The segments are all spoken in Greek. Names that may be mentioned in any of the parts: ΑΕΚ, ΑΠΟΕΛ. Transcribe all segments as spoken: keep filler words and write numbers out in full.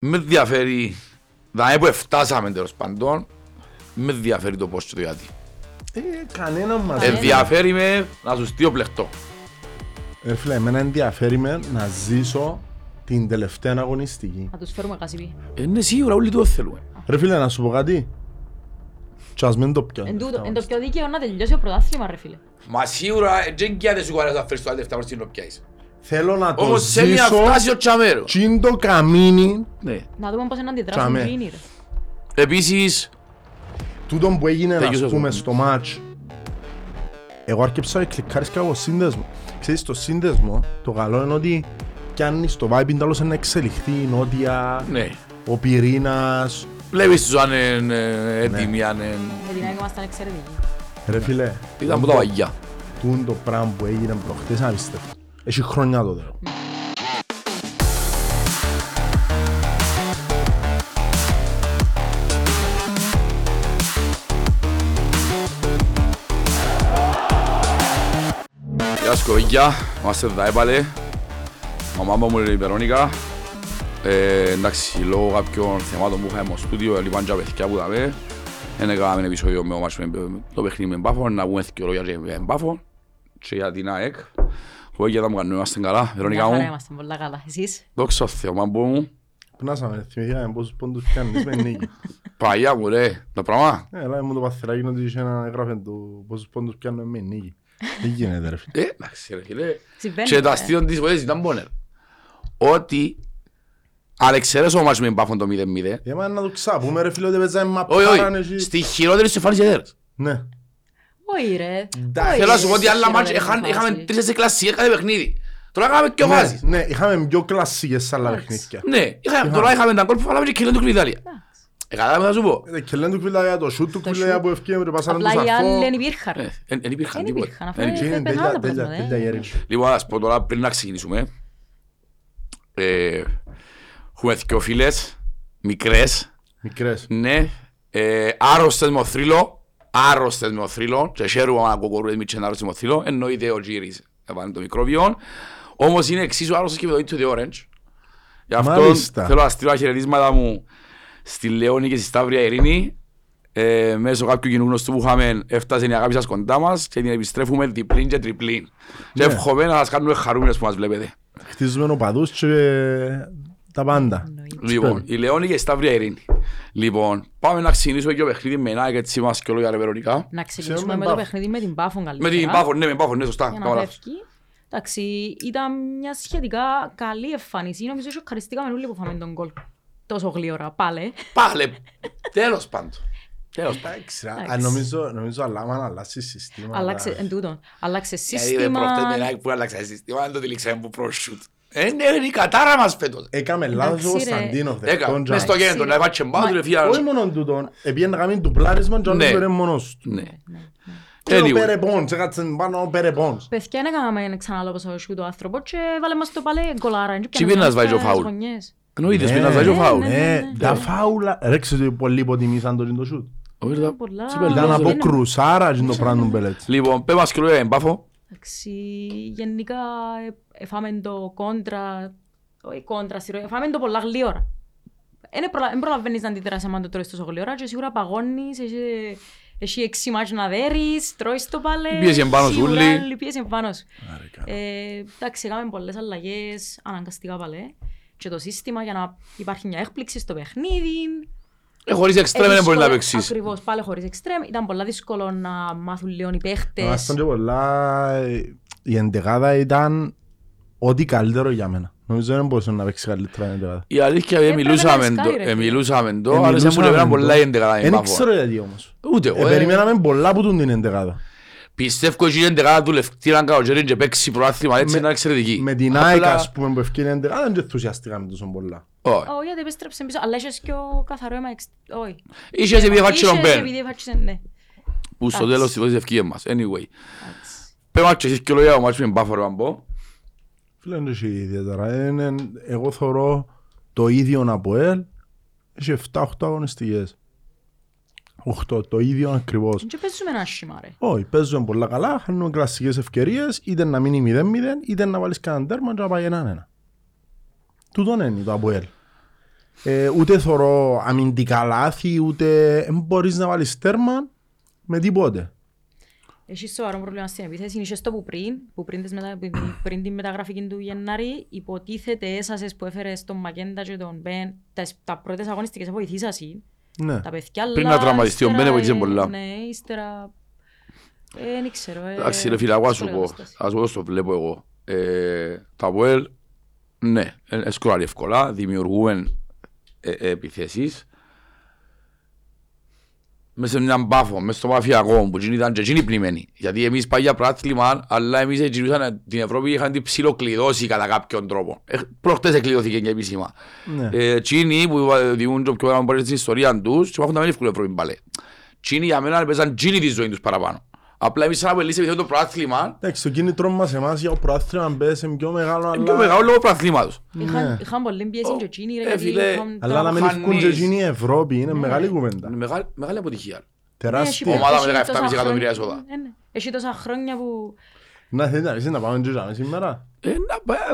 Με διαφέρει, δηλαδή που φτάσαμε τέλος πάντων, με διαφέρει το πώς και το γιατί. Ε, κανένα μας. Ε, διαφέρει με να σου στείλω πλεκτό. Ε, φίλε, εμένα ενδιαφέρει με να ζήσω την τελευταία αγωνιστική. Να τους φέρουμε κασιπί. Ε, ναι, σίγουρα όλοι το θέλουμε. Ρε φίλε, να σου πω κάτι. Εν το πιο δίκαιο να τελειώσει το πρωτάθλημα, ρε φίλε. Μα σίγουρα δεν κοιτάτε σου να φέρεις το αλεύθερο στην οποία είσαι. Θέλω να το όμως, ζήσω κι είναι το καμίνι. Ναι. Να δούμε πως είναι αντιδράσουν γίνει. Επίσης, τούτον που έγινε να πούμε στο μάτς, εγώ άρχεψα να κλικάρεις κάποιο σύνδεσμο. Ξέρεις, το σύνδεσμο το καλό είναι ότι κι αν είσαι στο Βάιπιν τέλος να εξελιχθεί η νότια, ναι. Ο πυρήνας. Βλέπεις τους αν είναι έτοιμοι, αν είναι... Έτοιμοι, ήμασταν εξαιρετικοί. Ρε φίλε, ήταν που τα βαγιά. Τούν το πράγμα που έγινε προχτές, να πιστεύω. Έχει χρονιά τότε. Γεια σας κοβίκια, είμαστε Δάιπαλε. Μαμά μου είναι η Βερόνικα. Εντάξει, λόγω κάποιων θεμάτων που είχαμε στο στούντιο, λοιπόν και παιδιά που δαμε, δεν έκαναμε επεισόδιο με το παιχνίδι με Πάφο, να πούμε και λόγια για την Πάφο και για την ΑΕΚ. Χωρίς για τα μου κάνουμε, είμαστε καλά, Βερόνικα μου. Είμαστε πολλά καλά, εσείς. Δόξα Θεό, μάμπο μου. Πνάσαμε, θυμηθήκαμε πόσους πόντους πιάνεις με νίκη. Παγιά μου ρε, το πράγμα. Έλα μου το παθεράκι ότι είχε ένα έγραφε του πόσους πόντους πιάνουμε με νίκη. Δεν γίνεται ρε φίλε. Εντάξει ρε φίλε. Και τα αστείων της βοήθησης ήταν πόνερ. Ότι αν εξαιρέσω όμως με μπάφον το μηδέν μηδέν. Είμαστε να το ξαπούμε ρε φίλε ότι παίζαμε μαπάραν εσύ. Στη χειρότερη σου φάνησε έδερας. Ναι. Όχι ρε. Θέλω να σου πω ότι άλλα μάτς είχαμε τρεις κλασσικές κάθε παιχνίδι. Τώρα είχαμε πιο βάσεις. Ναι, είχαμε πιο κλασσικές σε άλλα παιχνίδια. Ναι, τώρα είχαμε τα κόλπου φάλαμε και κελέν του Κρυβιτάλια. Εκατάλαβε να σου πω. Κελέν του Κρυβιτάλια, το σούτ του Κρυβιτάλια που ευκαιρία μου πασάραν τους αρφό. Απλά οι άλλοι δεν υπήρχαν. Δεν Έχουμε δύο φίλες, μικρές, μικρές. Ναι, ε, άρρωστες με ο θρύλο, άρρωστες με ο θρύλο και χαίρομαι να κοκορούδες μητσεν άρρωστες με ο θρύλο, εννοείται ο Τζίρις έβαλε το μικρόβιο, όμως είναι εξίσου άρρωστες και με το ίδιο το Orange. Γι' αυτό μάλιστα. Θέλω να στείλω χαιρετίσματα μου στη Λεόνη και στη Σταύρια Ειρήνη, ε, μέσω κάποιου κοινού γνωστού που είχαμε έφτασε η αγάπη σας κοντά μας και την επιστρέφουμε διπλήν και τριπλήν. Ναι. Και εύχομαι να σας κάνουμε χαρούμενες που μας βλέπετε. Χτίζουμε οπαδούς και... τα πάντα. Λοιπόν, η Λεόνη και η Σταύρια Ειρήνη. Λοιπόν, πάμε να ξεκινήσουμε και το παιχνίδι με ένα και έτσι μας και όλο για ρε Βερονικά. Να ξεκινήσουμε με το παιχνίδι με την Πάφον καλύτερα. Με την Πάφον, ναι, με την Πάφον, ναι, σωστά. Για να φεύγει. Εντάξει, ήταν μια σχετικά καλή εμφάνιση. Νομίζω ότι ευχαριστήκαμε όλοι που φάμε τον γκολ. Τόσο γλύωρα, πάλε. Πάλε, τέλος πάντων. Νομίζω αλλάμαν αλλάξει σύστημα. Αλλάξε σύστημα. Είναι η κατάρα μας φέτος. Έκαμε λάθος ο Σταντίνος. Έκαμε, μες στο γέντο, να έφαξε μπάτου. Όχι μόνον τούτον, επειδή να κάνουν τουπλάρισμα και όλες πέραν μόνος του. Και ο Περεπώνς, έκατσαν πάνω ο Περεπώνς. Παιδιά, έκαμε ξανά λόγος ο Σιού του άνθρωπο και βάλε μας το πάλι κολάρα. Τι πει να σβάζει ο φάουλ. Εννοείτες πει να σβάζει ο φάουλ. Τα φάουλα, ρε ξέρω ότι πολλοί υποτιμήσαν το Σιού του. Ήταν από κρουσάρα και το πράγμα του. Εντάξει, γενικά εφάμε το κόντρα, όχι κόντρα, εφάμε το πολλά γλύωρα. Δεν προλαβαίνεις να αντιδράσεις άμα το τρώεις τόσο γλύωρα και σίγουρα παγώνεις, έχει έξι μάτς να δέρεις, τρώεις το πάλι, πιέσεις εμπάνω σου όλοι. Πιέσεις εμπάνω σου. Εντάξει, έκαμε πολλές αλλαγές αναγκαστικά πάλι και το σύστημα για να υπάρχει μια έκπληξη στο παιχνίδι. Χωρίς εξτρέμ δεν μπορεί να παίξεις. Ακριβώς, πάλι χωρίς εξτρέμ. Ήταν πολύ δύσκολο να μάθουν λίγο οι παίχτες. Μάθαν και πολλά. Η εντεκάδα ήταν ό,τι καλύτερο για μένα. Νομίζω δεν μπορούσε να παίξει καλύτερα η εντεκάδα. Η αλήθεια είναι ότι μιλούσαμε το, αλλά δεν μου έπαιρναν πολλά η εντεκάδα. Δεν ξέρω γιατί όμως. Ούτε εγώ. Περιμέναμε πολλά που τούν την εντεκάδα. Πιστεύω ότι η εντεκάδα του Λευκήραν Καλοκαίριν και παίξει προάθλημα έτσι είναι εξαιρετική. Με την ΑΕΚ ας πούμε που ευκαιρία εντεκάδα δεν ενθουσιαστήκαμε τόσο πολλά. Όχι, γιατί επέστρεψε πίσω, αλλά είχες και ο καθαρό αίμα εξ... Όχι. Είχες επειδή φάτσες τον Μπεν. Που στο τέλος της ευκείες μας. Anyway. Πέμα και εσείς και λόγια ο μάτσος με μπάφορο αν πω. Φίλε, δεν είσαι ιδιαίτερα. Εγώ θωρώ το ίδιο ΑΠΟΕΛ. Έχει εφτά οχτώ αγωνιστικές. οκτώ, το ίδιο ακριβώς. Και παίζουμε ένα σχήμα ρε. Όχι, παίζουμε πολλά καλά. Χάνουμε κλασικές ευκαιρίες. Είτε να μείνει μηδέν μηδέν, είτε να βάλεις κανένα τέρμα και να πάει ένα ένα. Τούτον είναι το ΑΠΟΕΛ. Ε, ούτε θωρώ αμυντικά λάθη, ούτε μπορείς να βάλεις τέρμα με τίποτε. Έχεις σοβαρό πρόβλημα στην επίθεση. Είσαι στο που πριν, που πριν, μετα... πριν την μεταγραφική του Γενάρη, υποτίθεται έσασες που έφερες τον Μακέντα και τον Μπεν, τα, τα πρώτες αγωνιστικές βοηθήσασαι. Ναι. Τα παιδιά, πριν να τραυματιστεί ο Μπεν, βοηθήσε πολλά. Ναι, ύστερα... Ε, δεν ξέρω. Εντάξει, ρε φίλε, ας όπως το βλέπω εγώ. Τα ΑΠΟΕΛ, ναι, σκοράρει εύκολα, δημιουργούν επιθέσεις. Μέσα σε έναν πάφο, μέσα στο μαφιακό που ήταν και εκείνοι πλημμένοι. Γιατί εμείς πάει για πράθλημα, αλλά εμείς εκείνουσαν την Ευρώπη είχαν την ψιλοκλειδώσει κατά κάποιον τρόπο. Προχτές εκλειδώθηκε και επίσημα. Εκείνοι που διούν το πιο πολύ στην ιστορία τους, και μάχουν τα μεν εύκολο Ευρώπη πάλι. Εκείνοι για μένα παίζαν εκείνη τη ζωή τους παραπάνω. Απλά εμείς σαν απελείς επιθέτω το προάθλημα. Εντάξει, το κίνητρο μας εμάς για το προάθλημα μπες είναι πιο μεγάλο. Είναι πιο μεγάλο λόγω προάθληματος. Είχαν πολλή πιέση και εκείνοι. Αλλά να μην ευκούν και εκείνοι η Ευρώπη είναι μεγάλη κουβέντα. Μεγάλη αποτυχία. Τεράστια. Ομάδα με δεκαεπτά κόμμα πέντε εκατομμύρια έσοδα. Έχει τόσα χρόνια που... Να θέλετε να πεις να πάμε και σήμερα.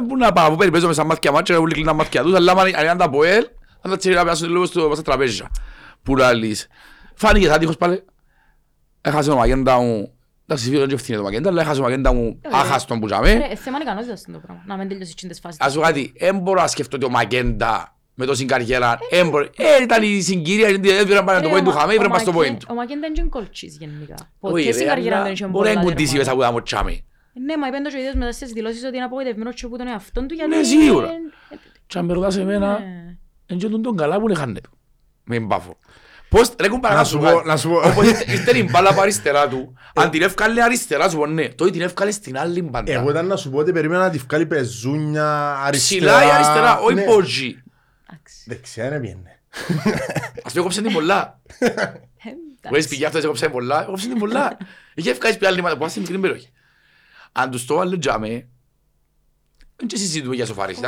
Πού να πάμε, περιπέζομαι σαν μάθηκια μάτια, όλοι κλείναν μάθηκια τους. Αλλά αν ήταν από ελ, αν τα τσιρικά πιάσουν λίγο στα τραπέζια. Που λαλείς. Φάνηκε σαν τείχος πάλι. Έχασε το Μακέντα μου, εντάξει φίλος και ευθύνε το Μακέντα, αλλά έχασε το Μακέντα μου άχαστον που είχαμε. Θέμα είναι κανόνας το πράγμα, να μην τελειώσει τις φάσεις. Ας σου κάτι, δεν μπορώ να σκεφτώ ότι ο Μακέντα με τόση καριέρα, ήταν η συγκύρια, έπρεπε να το πόιν του είχαμε, έπρεπε να το πόιν του. Ο Μακέντα είναι κολτσής γενικά, ποτέ στην καριέρα δεν είχε πολλά δερμάτα. Ναι, μα είπαν το και ο ίδιος μετά στις δηλώσεις ότι είναι απογοητευμένος και που τον εαυτόν του γιατί... Ναι, σίγουρα. Και αν με ρωτάς εμένα, εντιόντουν τον καλά που είναι χάνε του. Με μπάφο. Πώς ρε κουμπάρα να σου πω, να σου πω. Όπως ήρθε η μπάλα από αριστερά του, αν την εύκαλε αριστερά σου πω ναι, τότε την εύκαλε στην άλλη μπάντα. Εγώ ήταν να σου πω ότι περίμενα να τη βγάλει πεζούνια, αριστερά. Ψηλά η αριστερά, όχι πόγι. Δεξιά είναι πιένε. Ας το έκοψαν την πολλά. Βες πηγιά αυτός έκοψαν πολλά, έκοψαν την πολλά. Είχε εύκαλες πια άλλη μάτα, πας στην μικρή περιοχή. Αν τους το αλλιωτζάμε, δεν συζητούμε για σοφάρηση.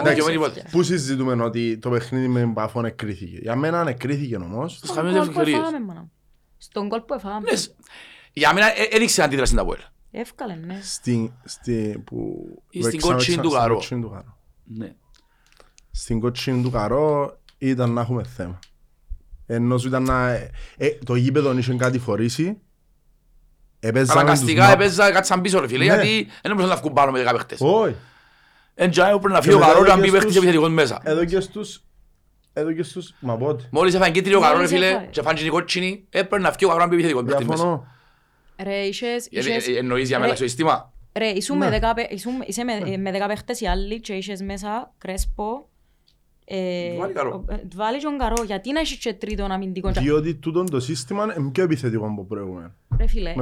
Πού συζητούμε ότι το παιχνίδι με μπαφόν εκκρίθηκε. Για μένα ανεκρίθηκε όμως. Στον κόλ που εφάμε. Στον κόλ που εφάμε. Για μένα έριξε αντίδραση στην ΑΠΟΕΛ. Εύκολα, ναι. Στην κότσιν του Καρό. Στην κότσιν του Καρό ήταν να έχουμε θέμα. Ενώ ήταν να... Το γήπεδο είχε κάτι φορήσει. Αναγκαστικά έπαιζα κάτι σαν πίσω ρε φίλε. Γιατί δεν μπορούσαν να βγουν πάνω με δέκα παίχτες. Εν τζάιο πρέπει να φύγει ο Καρόλ να μπει παίχτης επιθετικών μέσα. Εδώ και στους... Εδώ και στους... Μα πότε. Μόλις έφαγε κίτρινη ο Καρόλ φίλε και έφαγε κότσινη, έπρεπε να φύγει ο Καρόλ να μπει επιθετικών παίχτης μέσα. Ρε είσες... Εννοείς για μέλαξο σύστημα. Ρε είσαι με δέκα παίχτες οι άλλοι και είσες μέσα Κρέσπο. Βάλει τον Καρό, γιατί να έχεις και τρίτον αμυντικό. Διότι τούτον το σύστημα είναι πιο επιθετικό από προηγούμενο. Ρε φίλε,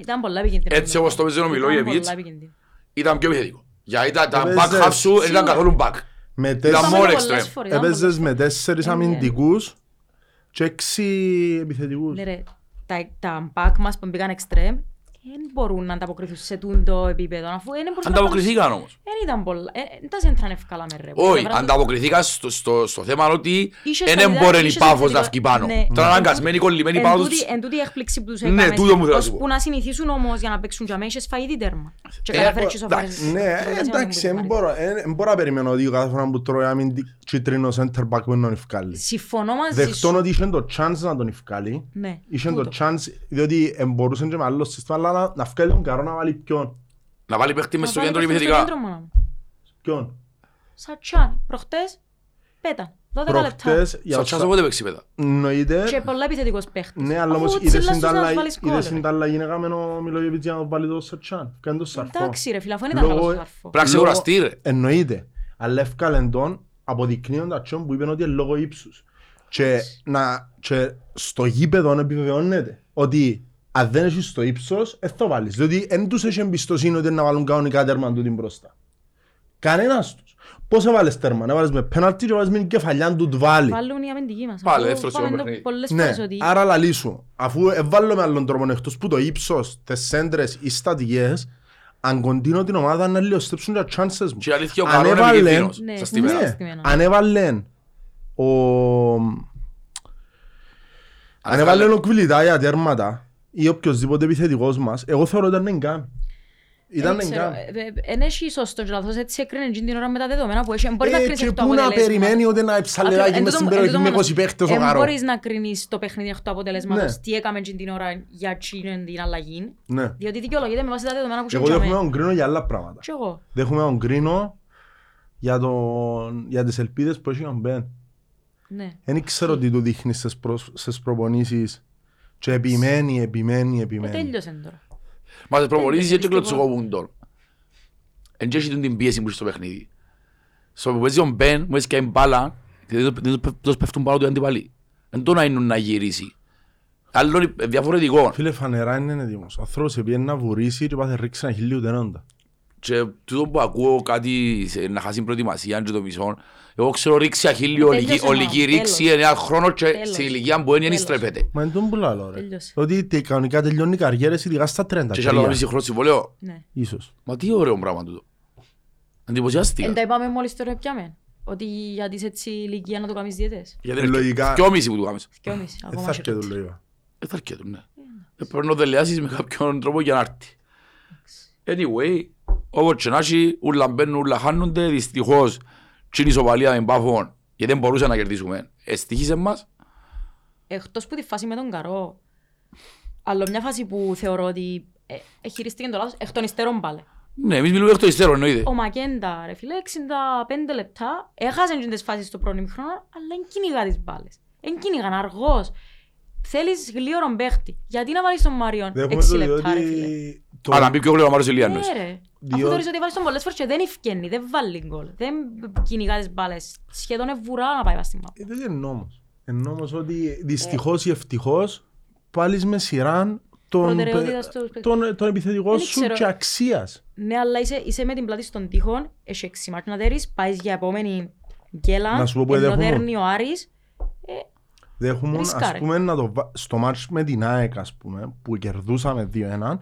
ήταν πολλά επικίνδυνο. Έτσι όπως το παίζει ο Μιλόγεβιτς, ήταν πιο επιθετικό. Γιατί τα back half σου ήταν καθόλου back. Ήταν μόνο extreme. Έπαιζες με τέσσερις αμυντικούς και έξι επιθετικούς. Τα back μας που μπήκαν extreme δεν μπορούν να ανταποκριθούν σε τούντο επίπεδο. Ανταποκριθήκαν όμως. Δεν ήταν πολλά. Δεν ήταν εύκολα με ρε. Όχι, ανταποκριθήκαν στο θέμα ότι δεν μπορεί η πάφος να βγει πάνω. Ήταν αναγκασμένοι, κολλημένοι πάνω τους. Εν τούτη η έκπληξη που τους έκαμε, ώσπου να συνηθίσουν όμως για να παίξουν για μέσες φαΐδι τέρμα. Ναι, εντάξει, δεν μπορώ να περιμένω ότι κάθε φορά που τρώει αμυντή κίτρινο center back που είναι να ευκάλλει. Συμφωνώ μαζί σου. Δεχτώνω ότι είχε το chance να τον ευκάλλει. Είχε το chance διότι μπορούσαν και με άλλο σύστημα να βγάλει τον Καρό να βάλει ποιον. Να βάλει παίχτη μες στο κέντρο επιθετικά. Ποιον. Σατσάν. Προχτές πέτα. δώδεκα λεπτά. Σατσάν οπότε παίξει πέτα. Νοείται. Και πολλά επιθετικός παίχτης. Ναι, αλλά όμως είδες την τάλλα γυναίκα με τον Μιλόγεβιτς για να βάλει τον Σατσάν. Κάνει τον Σαρφό. Εντάξει ρε φίλε, αφού δεν ήταν καλός τον Σαρφό. Πράξει ουραστή ρε. Εννοείται. Αλλά έφκαλεν τον αποδεικνύοντας τσιόν που είπαν ότι είναι λόγω ύψους. Και στο γήπεδο επιβεβαιώνεται ότι αν δεν έχεις το ύψος, δεν το βάλεις. Διότι δεν τους έχει εμπιστοσύνη ότι να βάλουν κανονικά τέρμα του την μπροστά. Κανένας τους. Πώς έβαλες τέρμα, να βάλεις με πέναλτι και βάλεις με την κεφαλιά του του βάλει. Βάλουν οι αμυντικοί μας. Πάλι, δεύτερο σίγουρο πολλές φορές ότι... Άρα λαλίσου, αφού βάλω με άλλον τρόπο εκτός που το ύψος, τις σέντρες ή στατικές, αν κοντίνω την ομάδα να λιωστέψουν τα chances μου. Και αλήθεια ο Καρόν είναι επιθυμ ή οποιοσδήποτε επιθετικός μας, εγώ θεωρώ ότι δεν κάνει. Ήταν εν έχει σωστό και λάθος, έτσι έκρινε την ώρα με τα δεδομένα που έχει. Και πού να περιμένει ότι να ψαλεράκι μες στην περιοχή με είκοσι παίχτες ο Γαρό. Μπορείς να κρίνεις το παιχνίδι εκ του αποτελέσματος, τι έκαμε την ώρα για την αλλαγή. Διότι δικαιολογείται με βάση τα δεδομένα που σχετιάμε. Εγώ δέχομαι να κρίνω για άλλα πράγματα. Και εγώ. Δέχομαι να κρίνω για τις ελπίδες που έχει ο Μπεν. Δεν ξέρω τι του δείχνει στις προπονήσεις και επιμένει, επιμένει, επιμένει. Μα τις προπονήσεις έτσι κλωτσοκοπούν τώρα. Εν και έχει την πίεση που είσαι στο παιχνίδι. Στο παιχνίδι ο Μπεν μου έτσι κάνει μπάλα και τους πέφτουν πάνω του αντιπαλοί. Εν το να είναι να γυρίσει. Άλλο διαφορετικό. Φίλε, φανερά είναι έτοιμος. Ο άνθρωπος επειδή να βουρήσει και πάθει ρίξει ένα χιλίου τενόντα. Και τούτο που ακούω κάτι να χάσει προετοιμασία και το μισό. Εγώ ξέρω ρίξει αχίλιο, ολική ρίξη εννέα χρόνο και στην ηλικία που έννοια στρέπεται. Μα είναι τον που λάλλω ρε. Ότι κανονικά τελειώνει η καριέρα ειδικά στα τριάντα. Και άλλο νομίζει χρόνο συμβολέο. Ίσως. Μα τι ωραίο πράγμα τούτο. Εντυπωσιάστηκα. Εν τα είπαμε μόλις τώρα πιάμε. Ότι για τις έτσι ηλικία να το κάνεις διαιτές. Σκιόμιση που το κάνεις. Σκιόμιση. Ακόμα αρκετούν. Όπως και να έχει, ούλα μπαίνουν, ούλα χάνονται, δυστυχώς την ισοπαλία με μπάφων, γιατί δεν μπορούσαν να κερδίσουμε. Εστυχήσε μας. Εκτός που τη φάση με τον Καρό, αλλά μια φάση που θεωρώ ότι ε, χειρίστηκε το λάθος, εκ των υστέρων πάλι. Ναι, εμείς μιλούμε εκ των υστέρων, εννοείται. Ο Μακέντα, ρε φίλε, εξήντα πέντε λεπτά, έχασε τις φάσεις στο πρώτο ημίχρονο, αλλά δεν κυνηγά τις μπάλες. Δεν κυνηγάν αργώς. Θέλεις γλίωρον παίχτη. Γιατί να βάλεις τον Μαριόν έξι λεπτά, ρε φίλε. Αλλά να πει πιο γλύωρο ο Μάριος Ηλιανός. Αφού θεωρείς ότι βάλεις τον πολλές φορές και δεν ευκαινεί, δεν βάλει γκολ. Δεν κυνηγά τις μπάλες. Σχεδόν ευβουρά να πάει βάση μπάλα. Δεν είναι νόμος. Είναι νόμος ότι δυστυχώς ή ευτυχώς πάλεις με σειράν τον επιθετικό σου και αξίας. Ναι, αλλά είσαι με την πλάτη στον τοίχο, έχει εξημάρτου να δέρεις, πάεις για επόμενη γκέλα, ενώ δέρνει ο Άρης. Δέχομαι, ας πούμε, στο μάτς με την ΑΕΚ, ας πούμε, που κερδούσαμε δύο ένα,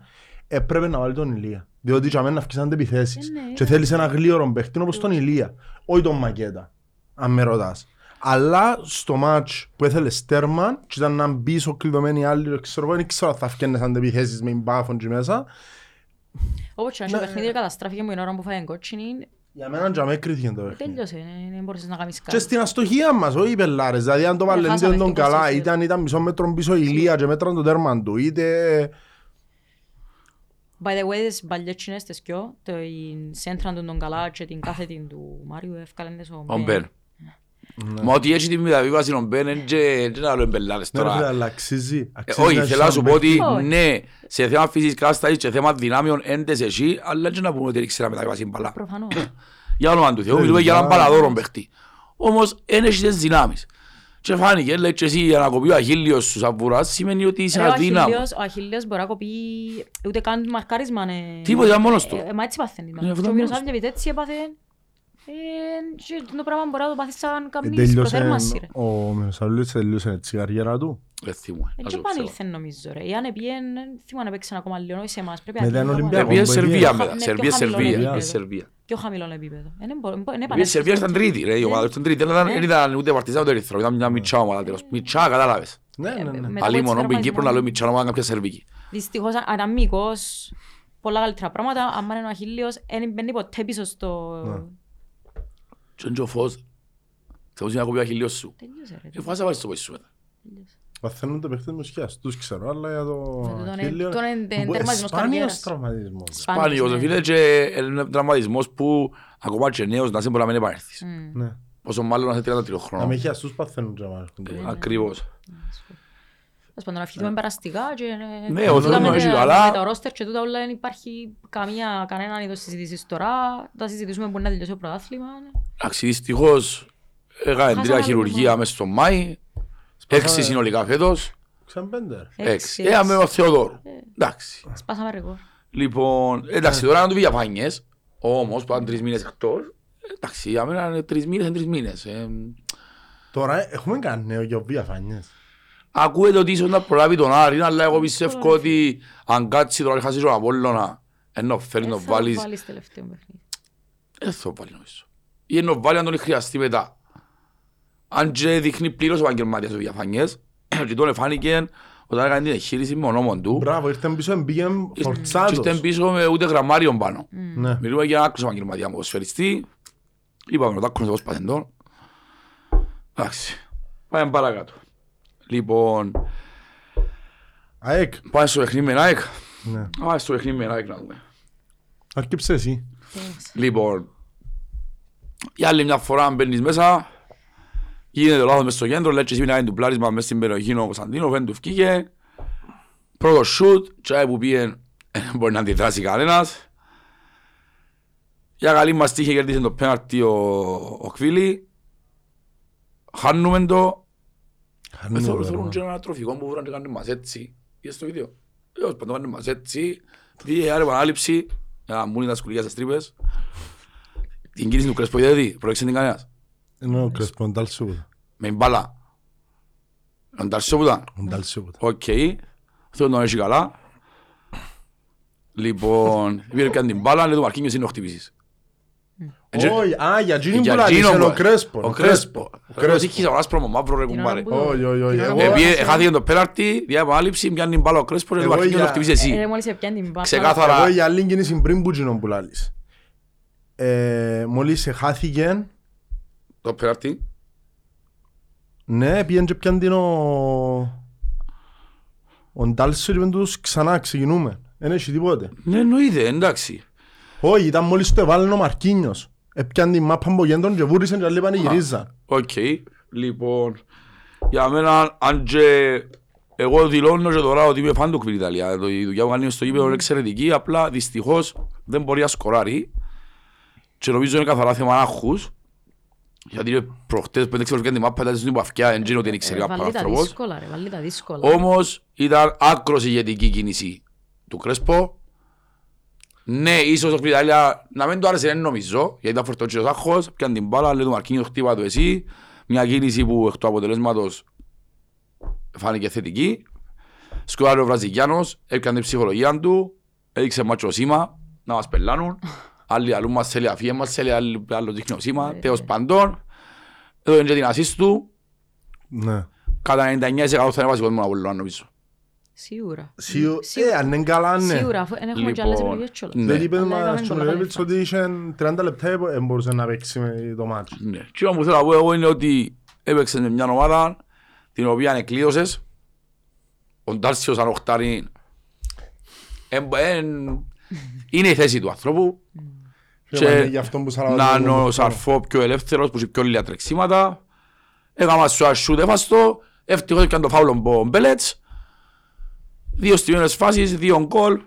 έπρεπε να βάλει τον Ηλία. Διότι για μένα αυξήσανται επιθέσεις. Ε, ναι, και θέλεις ένα γλίωρο παίχτη όπως τον Ηλία. Όχι τον Μακέτα, αν με ρωτάς. Αλλά στο μάτς που έθελες τέρμα, και ήταν να μπεις ο κλειδωμένοι άλλοι, ξέρω εγώ, δεν ξέρω αν θα αυκένες αντεπιθέσεις με μπάφον και μέσα. Όπως και να έχει παιχνίδι καταστράφηκε μου την ώρα που φάει εγκότσινη. Για μένα και αμέκριθηκε το παιχνίδι. Τέλειωσε, δεν μπορούσες να κάνεις κάτι. Και στην αστοχία μας, όχι οι πελάρες. Δηλαδή αν το Βαλεντίνο τον καλά, ήταν μισό μέτρο πίσω η Ηλία και μέτραν το τέρμα του, είτε... By the way, τις μπαλιέτσινες τις κοιό, την σέντρα του τον καλά και την κάθετη του Μάριου ευκαλέντες ο Μπεν. Μα ότι έτσι την μεταβίβαση ο Μπεν είναι ένα άλλο εμπελάρες τώρα. Όχι, θέλω να σου πω ότι ναι, σε θέμα φυσικά στάσεις και θέμα δυνάμειων έντες εσύ, αλλά έτσι να πούμε ότι ρίξε να μεταβίβαση μπαλά. Προφανώς. Για όνομα του Θεού, μιλούμε για έναν μπαλαδόρο παίχτη. Όμως, δεν έχει τις δυνάμεις. Και φάνηκε, λέει και εσύ, για να κοπεί ο Αχίλιος στους Αβουράς, σημαίνει ότι είσαι αδύναμος. Ο Αχίλιος μπορεί να κοπεί ούτε καν μαρκάρισμα. Τίποτε, ήταν μόνος του. Μα έτσι πάθαινε. Και ο Μυροσάβ και έτσι έπαθε. Και το πράγμα μπορεί να το πάθει σαν καμνής προθέρμαση. Ο Μυροσάβ τελείωσε τη τσιγαριέρα του. Δεν θυμούμαι. Και πάλι ήλθε νομίζω. Εάν επίεν, θυμούμαι να παίξαν ακόμα λίγο σε εμάς. Επίεν Σερβία. Πιο χαμηλό επίπεδο. Η Σερβία ήταν τρίτη, δεν ήταν ούτε Παρτιζάν ούτε Ερυθρό, ήταν μια μητσά ομάδα τέλος. Μητσά, κατάλαβες. Αλλήμον όπου είναι Κύπρο να λέω μητσά ομάδα κάποια Σερβική. Δυστυχώς αναμίκως, πολλά καλύτερα πράγματα, άμα είναι ο Αχίλιος, δεν μπαίνει ποτέ πίσω στο... Και είναι και ο φως. Θέλεις να κοπεί ο Αχίλιος σου. Φάσα να βάλεις το πόση σου μετά. Παθαίνουν τα παιχνίδια μουσιάς, τους ξέρω, αλλά για το Αχίλιο... Σπάνιος τραυματισμός. Σπάνιος, φίλε, και τραυματισμός που ακόμα και νέος να σε μπορεί να μην επανέρθεις. Πόσο μάλλον να σε τριάντα τρία χρόνια. Αμεχείας τους παθαίνουν τραυματισμός. Ακριβώς. Ας πάντων, ευχηθούμε περαστικά και με το ρόστερ και τούτα όλα δεν υπάρχει κανέναν είδος συζήτησης τώρα. Τα συζητήσουμε που να τελειώσει το πρωτάθλημα. Αξιδιστυχώς, έκαναν τρία χειρουργία μέσα στο Μάη. Έξι συνολικά φέτος. Ξαμπέντε. Έξι. Έχαμε ο Θεοδόρου. Εντάξει. Σπάσαμε ρεκόρ. Λοιπόν, εντάξει τώρα να του πει για πάνιες. Όμως πάνε τρεις μήνες εκτός. Εντάξει, για μένα τρεις μήνες είναι τρεις μήνες. Τώρα έχουμε κάνει νέο για πάνιες. Ακούεται ότι ίσως να προλάβει τον Άρη, αλλά εγώ πιστεύω ότι αν κάτσει τώρα χάσεις τον Απόλλωνα, ενώ φέρνει να βάλεις... Θα βάλεις τελευταίο παιχνίδι. Δεν θα βάλει νομίζω. Ή ενώ βάλει αν τον χρειαστεί μετά. Αν και δείχνει πλήρως ο επαγγελματίας του διαφανιές, και τον εφάνηκε που τώρα έκανε την εγχείρηση με ονόμον του. Μπράβο, ήρθαν πίσω, μπήκαν φορτσάτος. Ήρθαν πίσω με ούτε γραμμάριον πάνω. Mm. Μιλούμε για άκουσα επαγγελματία μου ποδοσφαιριστή. Είπαμε να το άκουσα ως παθεντών. Εντάξει, πάμε παρακάτω. Λοιπόν, ΑΕΚ. Πάμε στο παιχνίδι με ΑΕΚ. Ναι. Πάμε στο παιχνίδι με ΑΕΚ να δούμε. Αρκεψε εσύ. Λοιπόν, για άλλη μια φορά αν μπαίνεις μέσα, γίνεται το λάθος μες στο κέντρο, λέει και εσύ να είναι του πλάρισμα μες στην περιοχή ο Κωνσταντίνο, δεν του φκήκε. Πρώτο σούτ, τσάι που πήγε, μπορεί να αντιδράσει κανένας. Για καλή μας τύχη κερδίσει το πέναρτι ο, ο Κβίλη. Χάνουμε το. Θεωρούν και ένα τροφικό που βρουν και κάνουν μας έτσι. Είδες το βίντεο. Είδες πάντα κάνουν μας έτσι. Βγήκε άλλη επανάληψη. Να μούνει τα σκουλιά στις τρύπες. Την κίνηση του Κρεσπο είδε, προέξε την κανένας. Ναι, ο Κρεσπο, ο Νταλσόπουτα. Με μπάλα. Ο Νταλσόπουτα. Ο Νταλσόπουτα. Οκ. Αυτό τον έχει καλά. Λοιπόν, πήρε και αν την μπάλα, λέει το Μαρκίνιος είναι ο χτυπήσεις. Όχι, α, για εκείνη που λαλήσε ο Κρέσπο. Ο Κρέσπο. Ο Κρέσπο. Ας πρόμο μαύρο ρε κουμπάρε. Όχι, όχι, όχι. Χάθηκε το πέναρτι, διά επανάληψη, πιάνε την μπάλα ο Κρέσπο, λέει το Μαρκίνιος να χτυπήσεις εσύ. Ξεκάθαρα. Εγώ για άλλη κίνηση πριν που εκείνον που λαλήσε. Μόλις χάθηκε το πέναρτι. Ναι, πιάνε και πιάνε την ο... Ο Ντάλσο είπαν τους ξανά ξεκινούμε. Εν έχει τίποτε. Ναι, εννοείται, εντάξει. Όχι, ήταν μόλις το έβαλαν ο Μαρκίνιος. Έπιαν την μάπα από γέντον και βούρισαν και λέπανε γυρίζα. Οκ, λοιπόν, για μένα, αν και εγώ δηλώνω και τώρα ότι είμαι φαν του Κβίλη Ιταλία. Η δουλειά που κάνει στο γήπεδο είναι εξαιρετική, απλά δυστυχώς δεν μπορεί να σκοράρει. Και νομίζω είναι καθαρά θέμα άγχους. Γιατί προχτές πέντε ξέρω την μάπα ήταν στην υπαυκιά, δεν ξέρω ότι είναι ξέρει κάποιο άνθρωπος. Όμως ήταν άκρος ηγετική κίνηση του Κρέσπο. Ναι, ίσως ο Σπιτάλια να μην το άρεσε, δεν νομίζω, γιατί ήταν φορτωτσίος άγχος, πιάνε την μπάλα, λέει του Μαρκίνιος χτύπα του εσύ. Μια κίνηση που εκ του αποτελέσματος φάνηκε θετική. Σκοράρει ο Βραζιλιάνος, έπιανε την ψυχολογία του, έδειξε μάτσο σήμα να μας πελάνουν. Άλλοι αλλού μας θέλει αφιέ μας, θέλει άλλο δείχνει σήμα, τέλος πάντων. Εδώ είναι και την ασίστ του. Κατά ενενήντα εννιά τοις εκατό θα είναι βασικό μόνο από λόγω νομίζω. Σίγουρα. Ε, αν είναι καλά, ναι. Σίγουρα, δεν έχουμε και άλλες επιλογές κιόλας. Δεν είπες μας στον Ρέβιτς ότι είχε τριάντα λεπτά που μπορούσε να παίξει με το μάτσο. Ναι. Και όμως θέλω να πω εγώ είναι ότι έπαιξες με μια ομάδα την οποία ανεκλείδωσες. Ο Ντάρσιος αν οχτάρει είναι η θέση του ανθρώπου. Και να νοσαρφώ πιο ελεύθερος που είσαι πιο λίγα τρεξίματα. Έκανα σου ασού τεφαστό. Ευτυχώς και αν το φάουλον πω μπελέτς. Δύο στιγμιώνες φάσεις, δύο γκολ.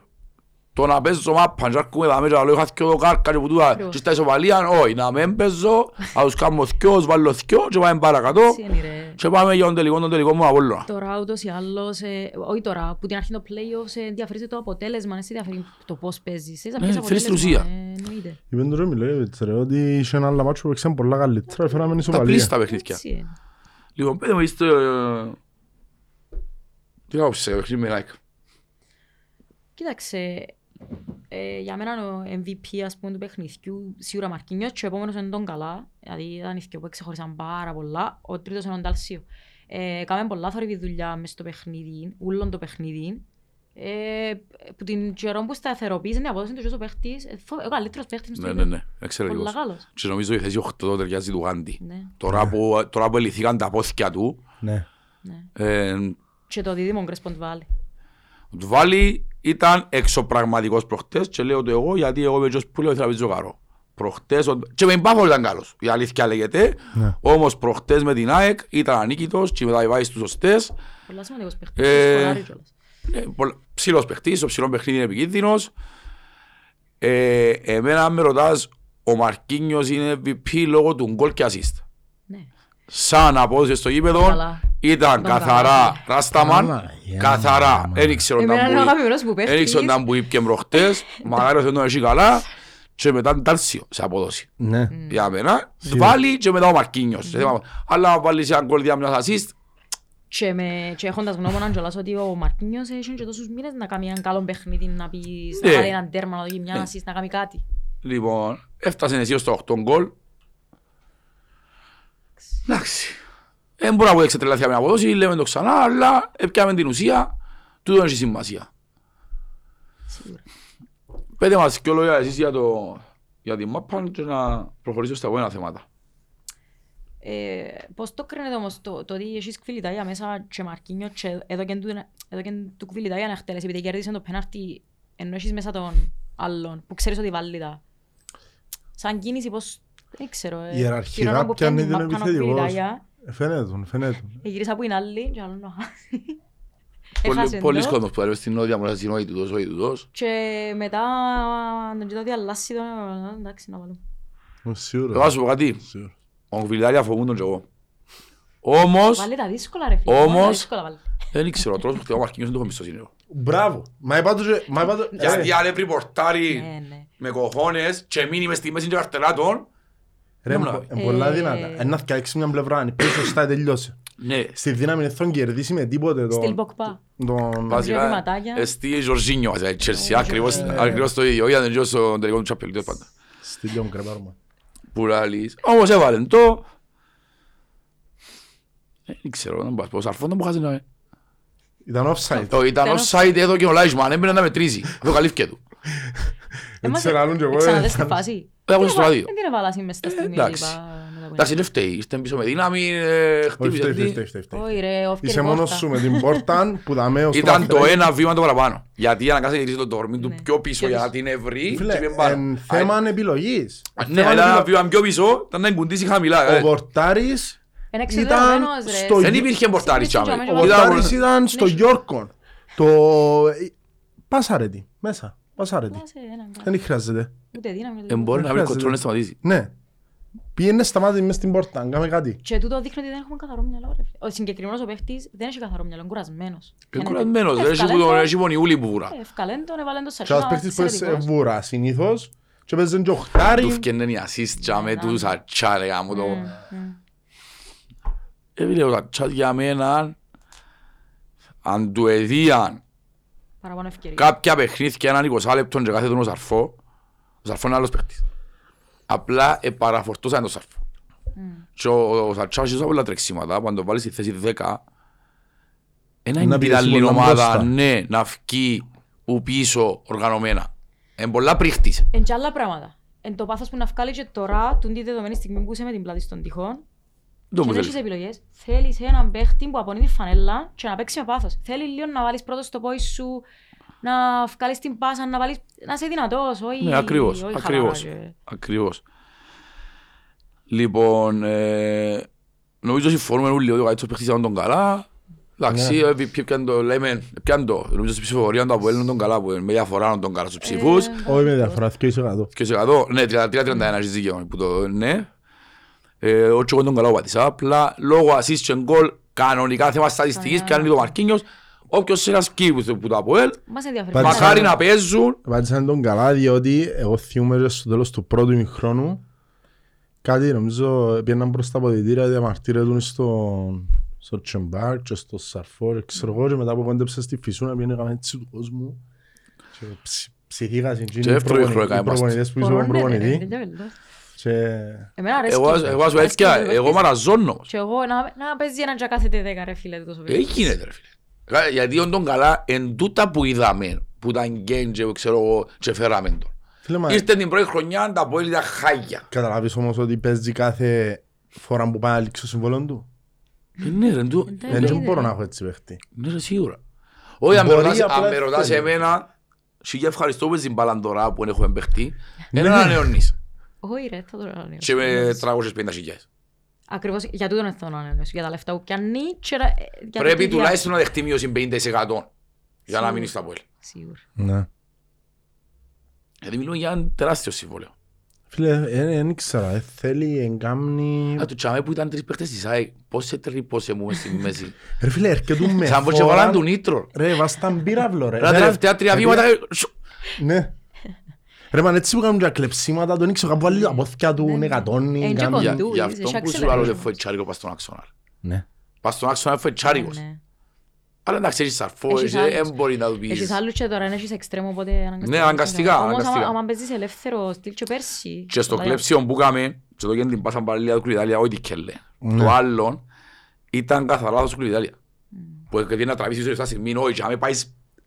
Το να παίζω μάπαν και αρκούμε τα μέτρα, λέω είχα δυο κάρκα και πουτούα και στα ισοπαλία, όχι, να με παίζω, να τους κάνω δυο, βάλω δυο και πάμε παρακατώ και πάμε για τον τελικό, τον τελικό μου Απόλλωνα. Τώρα ούτως ή άλλως, όχι τώρα, που την αρχή το play-off ενδιαφέρει το αποτέλεσμα, εσύ ενδιαφέρει το πώς παίζεις, εσύ ενδιαφέρει το αποτέλεσμα, εννοείται. Είπεν τώρα μιλάει, ρε, ότι είχε ένα άλλο μάτσο που παίξαν πολλά καλύτερα, φέραμε ισοπαλία. Τα πλήστα. Κοίταξε, ε, για μένα ο εμ βι πι ας πούμε, του παιχνιδιού σίγουρα Μαρκίνιος και ο επόμενος είναι τον Καλά, δηλαδή ήταν οι που ξεχωρίσαν πάρα πολλά, ο τρίτος είναι ο Νταλσίου. Ε, Κάμε πολλά θόρυβη δουλειά μες στο παιχνίδι, ούλον το παιχνίδι, ε, που την καιρό που σταθεροποίησε την απόδοση του και ο παίχτης, ο καλύτερος παίχτης μες στο παιχνίδι. Ναι, ναι, ναι, εξαιρετικός. Και νομίζω η θέση οκτώ ταιριάζει του Γάντη. Ναι. Τώρα, που, τώρα που ελυθήκαν τα πόθηκια του. Ναι. Ε, και το δίδυμο Κρέσπο Ντβάλι. Ο Ντβάλι ήταν εξωπραγματικός προχτές και λέω το εγώ γιατί εγώ είμαι που λέω ήθελα να πείσω καρό. Προχτές, και με μπάχο ήταν καλός, η αλήθεια λέγεται, ναι. Όμως προχτές με την ΑΕΚ ήταν ανίκητος και μετά βάζει τους σωστές. Πολλά σημαντικός παιχτής, ε, ψηλός παιχτής, ο ψηλός παιχτής είναι επικίνδυνος. Ε, εμένα αν με ρωτάς, ο Μαρκίνιος είναι εμ βι πι λόγω του γκολ και ασίστ. Ναι. Σαν απόδοση στο γήπεδο ήταν καθαρά Ράσταμαν, καθαρά, έριξε τον Ταμπουίπ και μπροχτές, μαγάριος δεν τον έχει καλά και μετά τον Τάρσιο σε απόδοση. Για μένα, βάλει και μετά ο Μαρκίνιος. Αλλά βάλει σε έναν κόλδια μιας ασίστ. Και έχοντας γνώμοναν κιόλας ότι ο Μαρκίνιος έχει και τόσους μήνες να κάνει έναν καλό παιχνίδι, να κάνει έναν τέρμα, να δει μια ασίστ, να κάνει κάτι. Λοιπόν, έφτασε εσύ ως το οκτώ γκολ. Εντάξει, Δεν μπορώ να πω εξετρελάθει από την αποδόση, λέμε το ξανά, αλλά έπιαμε την ουσία, τούτο έχει σημασία. Πέτε μας και λόγια εσείς για, το, για τη ΜΑΠΑ και να προχωρήσω στα επόμενα θέματα. Ε, πώς το κρίνετε όμως το, το ότι έχεις κφυλιταγιά μέσα και Μαρκίνιο και εδώ και του κφυλιταγιά να χτελέσει, επειδή κερδίσαν το πενάρτι ενώ έχεις μέσα των άλλων που ξέρεις ότι βάλει τα. Σαν κίνηση πώς, δεν ξέρω, ε, χειρόνα που πιάνει την επιθετικότητα. Φαίνεται τον, φαίνεται τον. Η γυρίσα που είναι άλλη και άλλο να χάσει. Πολλοί σκότος που έρευες στην όδια μου, στην όδη του τόσο, όδη του τόσο. Και μετά τον κοιτώ ότι αλλάσει τον, εντάξει να βάλω. Σίγουρα. Θα σου πω κάτι, ο Κβιλιτάρια φοβούνταν και εγώ. Όμως, όμως, δεν ξέρω, ο τρόπος που χτυπάω Μαρκίνιος δεν το έχω μισθώσει. Μπράβο, μα είπα τους... Γιατί αν έπρεπε πορτάρι με κοχώνες και μείνει μες στη μέση των καρτελάτων. Ρε, είναι πολλά δυνατά. Αν να φτιάξει μια πλευρά, αν πίσω σωστά τελειώσει. Στη δύναμη δεν θα κερδίσει με τίποτε. Στην Ποκπά. Βασικά, στη Ζορζίνιο, έτσι ακριβώς το ίδιο. Για να τελειώσει τον τελικό του τσαπελίτος πάντα. Στη Λιόν κρεπάρμα. Πουράλης. Όμως έβαλε το... Δεν ξέρω, να μπας πω, σαρφόντα μου χάζε. Ήταν offside. Ήταν offside εδώ και ο Λάισμαν, έμπαινε να μετρίζει. Αυτό καλύφηκε του. Ξαναδες τη φάση. Δεν την έβαλα σήμερα στα στιγμή. Εντάξει, δεν φταίει. Είστε πίσω με δύναμη, χτύπησε την. Είσαι μόνος σου με την πόρτα που δαμε ως το μαθαίρι. Ήταν το ένα βήμα το παραπάνω. Γιατί αναγκάζει να γυρίσει το τόρμι του πιο πίσω για να την ευρύ. Εν θέμα επιλογής. Ναι, αλλά βήμα πιο πίσω ήταν να εγκουντήσει χαμηλά. Ο πορτάρις δεν υπήρχε πορτάρις. Ο πορτάρις ήταν στο Γιόρκον. Το πάσαρετη μέσα. Πασάρετη. Δεν χρειάζεται. Δεν μπορεί να βρει κοτρό να σταματήσει. Ναι. Πήγαινε σταμάτη μες στην πόρτα, αν κάνουμε κάτι. Και τούτο δείχνει ότι δεν έχουμε καθαρό μυαλό. Ο συγκεκριμένος ο παίχτης δεν έχει καθαρό μυαλό, είναι κουρασμένος. Είναι κουρασμένος, δεν έχει πονιούλη που βουρά. Ευκαλέντον, έβαλεν το σαρκινό. Και ένας παίχτης που είναι βουρά συνήθως και παίζουν και οχτάρι. Του φκέννεν οι ασίστ για με τους ατσά, ρε γάμο το. Έβηλε ο ατσά για μένα, αν του εδίαν κάποια παιχνίδια έναν είκοσι λεπτό και κάθε τον ο Σαρφό. Ο Σαρφό είναι άλλος παίχτης. Απλά επαραφορτούσαν τον Σαρφό. Και ο Σαρτσάς είχε όλα τρεξίματα που αν το βάλεις στη θέση δέκα ένα είναι πυραλή ομάδα, ναι, να φκεί ου πίσω οργανωμένα. Είναι πολλά πρίχτης. Είναι και άλλα πράγματα. Είναι το πάθος που να βγάλει και τώρα την δεδομένη στιγμή που είσαι με την πλάτη στον τυχόν. Και δεν έχεις επιλογές. Θέλεις έναν παίχτη που απονεί τη φανέλα και να παίξει με πάθος. Θέλει λίγο να βάλεις πρώτος το πόη σου, να βγάλεις την πάσα, να, βάλεις... να είσαι δυνατός. Όχι... Ναι, ακριβώς, όχι ακριβώς, και... ακριβώς. Λοιπόν, ε... νομίζω συμφωνούμε όλοι ότι ο Καΐτσος παίχτης ήταν τον καλά. Εντάξει, έπιαν το, λέμε, έπιαν το, νομίζω στην ψηφοφορία το ΑΠΟΕΛ τον καλά, που με διαφορά τον καλά στους ψηφούς. Όχι με διαφορά, δύο τοις εκατό. Ναι, τριάντα τρία τριάντα ένα ζήτηκε που το ναι. Εγώ και εγώ τον καλά πατήσα, απλά λόγω ασίστ και γκολ κανονικά θέμα στατιστικής πιάνει το Μαρκίνιος. Όποιος ένας κύβουσε που το ΑΠΟΕΛ, μακάρι να παίζουν. Πατήσαν τον καλά διότι εγώ θυμούμαι στο τέλος του πρώτου ημιχρόνου κάτι νομίζω πιέναν προς τα ποδητήρια διαμαρτύρετουν στο Τσεμπάρ και στο Σαρφόρ. Ξέρω εγώ και μετά που πέντεψα στη Φυσούνα πιένε έκαμε έτσι του κόσμου. Ψηθήκασαν και οι προπονητές που είσαν προπονητή. Εγώ σου έτσι εγώ μαραζώνω. Και εγώ να παίζει έναν και κάθεται δέκα ρε φίλε. Έχει γίνεται ρε φίλε. Γιατί όντων καλά εν τούτα που είδαμε, που ήταν γκέντζε ξέρω εγώ και φέραμε τον. Ήρθε την πρώτη χρονιά τα πόλη τα χάγια. Καταλάβεις όμως ότι παίζει κάθε φορά που πάει να λήξει το συμβολόν του. Ναι ρε του. Δεν μπορώ να έχω έτσι παίχτη. Ναι ρε σίγουρα. Όχι αν με ρωτάς εμένα σου και ευχαριστώ πες την παλαντορά που έχουμε παίχτη. Όχι ρε, θα το ανανεώσω. Και με τριακόσιες πενήντα χιλιάδες. Ακριβώς, για τούτον θα το ανανεώσω. Για τα λεφτά που πιάνει. Πρέπει τουλάχιστον να δεχτεί μείωση πενήντα τοις εκατό για να μείνει στο ΑΠΟΕΛ. Σίγουρα. Ναι. Γιατί μιλούμε για ένα τεράστιο συμβόλαιο. Φίλε, δεν ήξερα, θέλει εγκάμνη... Α, το τσάμε που ήταν τρεις παίχτες της ΑΕΚ, πόσε τρύπωσε μου στη μέση. Ρε φίλε, έρχεται με φόρα... Ρε, βάζει τα πύραυλο ρε. Ναι. Ρε μαν έτσι που κάνουν και κλεψίματα, τον ήξερα που βάλει τα πόθηκια του νεκατώνει. Γι' αυτό που σου άλλο δεν φοεί τσάρικο πας στον αξονάρ. Πας στον αξονάρ φοεί τσάρικος. Αλλά εντάξει έχεις αρφό, δεν μπορεί να του πεις. Έχεις άλλους και τώρα έχεις εξτρέμο οπότε αναγκαστικά. Ναι αναγκαστικά. Όμως αν παίζεις ελεύθερο στυλ και πέρσι. Και στο κλέψιο που κάμε, και το γίνεται την πάσα παραλία του Κρυτάλια, ό,τι και λέ. Το άλλον, ήταν καθαρά λάθος κλειδιτάλια. Mm. Που επειδή να τραβήσεις στα στιγμή, όχι, αν πάει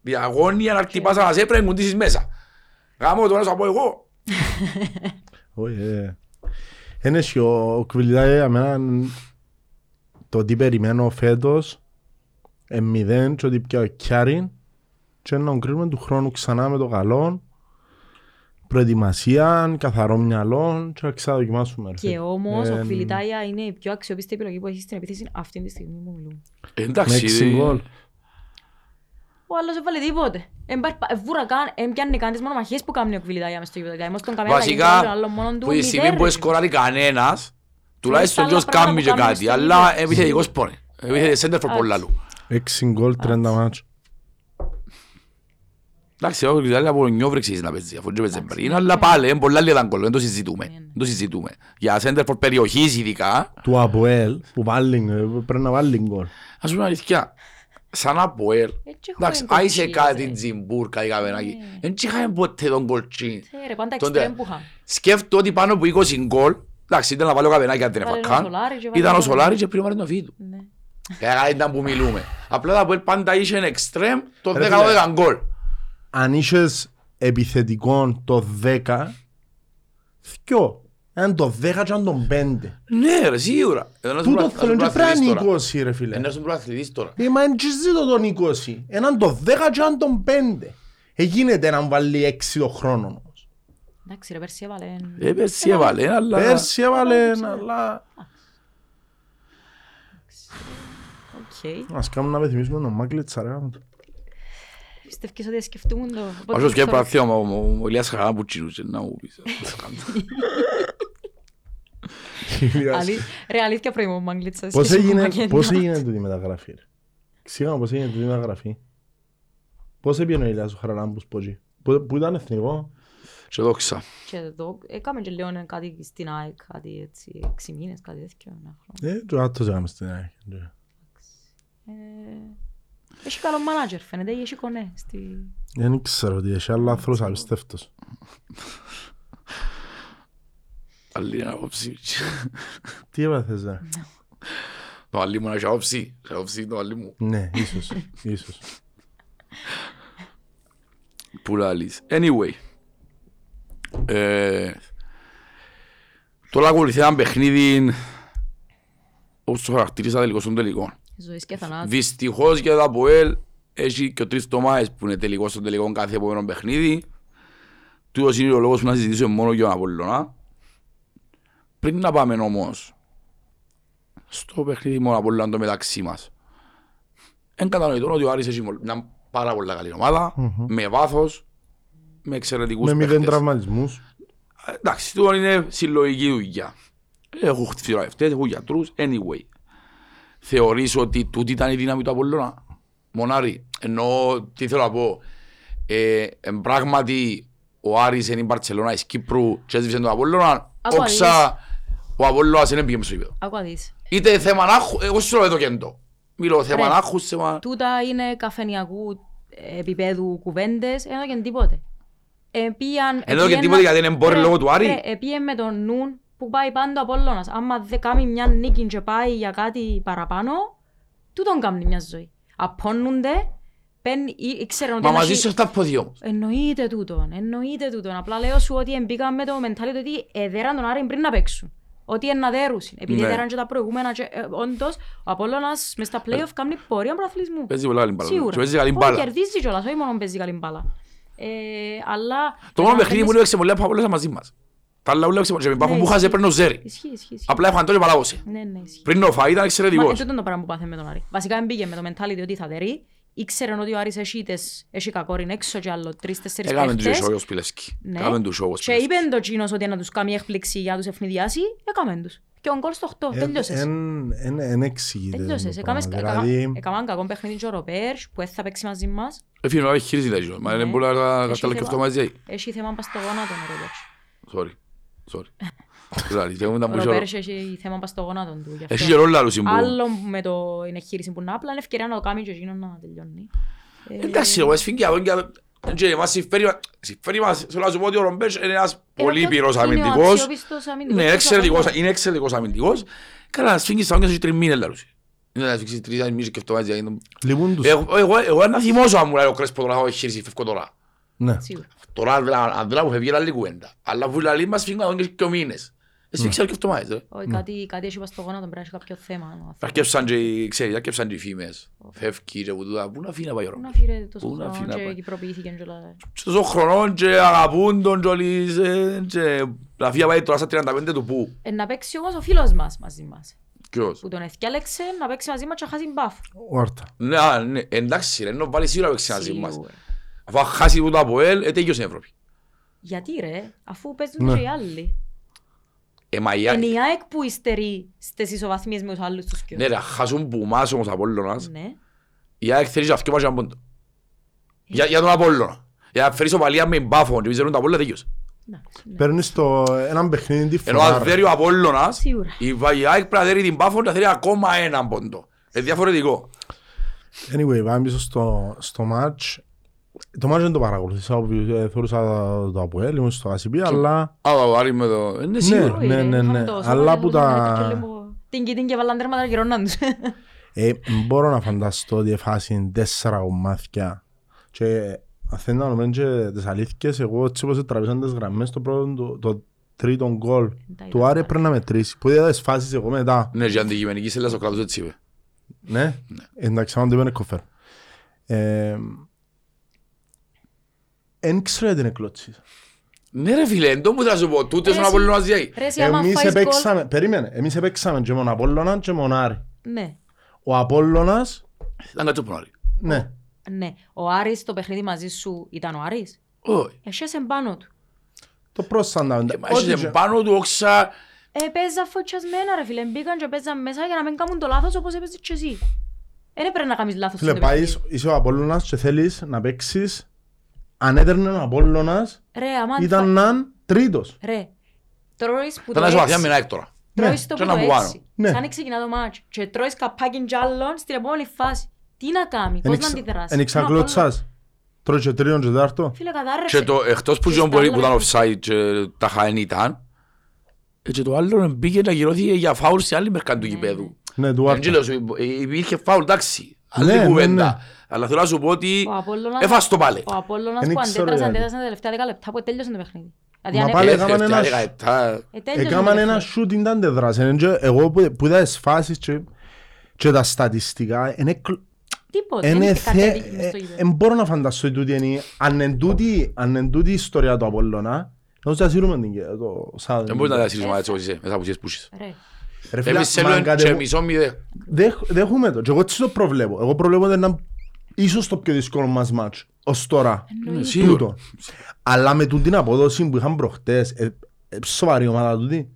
διαγώνια να χτυπάς να σε πρέπει να κουντήσεις μέσα. Γάμω τώρα σου πω εγώ. Όχι, είναι ο κλειδιτάλια για μένα το τι περιμένω φέτος μηδέν και ότι πια κιάριν και να κρίνουμε του χρόνου ξανά με το καλό. Προετοιμασία, καθαρό μυαλό και να ξαδοκιμάσουμε. Και όμως ε, ο Κβιλιτάγια είναι η πιο αξιοπιστή επιλογή που έχει στην επίθεση αυτή τη στιγμή που μιλούν. Εντάξει. Ο άλλος δεν βάλει τίποτε. Βουρακάν, δεν πιάνει κανένας μόνο μαχές που κάνει ο Κβιλιτάγια μες στο γήπεδο. Βασικά, που η στιγμή που σκοράρει κανένας, τουλάχιστον ποιος κάνει και κάτι, αλλά επιθετικός πόνε. Επιθετικός σέντερ φορ πολλά λου. έξι γκολ, τριάντα μάτσο. Εντάξει, εγώ και από νιώ βρεξίσεις να παίζει, αφού και παίζει πριν, αλλά πάλι, είναι πολλά λίγα γκολ, δεν το συζητούμε. Για σέντερ φορ περιοχής ειδικά... Του ΑΠΟΕΛ, που πρέπει να βάλει γκολ. Ας πούμε αλήθεια, σαν ΑΠΟΕΛ, εντάξει, άισε κάτι Τζιμπούρ, κάτι καβενάκι, δεν είχαμε ποτέ τον κολτσί. Σκέφτω ότι πάνω από είκοσι γκολ, εντάξει, ήταν να βάλει ο καβενάκι αν την εφακάν, ήταν ο Σολάρι και πριν να φύγει του. Καλά ήταν που μιλούμε. Απλά το ΑΠΟΕΛ πάντα είχε ένα εξτρέμ, το δέκα δώδεκα γκολ. Αν είχες επιθετικών το δέκα, δυο. Αν το δέκα και αν το πέντε. Ναι ρε, σίγουρα. Πού το θέλουν και φραν είκοσι ρε φίλε. Ένας προαθλητής τώρα. Είμα εν τσιζήτω τον είκοσι. Έναν το δέκα και αν τον πέντε. Εγίνεται να βάλει έξι το χρόνο. Εντάξει ρε, πέρσι έβαλεν. Ε, πέρσι έβαλεν, αλλά... Πέρσι έβαλεν, αλλά... Ας κάνουμε να πεθυμίσουμε τον Μάκλητσα ρε. Πιστεύεις ότι σκεφτούμουν το... Όσο σκέφτομαι αθιόμα, ο Ηλίας χαρά που τσινούσε, να μου πεις. Ρε αλήθεια προήμω ο Μάγκλητσας. Πώς έγινε τούτη μεταγραφή ρε. Ξήγαμε πώς έγινε τούτη μεταγραφή. Πώς έπιανε ο Ηλίας χαρά που σπόγει. Πού ήταν εθνικό. Και δόξα. Έκαμε και λέω κάτι στην ΑΕΚ, κάτι έτσι, έξι μήνες, κάτι τέτοιο. Ε, το έκαμε στην ΑΕΚ. Έχει καλό μάνατζερ, φαίνεται, ή έχει κονέ στη... Δεν ξέρω τι έχει, αλλά άνθρωπος απιστεύτος. Άλλη είναι απόψη. Τι έπαθες, ρε. Το άλλη μου να έχει απόψη. Έχει απόψη το άλλη μου. Ναι, ίσως, ίσως. Πουλάλης. Anyway. Τώρα ακολουθεί ένα παιχνίδι όπως το χαρακτηρίζα τελικός των τελικών. Δυστυχώς για το ΑΠΟΕΛ έχει και τρεις τομάδες που είναι τελικός των τελικών κάθε επόμενο παιχνίδι. Τούτος είναι ο λόγος που να συζητήσουμε μόνο για τον Απόλλωνα. Πριν να πάμε όμως στο παιχνίδι μόνο Απόλλωνα το μεταξύ μας, εν κατανοητόν ότι ο Άρης έχει μια πάρα πολύ καλή ομάδα, mm-hmm. με βάθος, με εξαιρετικούς παίχτες. Με μηδέν τραυματισμούς. Εντάξει, τούτο είναι συλλογική δουλειά. Έχουν χτυπηροευτές, έχουν γιατρούς, anyway. Θεωρείς ότι τούτη ήταν η δύναμη του Απόλλωνα. Μονάρη, εννοώ τι θέλω να πω. Ε, εν πράγματι ο Άρης είναι η Μπαρτσελώνα της Κύπρου και έσβησε τον Απόλλωνα. Όξα ο Απόλλωνας δεν πήγε στο γήπεδο. Είτε θέμα νάχου, εγώ σου λέω εδώ και ντο. Μιλώ θέμα νάχου, θέμα... Τούτα είναι καφενιακού επίπεδου κουβέντες, ενώ και τίποτε. Ενώ και τίποτε γιατί είναι μπόρι λόγω του Άρη. Επίεν με τον νουν. Που πάει πάντα ο Απόλλωνας. Άμα δεν κάνει μια νίκη και πάει για κάτι παραπάνω, τούτον κάνει μια ζωή. Απώνονται, ξέρουν ότι... Μα μαζί σου αυτά από δύο. Εννοείται τούτον, εννοείται τούτον. Απλά λέω σου ότι εμπήκαν με το μεντάλι ότι εδέραν τον Άρη πριν να παίξουν. Ότι εναδέρουσαν. Επειδή εδέραν και τα προηγούμενα και όντως ο Απόλλωνας μες στα play-off κάνει πορεία προαθλισμού. Παίζει πολλά καλή μπάλα. Σίγουρα. Παίζει καλή μπάλα. Κερδίζει κιόλας, όχι μόνο παίζει καλή μπάλα. Το μόνο παιχνίδι μου έπαιξε πολλά Απόλλωνα μαζί μας. Τα άλλα ούλεξε και με πάχουν που χάζε πριν ο Ζέρι. Απλά έφαγαν τότε παλάβωσε. Πριν νοφά ήταν εξαιρετικός. Μα, ήταν το πράγμα που πάθε με τον Άρη. Βασικά μπήκε με το μεντάλι ότι θα δερεί. Ήξεραν ότι ο Άρης έχει κακόριν έξω και άλλο τρεις-τέσσερις παίχτες. Έκαμε τους ισόγιος Πιλέσκι. Και είπεν το Τσίνος ότι να τους κάνει έκπληξη για να τους ευνηδιάσει. Έκαμε τους. Και ο γκολ στο οκτώ. Τελειώσες. Εν εξηγείται. Τελειώσες. Έκαναν κακό παιχνίδι και ο Ροπέρς που θα παίξει μαζί μας. Έφυγε να έχει χειρίζει τα Τζίνος. Μα δεν μπορεί να καταλακευτώ μαζί. Έχει θέμα πας στο γόνατο ο Ροπέρς. Ο Ροπέρς έχει θέμα πας στο γόνατον του. Έχει και ρόλο άλλου συμπού. Άλλο με την εγχείρηση που είναι απλά, είναι ευκαιρία να το κάνει και εκείνο να τελειώνει. Εντάξει, εγώ έσφυγε και μας συμφέρει μας, θέλω να σου πω ότι ο Ροπέρς είναι ένας πολύ πυρός αμυντικός. Είναι εξαιρετικός αμυντικός. Καλά, σφίγγει στα όγγια σου τρεις μήνες λάρουσε. να σφίξει τρεις αρμίζεις και αυτό. Λοιπόν τους. Εγώ να θυμώσω αν μου λέει ο Κρέσπο τώρα, όχι χείριση, φεύγω τώρα. Ναι. Τώρα αν δεν μου φεύγει ένα λίγο έντα. Αλλά βουλαλή μας φύγουν και ο μήνες. Εσύ ξέρω και αυτό μάλιστα. Όχι, κάτι έχει πας στο γόνα, τον πρέπει να έχει κάποιο θέμα. Αρκέψαν και, ξέρεις, αρκέψαν και οι φήμες. Φεύγει ρε κουτούδα, πού να φύγει να πάει ο Ρώμης. Πού να φύγει να πάει. Και προποιήθηκαν και όλα. Και τόσο χρονών και αγαπούν τον Τζολής. Να φύγει να πάει τώρα στα τριάντα πέντε του πού. Να παίξει όμως ο φίλος μας μαζί μας. Ποιος. Που τον εθιάλεξε να παίξει μαζί μας και να χάσει μπαφ. Ο Άρτα. Ναι, εντάξει ρε, ενώ πάλι σίγουρα παίξει μαζί μας. Αφού χάσει που το ΑΠΟΕΛ, έτεγιος στην Ευρώπη. Γιατί ρε, αφού παίζουν και οι άλλοι. Είναι η ΑΕΚ που υστερεί στις ισοβαθμίες με τους άλλους τους κοιόδους. Ναι, χάσουν που μας όμως Απόλλωνας. Η ΑΕΚ θέλει να φκεί μαζί να πόντο. Για τον Απόλλωνα. Για να φέρεις οπαλία με μπάφο και πιστεύουν τα Απόλλωνα τέτοιος. Παίρνεις έναν παιχνίδι τη φορά. Ενώ αν θέλει ο Απόλλωνας, η ΑΕΚ πρέπει να θέλει την μπάφο και θέλει ακόμα έναν πόντο. Είναι διαφορετικό. Anyway, πάμε πίσω στο μάτς. Το μάτς δεν το παρακολουθήσα, θεωρούσα το ΑΠΟΕΛ, ήμουν στο ΑΣΥΠΗ, αλλά... Α, το Άρη με το... Είναι σίγουρο. Ναι, ναι, ναι, αλλά που τα... Τίνκι, τίνκι, βάλαν τέρματα και ρωνάν τους. Μπορώ να φανταστώ ότι εφάσιν τέσσερα κομμάτια και θέλω να νομίζουν και τις αλήθικες, εγώ έτσι πως τραβήσαν τις γραμμές το τρίτο γκολ του Άρη πρέπει να μετρήσει, που είδα τις φάσεις εγώ μετά. Ναι, για αντικειμενική σελίδα στο κράτος έτσι είπε. Ναι, εντάξει, αν το είπε είναι κοφέρ. Εν ξέρω την εκλώτσης. Ναι ρε φίλε, εν τόμου θα σου πω, τούτες τον Απόλλωνα μας διάγει. Εμείς επέξαμε, περίμενε, εμείς επέξαμε και μον Απόλλωνα και μον Άρη. Ναι. Ο Απόλλωνας... Ήταν κάτι τον Άρη. Ναι. Ναι. Ο Άρης το παιχνίδι μαζί σου ήταν ο Άρης. Όχι. Έχεις εμπάνω του. Το πρόσθαντα. Έχεις εμπάνω του, όξα... Επέζα φωτσιασμένα ρε φίλε, μπήκαν και παίζαν μέσα για να μην κάνουν το λάθος όπως έπαιζε και εσύ. Δεν πρέπει να κάνεις λάθος. Φίλε, πάεις, είσαι ο Απόλλωνας και θέλεις να παίξεις. Αν έδερνε ο Απόλλωνας, ήταν ναν τρίτος. Ρε, τρώεις που το έξι, το που το έξι, σαν ξεκινά το μάτσο και τρώεις καπάκι τζάλλον στην επόμενη φάση. Τι να κάνει, πώς να αντιδράσεις. Εν εξαγκλωτσάς, τρώει και τρίον και δάρτο. Φίλε κατάρρευσε. Και το εκτός που ήταν offside και τα χαέν ήταν, και το άλλο μπήκε να γυρώθηκε για φάουλ σε άλλη μερκά του γηπέδου. Ναι, του άλλη κουβέντα. Αλλά θέλω να σου πω ότι έφασε το πάλι. Ο Απόλλωνας που αντέδρασε, αντέδρασε τα τελευταία δέκα λεπτά που τέλειωσε το παιχνίδι. Μα πάλι έκαναν ένα σούτ ήταν αντέδρασε. Εγώ που είδα τις φάσεις και τα στατιστικά... Τίποτε, δεν είναι κατέδικη στο γήπεδο. Εν μπορώ να φανταστώ ότι τούτη είναι. Αν εν τούτη η ιστορία του Απόλλωνα, να τους διασύρουμε το Σάδεν. Δεν μπορείς να διασύρουμε έτσι όπως είσαι, μέσα από τις πούσεις. Εμείς θέλουμε και μισό μηδέ. Δέχουμε το και εγώ έτσι το προβλέπω. Εγώ προβλέπω ότι είναι ίσως το πιο δύσκολο μας μάτσο ως τώρα. Τούτο. Αλλά με την απόδοση που είχαν προχτές, σοβαρή ομάδα τούτη.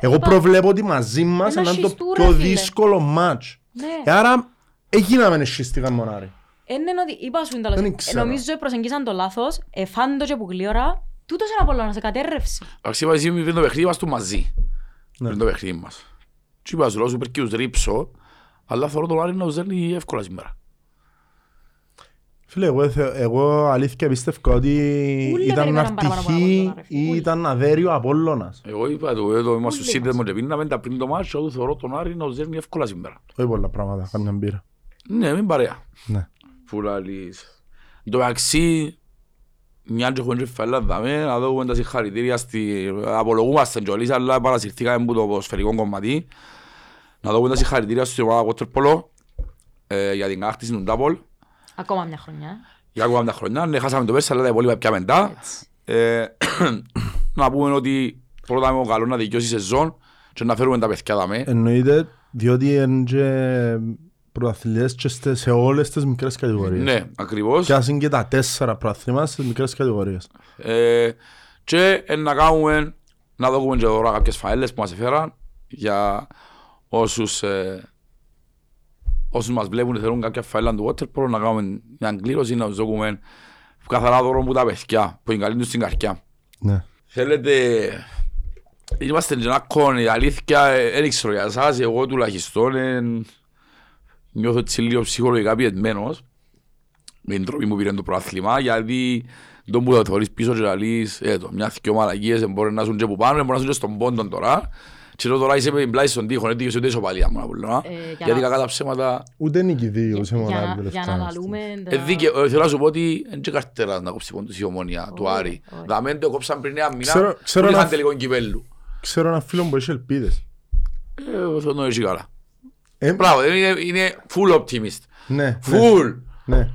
Εγώ προβλέπω ότι μαζί μας είναι το πιο δύσκολο μάτσο. Άρα έγιναμε νεσχιστικά μονάρι. Νομίζω προσεγγίσαν το λάθος, εφάντο και που γλύωρα. Τούτος είναι Απόλλωνα, σε κατέρρευσε. Αξίμα εσύ πριν το παιχνίδι μας του μαζί. Πριν το παιχνίδι μας. Τι είπα, ζουλώ, σούπερ και τους ρίψω, αλλά θέλω τον Άρη να τους δέρνει εύκολα σήμερα. Φίλε, εγώ αλήθεια πίστευκα ότι ήταν αρτυχή ή ήταν αδέριο Απόλλωνας. Εγώ είπα, το είμαστε στους σύνδεσμο και πίναμε τα πριν το μάτσο, εγώ θέλω τον Άρη να τους δέρνει εύκολα σήμερα. Όχι πολλά πράγματα, καμιά μπύρα. Ναι, μην παρέα. Φουλάλης. Το αξί... Μια και χωρίς φελάδαμε, να δούμε τα συγχαρητήρια, απολογούμαστε κιόλις, αλλά παρασυρθήκαμε από το ποδοσφαιρικό κομμάτι. Να δούμε τα συγχαρητήρια στην ομάδα Κότρεπολο για την κατάκτηση του ντάμπολ. Ακόμα μια χρονιά. Για ακόμα μια χρονιά, ναι, χάσαμε το πέρσι, αλλά τα υπόλοιπα πια μετά. Να πούμε ότι πρώτα είμαι καλό να δικαιώσει η σεζόν και να φέρουμε τα παιδιά δαμε. Εννοείται, διότι είναι... πρωταθλητές και σε όλες τις μικρές κατηγορίες. Ναι, ακριβώς. Και ας είναι και τα τέσσερα πρωταθλήματα στις μικρές κατηγορίες. Ε, και ε, να κάνουμε, να δούμε και τώρα κάποιες φαέλες που μας έφεραν για όσους, ε, όσους μας βλέπουν και θέλουν κάποια φαέλα του Waterpolo να κάνουμε μια κλήρωση, να δούμε καθαρά δώρο που τα παιδιά, που εγκαλύνουν στην καρκιά. Ναι. Θέλετε, είμαστε και να κόνε, η αλήθεια, δεν ξέρω για εσάς, εγώ τουλάχιστον, ε, νιώθω έτσι λίγο ψυχολογικά πιεσμένος με την τρόπη μου πήραν το προαθλήμα γιατί τον που θα θεωρείς πίσω και θα λύσεις μια δυο μαλακίες μπορεί να ζουν και που πάνω, μπορεί να ζουν και στον πόντον τώρα Ξέρω τώρα είσαι πλάι στον τοίχο, δεν είσαι ούτε ισοπαλία μου να πουλώ. Γιατί κακά τα ψέματα... Ούτε νικηδίω σε μωρά. Για να λαλούμε... Θέλω να σου πω ότι δεν είχε καρτέρα να κόψει πόντους η Ομόνια του Άρη. Δαμέν το κόψαν πριν ένα μήνα, ούτε είχαν τελικό κυπέλλου. Ξέρω έναν φίλο που έχει ελπίδες. Αυτό το έχει καλά. Μπράβο, είναι full optimist. Ναι. Full. Ναι.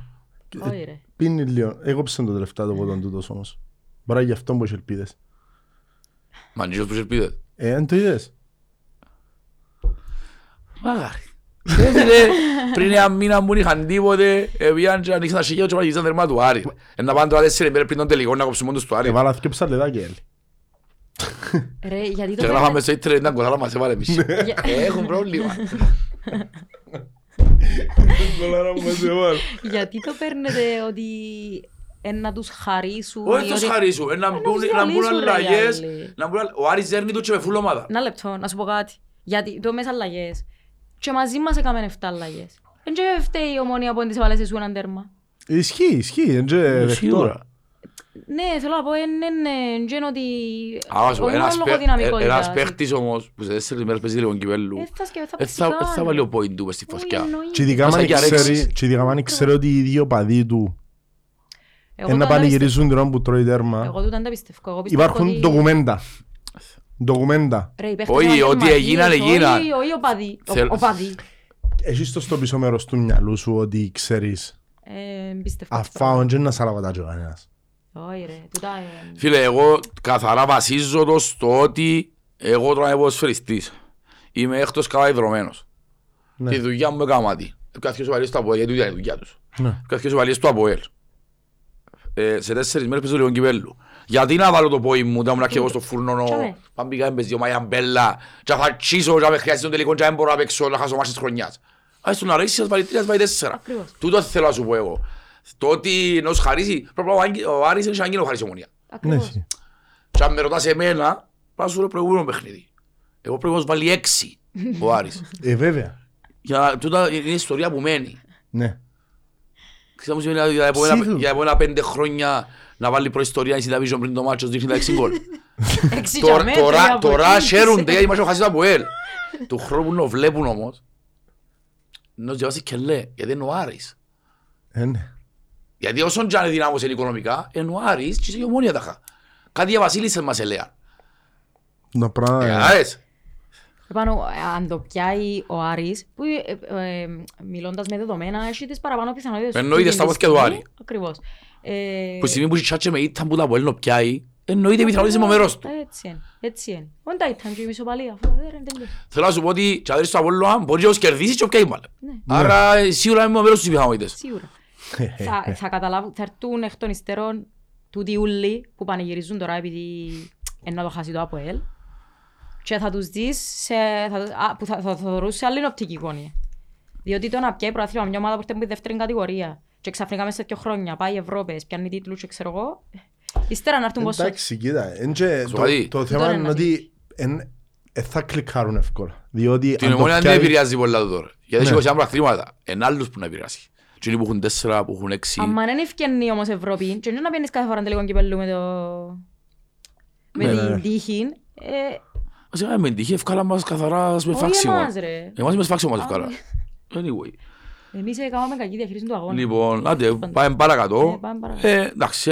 Πίνει λίγο. Εγώ ψέν το τελευταίο το ποτόν τούτος όμως. Μπράβο για αυτόν που έχει ελπίδες. Μα νίκος που έχει ελπίδες. Ε, αν το είδες. Μαγάρι. Πριν ένα μήνα μου είχαν τίποτε, έπιαν και ανοίξαν τα σιγιά και πάνε θερμά του Άρη. Ένα πάνε τώρα τέσσερι μέρες πριν τον τελικό να κόψουν μόντους του Άρη. Βάλα και ψαλεδάκι έλει. Ρε, γιατί το... Και γράφαμε στο ίτρε, ήταν κολλάρα μας έβαλε πίσω. Έχουν πρόβλημα. Κολλάρα μας έβαλε. Γιατί το παίρνετε ότι... να τους χαρίσουν... Όχι να τους χαρίσουν, να μπουν αλλαγές. Ο Άρης δέρνει του και με φουλ ομάδα. Ένα λεπτό, να σου πω κάτι. Γιατί το μέσα αλλαγές. Και μαζί μας έκαμε εφτά αλλαγές. Εν και φταίει η Ομόνια που δεν σε βάλεσαι σου έναν τέρμα. Ισχύει, ισχύει, εν και δεχτώρα. Ναι, θέλω να πω, εν και είναι ότι... Ένας ένας παίχτης όμως, που σε τέσσερις μέρες παίζει λίγο κυπέλλου. Θα βάλει ο πόιν του μες στη φωσκιά. Και ειδικά αν ξέρει ότι οι δύο παδί του να πανηγυρίζουν την ώρα που τρώει τέρμα. Εγώ τούτα δεν τα πιστεύω. Υπάρχουν ντοκουμέντα. Ντοκουμέντα. Όχι, ό,τι έγιναν, έγιναν. Όχι, ο παδί. Έχεις το στο πίσω μέρος του μυαλού σου ότι ξέρεις. Αφάω και να σαραβατάζει ο κανένας. Φίλε, εγώ καθαρά βασίζω το στο ότι εγώ τώρα είμαι σφαιριστής. Είμαι έκτος καλά υδρωμένος. Τη δουλειά μου έκανα τι. Κάθε σου βαλείς το ΑΠΟΕΛ, γιατί ήταν η δουλειά τους. Κάθε σου βαλείς το ΑΠΟΕΛ. Σε τέσσερις μέρες παίζω λίγο κυπέλλου. Γιατί να βάλω το πόη μου, όταν εγώ στο φούρνο, αν πήγα έμπαιζε ο Μαϊαμπέλα, και θα τσίσω, και θα με χρειάζεται τον τελικό, και δεν μπορώ να παίξω, να χάσω μάτσες χρονιάς. Ας τον αρέσει, σας βάλει τρία, σας βάλει τέσσερα. Τούτο θέλω να σου πω εγώ. Το ότι να σου χαρίσει, ο Άρης είναι σαν κοινό χαρίσει Ομονία. Και αν με ρωτάς εμένα, πας σου ρε προηγούμενο παιχνίδι. Εγώ πρέπει να βάλει έξι ο Άρης. Ε, βέβαια. Τούτα είναι η ιστορία που μένει. Για επόμενα πέντε χρόνια να βάλει προϊστορία η συνταβίζο πριν το μάτσο δείχνει τα έξι γκολ. Τώρα χαίρονται γιατί μας έχουν χάσει το ΑΠΟΕΛ. Του χρόνου που να βλέπουν όμως να διαβάσει και λέει γιατί είναι ο Άρης. Γιατί όσον τζάνε δυνάμωσε οικονομικά είναι ο Άρης και είσαι Ομόνια τάχα. Κάτι για βασίλισσες μας έλεγαν. Να πράγμα. Επάνω, αν το πιάει ο Άρης, που ε, ε, μιλώντας με δεδομένα, έχει τις παραπάνω πιθανότητες. Εννοείται στα πόθηκια του Άρη. Ακριβώς. Ε... Που η στιγμή που τσάτσε με ήταν που τα πολύ να πιάει, εννοείται πιθανότητες με μέρος του. Έτσι είναι, έτσι είναι. Όντα ήταν και η μισοπαλία. Θέλω να σου πω ότι και αδέρεις του Απόλλωνα μπορεί να τους κερδίσει και πιάει μάλλον. Άρα σίγουρα είμαι ο μέρος τους πιθανότητες. Σίγουρα. Θα καταλάβουν, θα έρθουν εκ των υστέρων τούτοι ούλοι που πανηγυρίζουν τώρα επειδή ενώ το χάσει το ΑΠΟΕΛ. Και θα τους δεις που θα το θεωρούν σε άλλη οπτική γωνία. Διότι το να πιάει προαθλήμα μια ομάδα που ήρθε με τη δεύτερη κατηγορία και ξαφνικά μέσα σε δύο χρόνια πάει η Ευρώπη, πιάνει τίτλους και ξέρω εγώ, ύστερα να έρθουν πόσο... Εντάξει, κοίτα, το θέμα είναι ότι θα κλικάρουν εύκολα. Την Ομόνια δεν επηρεάζει πολλά τώρα. Γιατί έχει είκοσι προαθλήματα, είναι άλλους που να επηρεάζει. Τι είναι που έχουν τέσσερα, που έχουν έξι. Αμα δεν ευκαινεί όμως Ευρώπη, και να πιένεις κάθε φορά τελικό κυπέλλου με την τύχη. Ας είχαμε με τύχη, ευκάλα μας καθαρά με φάξιμα. Όχι εμάς ρε. Εμάς είμαστε φάξιμα μας ευκάλα. Anyway. Εμείς έκαναμε κακή διαχείριση του αγώνα. Λοιπόν, άντε, πάμε παρακατώ. Εντάξει,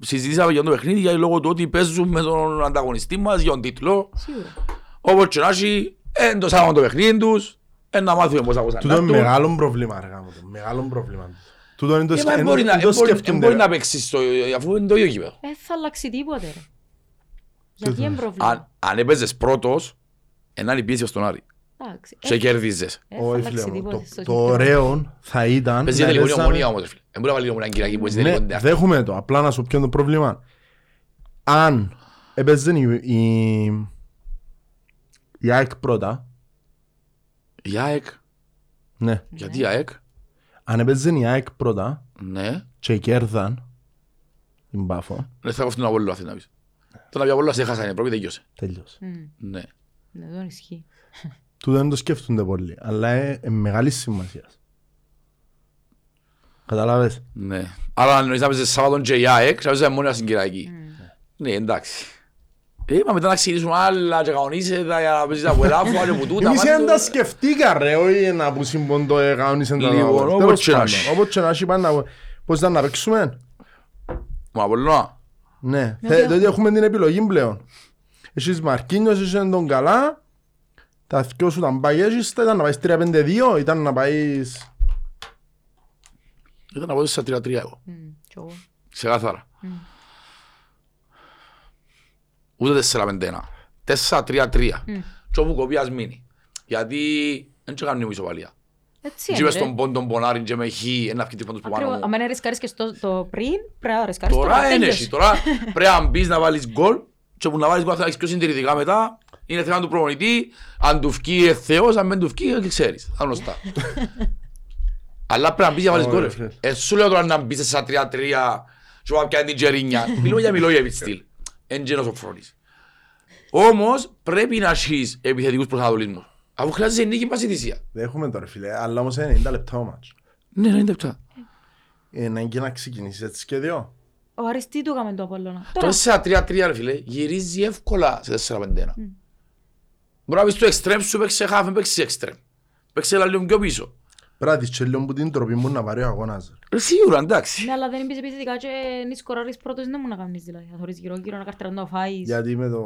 συζητήσαμε για το παιχνίδι για λόγω του ότι παίζουμε τον ανταγωνιστή μας για τον τίτλο. Όπως και να έχει, εν το σάγαμε το παιχνίδι τους, εν να μάθουμε πώς αγωνιστούν. Τούτο είναι μεγάλο πρόβλημα, ρε γάμο του, μεγάλο πρόβλημα. Τούτο είναι το σκεφτούνται. Μπορεί να παίξεις αφού είναι το ίδιο κύπεδο. Δεν θα αλλάξει τίποτε ρε. Αν έπαιζες πρώτος, έναν υπήρχε στον Άρη. Σε κέρδιζες. Το ωραίο θα ήταν... Παίζει τελικό η Ομονία όμως, φίλε. Δεν μπορεί να βάλει η Ομονία κυριακή που παίζει τελικό. Δέχομαι το. Απλά να σου πιάνω το πρόβλημα. Αν έπαιζε η ΑΕΚ πρώτα... Η ΑΕΚ. Ναι. Γιατί η ΑΕΚ. Αν έπαιζε η ΑΕΚ πρώτα και κέρδαν... Την Πάφο. Δεν θα κόφτουν από όλο αυτή να πεις. Τώρα πια πολλές έχασαν, η πρώτη τελειώσε. Τελειώσε. Ναι. Δεν τον ισχύει. Τούτο δεν το σκέφτονται πολύ, αλλά είναι μεγάλης σημασίας. Καταλάβες. Ναι. Άρα αν νοηθάμε σε Σάββατον και η ΑΕΚ, θα έπαιζε μόνο στην Κυριακή. Ναι, εντάξει. Είπαμε μετά να ξεκινήσουμε άλλα και κανονίσετε για να παίζεις τα κουελάφου, άλλο που τούτα. Εμείς δεν τα σκεφτήκα ρε, όχι να που συμποντώ κανονίσετε τα κουελάφου. Όπως και να έχει πάνε να... Πώς ήταν να παίξουμε. Μα πολλά. Ναι, τότε έχουμε την επιλογή πλέον. Εσείς Μαρκίνιος, εσείς είναι τον καλά. Τα δυο σου ήταν πάει εσείς, ήταν να πάεις τρία πέντε δύο, ήταν να πάεις... Ήταν να πάω στα τρία τρία εγώ. Ξεκάθαρα. Ούτε τέσσερα πέντε ένα. τέσσερα τρία τρία. Και όπου κοπίας μείνει. Γιατί δεν και κάνουν μισοπαλία. Έτσι είναι. Και στον πόντο πονάρι και με χει, ένα αυκητή πόντος που πάνω μου. Αν ρισκάρεις και το πριν, πρέπει να ρισκάρεις το πριν. Τώρα είναι εσύ. Τώρα πρέπει να μπεις να βάλεις γκολ. Και όπου να βάλεις γκολ θα έχεις πιο συντηρητικά μετά. Είναι θέμα του προπονητή. Αν του φκεί θεός, αν δεν του φκεί, δεν ξέρεις. Θα γνωστά. Αλλά πρέπει να μπεις για βάλεις γκολ. Σου λέω τώρα να μπεις σε τρία τρία και να πιάνει την Τζερίνια. Μιλούμε για Μιλόγεβιτς στυλ. Εν γένος ο Φρόνης. Όμως πρέπει να έχεις επιθετικούς προσανατολισμούς. Αφού χρειάζεσαι νίκη πασιτησία. Δεν έχουμε τώρα φίλε, αλλά όμως είναι ενενήντα λεπτά ο μάτσο. Ναι, ενενήντα λεπτά. Είναι και να ξεκινήσεις έτσι και δύο. Ο Άρης τι του έκαμε το Απόλλωνα. Τώρα σε τρία τρία ρε φίλε, γυρίζει εύκολα σε τέσσερα πέντε ένα. Μπορεί να πεις το εξτρέμ σου, παίξε χάφ, δεν παίξεις εξτρέμ. Παίξε ένα λίγο πιο πίσω. Πράτης και λέω που την τροπή μου να βαρέω αγώνας. Σίγουρα, εντάξει. Ναι, αλλά δεν είπες επιθετικά και νη σκοράρεις πρώτος, δεν μου να κάνεις δηλαδή. Θα θωρείς γύρω-γύρω, να καρτέρα να φάεις. Γιατί με το...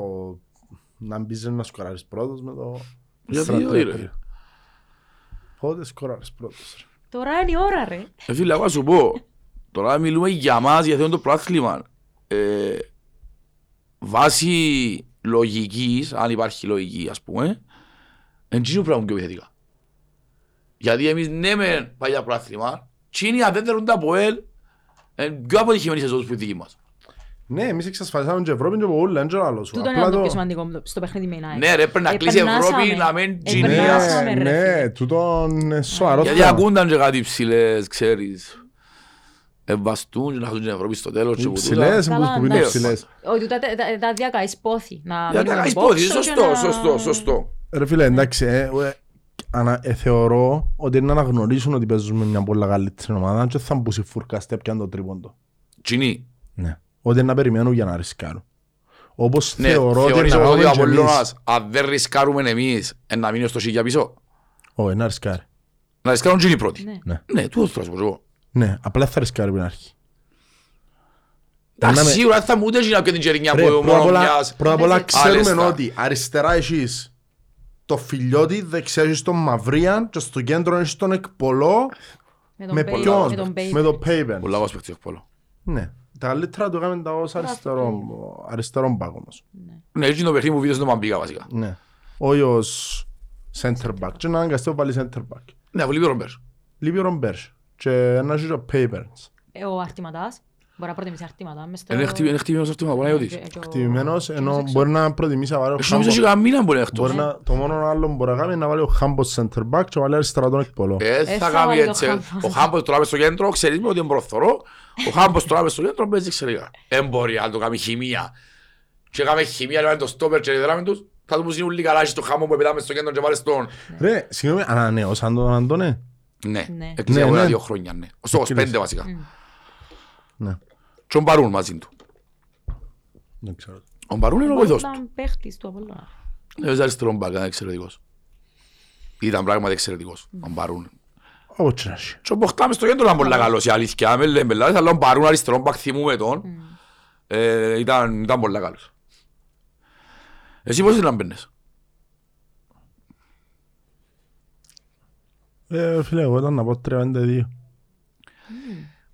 να μπεις να σκοράρεις πρώτος με το... Γιατί ρε. Πότε σκοράρεις πρώτος ρε. Τώρα είναι η ώρα ρε. Ε φίλε, εγώ θα σου πω. Τώρα μιλούμε για μας, για το πρόθλημα. Βάσει λογικής, αν υπάρχει λογική ας πούμε, εν τσίνου πράγμα πιο επιθετικά. Γιατί εμείς ναι μεν παλιά πρόθλημα, τσίνοι αν δεν τερούν τα ΑΠΟΕΛ, είναι πιο αποτυχημένοι σε ζώτους που δική μας. Ναι, εμείς εξασφαλίσαμε και Ευρώπη και από όλα, δεν ξέρω άλλο σου. Τούτο είναι το πιο σημαντικό στο παιχνίδι με η ΑΕΚ. Ναι ρε, πρέπει να κλείσει η Ευρώπη, να μεν τσινίας. Ναι, τούτο είναι σοβαρό. Γιατί ακούνταν και κάτι ψηλές, ξέρεις. Εμβαστούν και να χάσουν την Ευρώπη στο τέλος. Οι ψηλές, εμείς που πίνουν ψηλές. Όχι, τα διακαείς πόθη. Διακαείς πόθη, σωστό, σωστό. Ρε φίλε, εντάξει. Ανα, ε, θεωρώ ότι είναι να αναγνωρίσουν ότι παίζουν με μια πολλά καλύτερη ομάδα και θα μπουν σε φουρκαστέ πιάνε το τρίποντο. Τσινή. Ναι. Ότι είναι να περιμένουν για να ρισκάρουν. Όπως ναι, θεωρώ ότι είναι να κάνουμε και εμείς. Αν δεν ρισκάρουμε εμείς, ε, να μείνει στο σίγια πίσω. Όχι, να ρισκάρει. Να ρισκάρουν τσινή πρώτη. Ναι, ναι, ναι τούτος θα σου πω εγώ. Ναι, απλά θα ρισκάρει πριν αρχή. Εντάξει, σίγουρα θα μου ούτε γίνει από την Τζερινιά από μόνο μιας. Πρώτα απ' όλα ξέρουμε ότι αριστερά εσείς το Φιλιώτη, δεξιά έχεις τον Μαυρίαν και στο κέντρο έχεις τον Εκπολό με ποιον, με τον Πέιπεν. Πολλά βάζει παίχτης Εκπολό. Ναι, τα καλύτερα του έκαμε τα ως αριστερόν μπακ όμως. Ναι, έτσι το παιχνίδι μου βίντεο στον Μαμπίκα βασικά. Ναι, όχι ως center back και να αναγκαστεί πάλι center back. Ναι, από Λίπιο Ρομπέρς. Λίπιο Ρομπέρς και ένα έχει ο Πέιπεν. Ο Αρτηματάς. Μπορεί να προτιμήσει αρτήματα μες στο... Είναι χτυπημένος αρτήματα, μπορεί να γιωτήσει. Χτυπημένος, ενώ μπορεί να προτιμήσει να βάλει ο Χάμπος. Εξόμιζε και καμίνα μπορεί να εκτός. Το μόνο άλλο μπορεί να κάνει είναι να βάλει ο Χάμπος center back και να βάλει αριστερά τον Εκπολό. Έτσι θα κάνει έτσι. Ο Χάμπος τώρα μες στο κέντρο, ξέρεις με ότι είναι προθωρό. Ο Χάμπος τώρα μες στο κέντρο, παίζει εξαιρετικά. Εν μπορεί να το κάνει χημεία. Και κάνει χημεία να βάλει το στόπερ και να θα του πούσουν ούλοι καλά και στο χάμο που πετάμε στο κέντρο και βάλεις τον... Ρε, συγγνώμη, ανανέωσαν τον Αντώνε. Ναι, εξαιρετικά δύο χρόνια, ναι. Στο είκοσι πέντε βασικά. Και ο Μπαρούν μαζί του. Ο Μπαρούν είναι ο βοηθός του. Ήταν παίχτης του Απόλλωνα. Ήταν αριστερό μπακ, ήταν εξαιρετικός. Ήταν πράγματι εξαιρετικός, ο Μπαρούν. Και ο Μποχτάμε στο κέντρο ήταν πολύ καλός, η αλήθεια. Με λέμε, αλλά ο Μπαρούν αριστερό μπακ, θυμούμε τον. Ήταν πολύ καλός. Εσύ πώς ήταν μπαίνες. Φίλε, εγώ ήταν να πω τριάντα δύο.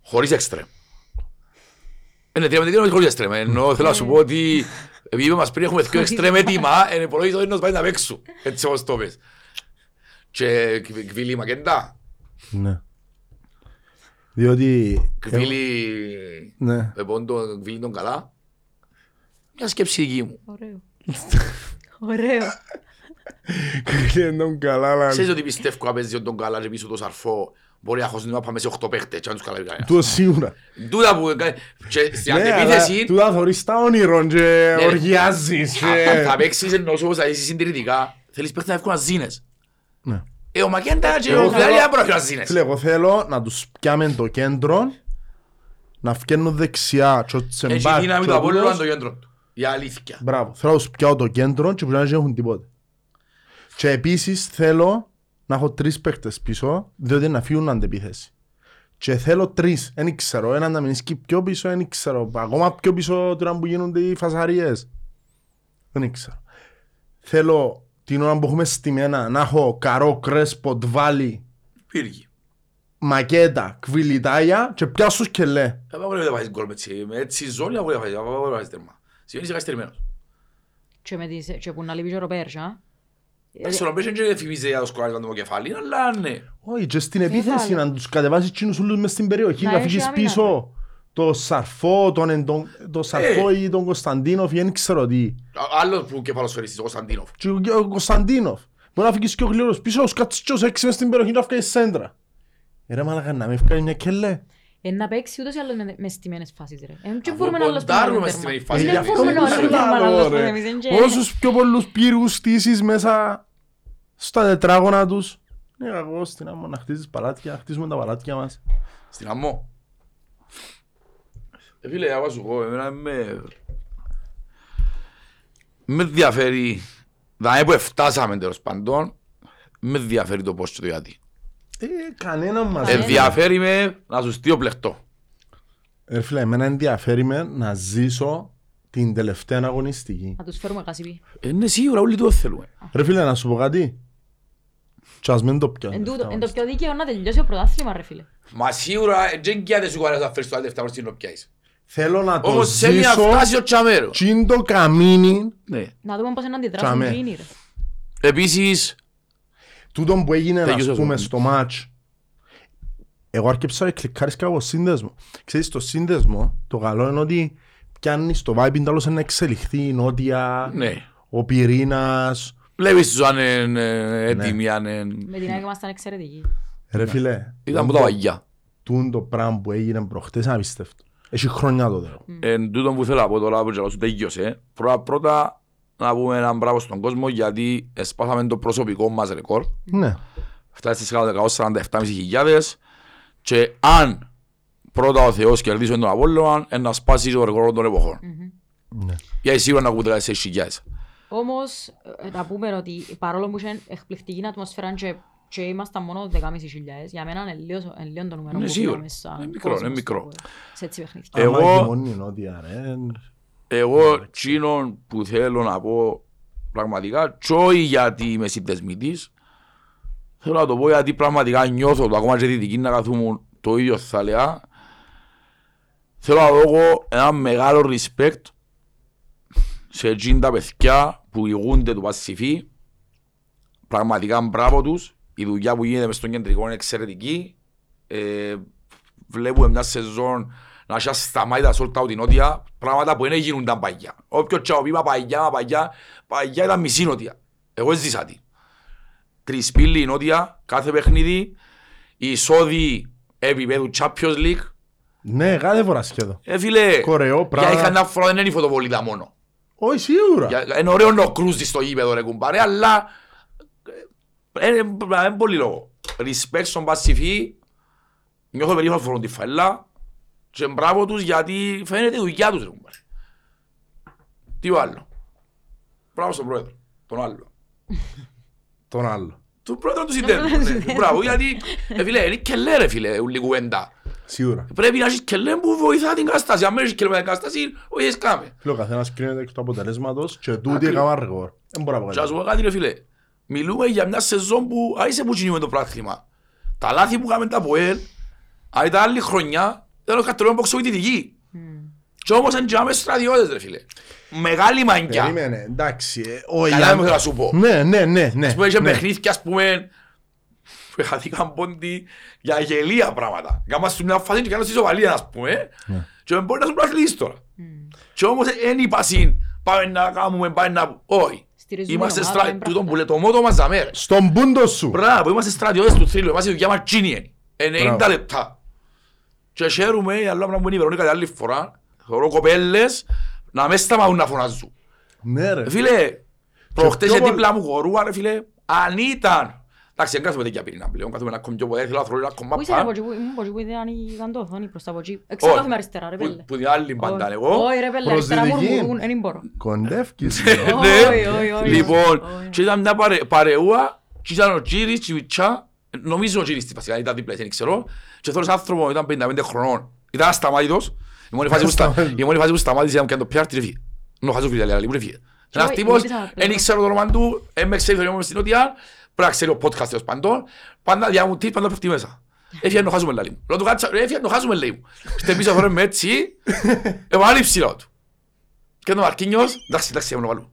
Χωρίς εξτρέμ. Είναι τρία με τρία χωρίς εξτρέμ, ενώ θέλω να σου πω ότι επειδή μας πριν έχουμε δύο εξτρέμ έτοιμα, είναι πολλοί ζωήνως πάει να παίξουν, έτσι όπως το πες. Και κβίλη μακεντά. Ναι. Διότι... Κβίλη... Ναι. Επόντο, κβίλη τον καλά. Μια σκέψη δική μου. Ωραίο. Ωραίο. Κβίλη τον καλά, αλλά... Ξέρεις ότι πιστεύω να παίζει τον καλά και πίσω το σαρφό. Μπορεί να χωρίζουν να πάμε σε οκτώ παίχτες και να τους καλάβει κανένας. Τούτο σίγουρα. Τούτα που... Στην αντεπίθεση... Τούτα θωρείς τα όνειρον και οργιάζεις. Θα παίξεις εννοώς όπως θα είσαι συντηρητικά. Θέλεις παίχτες να εύκολα ζήνες. Ε, ο Μακέντα και ο Φιλάρια μπορεί να ζήνες. Φίλε, εγώ θέλω να τους πιάμε το κέντρο, να φκένουν δεξιά και ο Τσεμπάκ. Έχει δύναμη το Απόλλωνα το κέντρο του. Η αλήθεια. Μπράβο. Θέλω να τους πιάω το κέντρο και που να έχουν τίποτε. Και επίσης θέλω να έχω τρεις παίκτες πίσω, διότι να φύγουν αντεπίθεση. Και θέλω τρεις, δεν ξέρω, έναν να μείνει πιο πίσω, δεν ξέρω, ακόμα πιο πίσω τώρα που γίνονται οι φασαρίες. Δεν ξέρω. Θέλω την ώρα που έχουμε στημένα να έχω Καρό, Κρέσπο, Τβάλι, Πύργη, Μακέτα, Κβιλιτάια και πιάσου σκελέ. Δεν πρέπει να βάζεις γκολ με έτσι ζώνη, δεν πρέπει να βάζεις τέρμα. Σημαίνει είσαι καθυστερημένος. Και που να λείπει και ο Ροπέρσα. Εντάξει, ο Ροπέρσα δεν φημίζεται για το σκοράζει με το κεφάλι, αλλά ναι. Όχι, και στην επίθεση να τους κατεβάσεις τσίνους όλους μες στην περιοχή, να φύγεις πίσω. Το Σαρφό, τον, τον, τον Σαρφό hey. Ή τον Κωνσταντίνοφ, δεν ξέρω τι. Άλλος που κεφαλοσφαιριστής, ο Κωνσταντίνοφ. Και ο Κωνσταντίνοφ. Μπορεί να φύγεις και ο Γλυόρος πίσω, ως κάτσεις και ως έξι μες στην περιοχή να φύγεις σέντρα. Ρε μαλακα, να με φύγει μια κελέ. Ε, να παίξει ούτως ή άλλως με, με στημένες φάσεις ρε. Ε, και μπορούμε να άλλος πήρουμε με στημένες φάσεις. Δεν μπορούμε να άλλος πήρουμε εμείς. Όσους πιο πολλούς πύρους στήσεις μέσα στα τετράγωνα τους. Είναι κακό στην Αμμό να χτίζεις παλάτια, χτίζουμε τα παλάτια μας. Στην Αμμό. Φίλε, άμα σου πω, εμένα με... με διαφέρει... Δηλαδή που εφτάσαμε τέλος παντών, με διαφέρει το πώς και το γιατί. Ε, κανένα μας. Ενδιαφέρει με να σου στείλω πλεκτό. Ε, φίλε, εμένα ενδιαφέρει με να ζήσω την τελευταία αγωνιστική. Να τους φέρουμε κασιπί. Είναι σίγουρα, όλοι το θέλουμε. Ρε φίλε, να σου πω κάτι. Και ας μην το πιάνε. Εν το πιο δίκαιο να τελειώσει το πρωτάθλημα, ρε φίλε. Μα σίγουρα, δεν κοιτάτε σου καλά να φέρεις το τελευταίο αγωνιστή να πιάσεις. Θέλω να το ζήσω τσιν το καμίνι. Να δούμε πώς είναι να αντιδράσουν γίνει ρε. Επίσης τούτον που έγινε να πούμε στο μάτς. Εγώ άρχιψα να κλικάρεις και από σύνδεσμο. Ξέρεις το σύνδεσμο το καλό είναι ότι πιάνεις το vibe τέλος να εξελιχθεί η νότια, ο πυρήνας. Βλέπεις τους αν είναι έτοιμοι. Με την άγια μας ήταν εξαιρετικοί. Ρε φίλε, τούτον το πράγμα που έγινε προχτές είναι απίστευτο. Έχει χρόνια το δέρο. Εν τούτον που θέλω να πω τώρα, πρώτα πρώτα να πούμε έναν μπράβο στον κόσμο γιατί σπάσαμε το προσωπικό μας ρεκόρ. Ναι. Φτάσαμε στις εκατόν σαράντα επτά χιλιάδες και αν πρώτα ο Θεός κερδίσει τον Απόλλωνα, να σπάσει το ρεκόρ των εποχών. Ναι. Γιατί σίγουρα να ακούτε δεκατέσσερις χιλιάδες. Όμως, να πούμε ότι παρόλο που είχε εκπληκτική ατμόσφαιρα και ήμασταν μόνο δεκάμισι χιλιάδες, για μένα είναι λίγο το νούμερο που πήγαμε σαν μικρό. Σε έτσι παιχνίδια. Εγώ, εγώ τσίνον που θέλω να πω πραγματικά, τσόι γιατί είμαι συνδεσμητής, θέλω να το πω γιατί πραγματικά νιώθω το ακόμα και δυτική να καθούμουν το ίδιο θαλαιά. Θέλω να δω ένα μεγάλο respect σε τσίν τα παιδιά που ηγούνται του Πασιφή, πραγματικά μπράβο τους. Η δουλειά που γίνεται μες στον κεντρικό είναι εξαιρετική. Ε, βλέπουμε μια σεζόν να έχει ασταμάτητα σε όλη την νότια, πράγματα που δεν γίνονταν παγιά. Όποιος τσάω πήμα παγιά, παγιά, παγιά ήταν μισή νότια. Εγώ ζήσα τη. Τρισπύλη η νότια, κάθε παιχνίδι, εισόδη επίπεδου Champions League. Ναι, κάθε φορά σχεδόν. Ε, φίλε, κορεό, πράγμα. Για είχα ένα φορά δεν είναι η φωτοβολίδα μόνο. Όχι, σίγουρα. Για, είναι ωραίο να κρούσεις στο γήπεδο ρε κουμπάρε, αλλά... Είναι πολύ λόγο. Respect στον Πασιφή. Νιώθω περίπου φορούν τη φαίλα. Και μπράβο τους γιατί φαίνεται η δουλειά τους. Τι άλλο. Μπράβο στον πρόεδρο. Τον άλλο. Τον άλλο. Τον πρόεδρο του συντέρου. Μπράβο γιατί είναι κελέ ρε φίλε ούλη κουβέντα. Σίγουρα. Πρέπει να έχεις κελέ που βοηθά την κατάσταση. Αν έχεις κελέ με την κατάσταση όχι έχεις κάμε. Φίλε ο καθένας κρίνεται εκ του αποτελέσματος και τούτη έκανα ρεγόρ. Δεν μπορώ να μιλούμε για μια σεζόν που άισε που κινούμε το πράθλημα. Τα λάθη που είχαμε τα ΑΠΟΕΛ, αλλά τα άλλη χρονιά, δεν το κατρώνουμε από ξοβητητική. Mm. Και όμως αν γίναμε στρατιώτες ρε φίλε. Μεγάλη μαγκιά. Περίμενε, εντάξει. Καλά δεν μου θέλω να σου πω. Ναι, ναι, ναι. ναι. Ας πούμε είχε ναι. παιχνίδια, ας πούμε, που χαθήκαν πόντι για γελία πράγματα. Κάμα στην μια φάση και κάνω στη σοβαλία, ας πούμε, ναι. Και μπορεί να σου πραθλείς τώρα. Mm. Και όμως δεν είπα συν, πάμε να κάνουμε, πάμε να... Όχι. Είμαστε στρατιώτες του μότο μας δαμέρ. Στον πούντο σου. Μπράβο, είμαστε στρατιώτες του θρύλου. Είμαστε δουλειά μας τσίνιεν. ενενήντα λεπτά. Και χαίρομαι, αλλά να μου είναι η Βερονίκα άλλη φορά. Θεωρώ κοπέλες να μες σταμαγούν να φωνάζουν. Ναι ρε. Φίλε, προχτές σε δίπλα μου χορούα ρε φίλε. Αν ήταν Εντάξει, δεν κάνουμε τέτοια πυρήνα πλέον, καθούμε να κομμ' πιο ποτέ, θέλω να θέλω να κομμ' πάνω. Μου πως που ήταν η Καντόθωνη προς τα ποτσί. Εξακάθουμε αριστερά ρε πέλε. Που την άλλη μπάντα λέγω. Όχι ρε πέλε, αριστερά μουρμουρούν, δεν μπορώ. Κοντεύκεις. Λοιπόν, και ήταν μια παρεούα, και ήταν ο Τζίρις, και η Βιτσά. Νομίζω ο Τζίρις βασικά, ήταν δίπλα, δεν ξέρω. Και θέλω έναν άνθρωπο, ήταν πενήντα πέντε χρονών. Ήταν ασταμάτητος. Η μόνη φάση που σταμάτησε ήταν το πιάρ, τριβή. Ένας τύπος, δεν ξέρω το όνομα του, δεν με ξέρει το όνομα στην νότια, πρέπει να ξέρει ο podcast έως παντών, πάντα διαμουντής, πάντα πέφτει μέσα. Έφυγε να χάσουμε λαλί μου. Λέω έφυγε να χάσουμε λαλί μου. Στην πίσω φορέ με έτσι, έβαλε ψηλά του. Και ο Μαρκίνιος, εντάξει, εντάξει, έβαλε βάλου.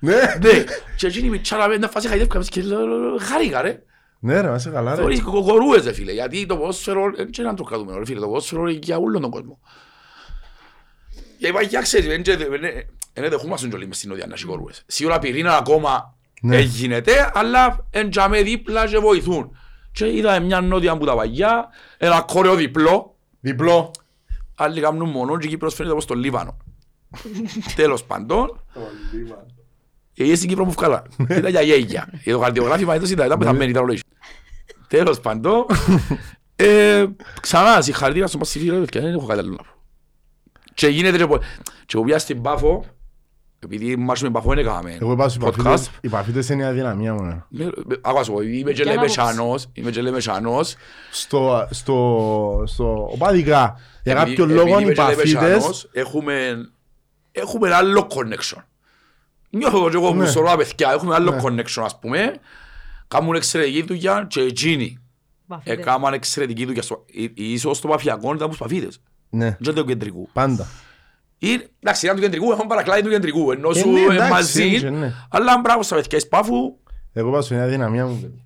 Ναι. Και εκείνη η Μιτσάρα με φάση χαϊδεύκα μέσα και χάρηκα ρε. Ναι ρε, μας εγαλά ρε. Θεωρείς κοκορούες ρε φίλε, γιατί το ποδόσφαιρο είναι το κρατούμενο ρε φίλε, το ποδόσφαιρο είναι για όλον τον κόσμο. Για ξέρεις, δεν δεχούμασουν όλοι μες στην οδιά να σηκωρούες. Σίγουρα πυρήνα ακόμα γίνεται, αλλά εντιαμε δίπλα και βοηθούν. Και είδαμε μια νότια που τα παγιά, ένα κόρεο διπλό. Διπλό. Άλλοι κάνουν μόνο και εκεί προσφέρεται όπως το Λίβανο. Τέλος παντών. Εγείς στην Κύπρο μου βγάλα. Ήταν για γέγια. Το καρδιογράφημα ήταν πεθαμένη, ήταν ολόγηση. Τέλος παντών. Ξανά συγχαρητήρα στον Πασιφίλιο και δεν έχω καταλούν να πω. Και γίνεται και εγώ πια στην Πάφο, επειδή μάρσουμε με Πάφο δεν έκαναμε podcast. Οι Παφίτες είναι η αδυναμία μου. Ακούω, είμαι και λέμε σανός. Στο οπαδικά, για κάποιο λόγο οι Παφίτες έχουμε άλλο connection. Νιώθω και εγώ που σωρώ τα παιδιά, έχουμε άλλο connection ας πούμε. Κάμουν εξαιρετική δουλειά και εκείνοι. Κάμουν εξαιρετική δουλειά, ίσως το Παφιακό ήταν τους Παφίτες. Ναι. Δεν το κεντρικού. Πάντα. Εντάξει, ήταν του κεντρικού, έχουν παρακλάδι του κεντρικού. Ενώ σου μαζί, αλλά μπράβο στα βεθκές Πάφου. Εγώ πάω σε μια δυναμία μου.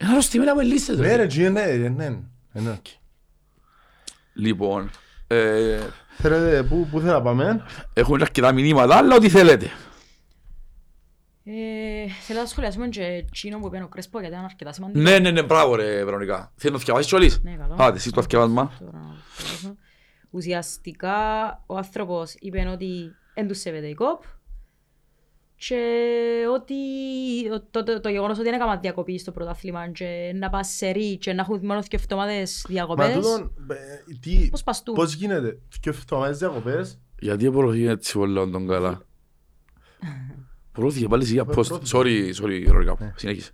Είναι αρρωστημένα με λίστες. Ναι ρε, ναι, ναι. Λοιπόν, θέλετε, πού θέλα πάμε? Έχουμε αρκετά μηνύματα, αλλά ό,τι θέλετε. Θέλω να σχολιάσουμε και εκείνο που είπε ο Κρέσπο, γιατί ήταν αρκετά σημαντικό. Ναι, ναι, ναι, μπράβο ρε Βρονικά. Θέλει να το θυκευάσεις όλες. Ναι, καλό. Άντε, εσείς το θυκευάσμα. Ουσιαστικά, ο άνθρωπος είπε ότι δεν τους σέβεται η κοπ και ότι το γεγονός ότι δεν έκανα διακοπή στο πρωτάθλημα και να πας σε ρί και να έχουν μόνο δύο εβδομάδες διακοπές. Μα τούτον, πώς πας του. Πώς γίνεται, δύο εβδομάδες διακοπές. Γιατί απορροφεί έτσι όλων τον καλά. Προώθηκε πάλι σιγά πώς. Sorry, sorry, Ρωρικά μου. Συνέχισε.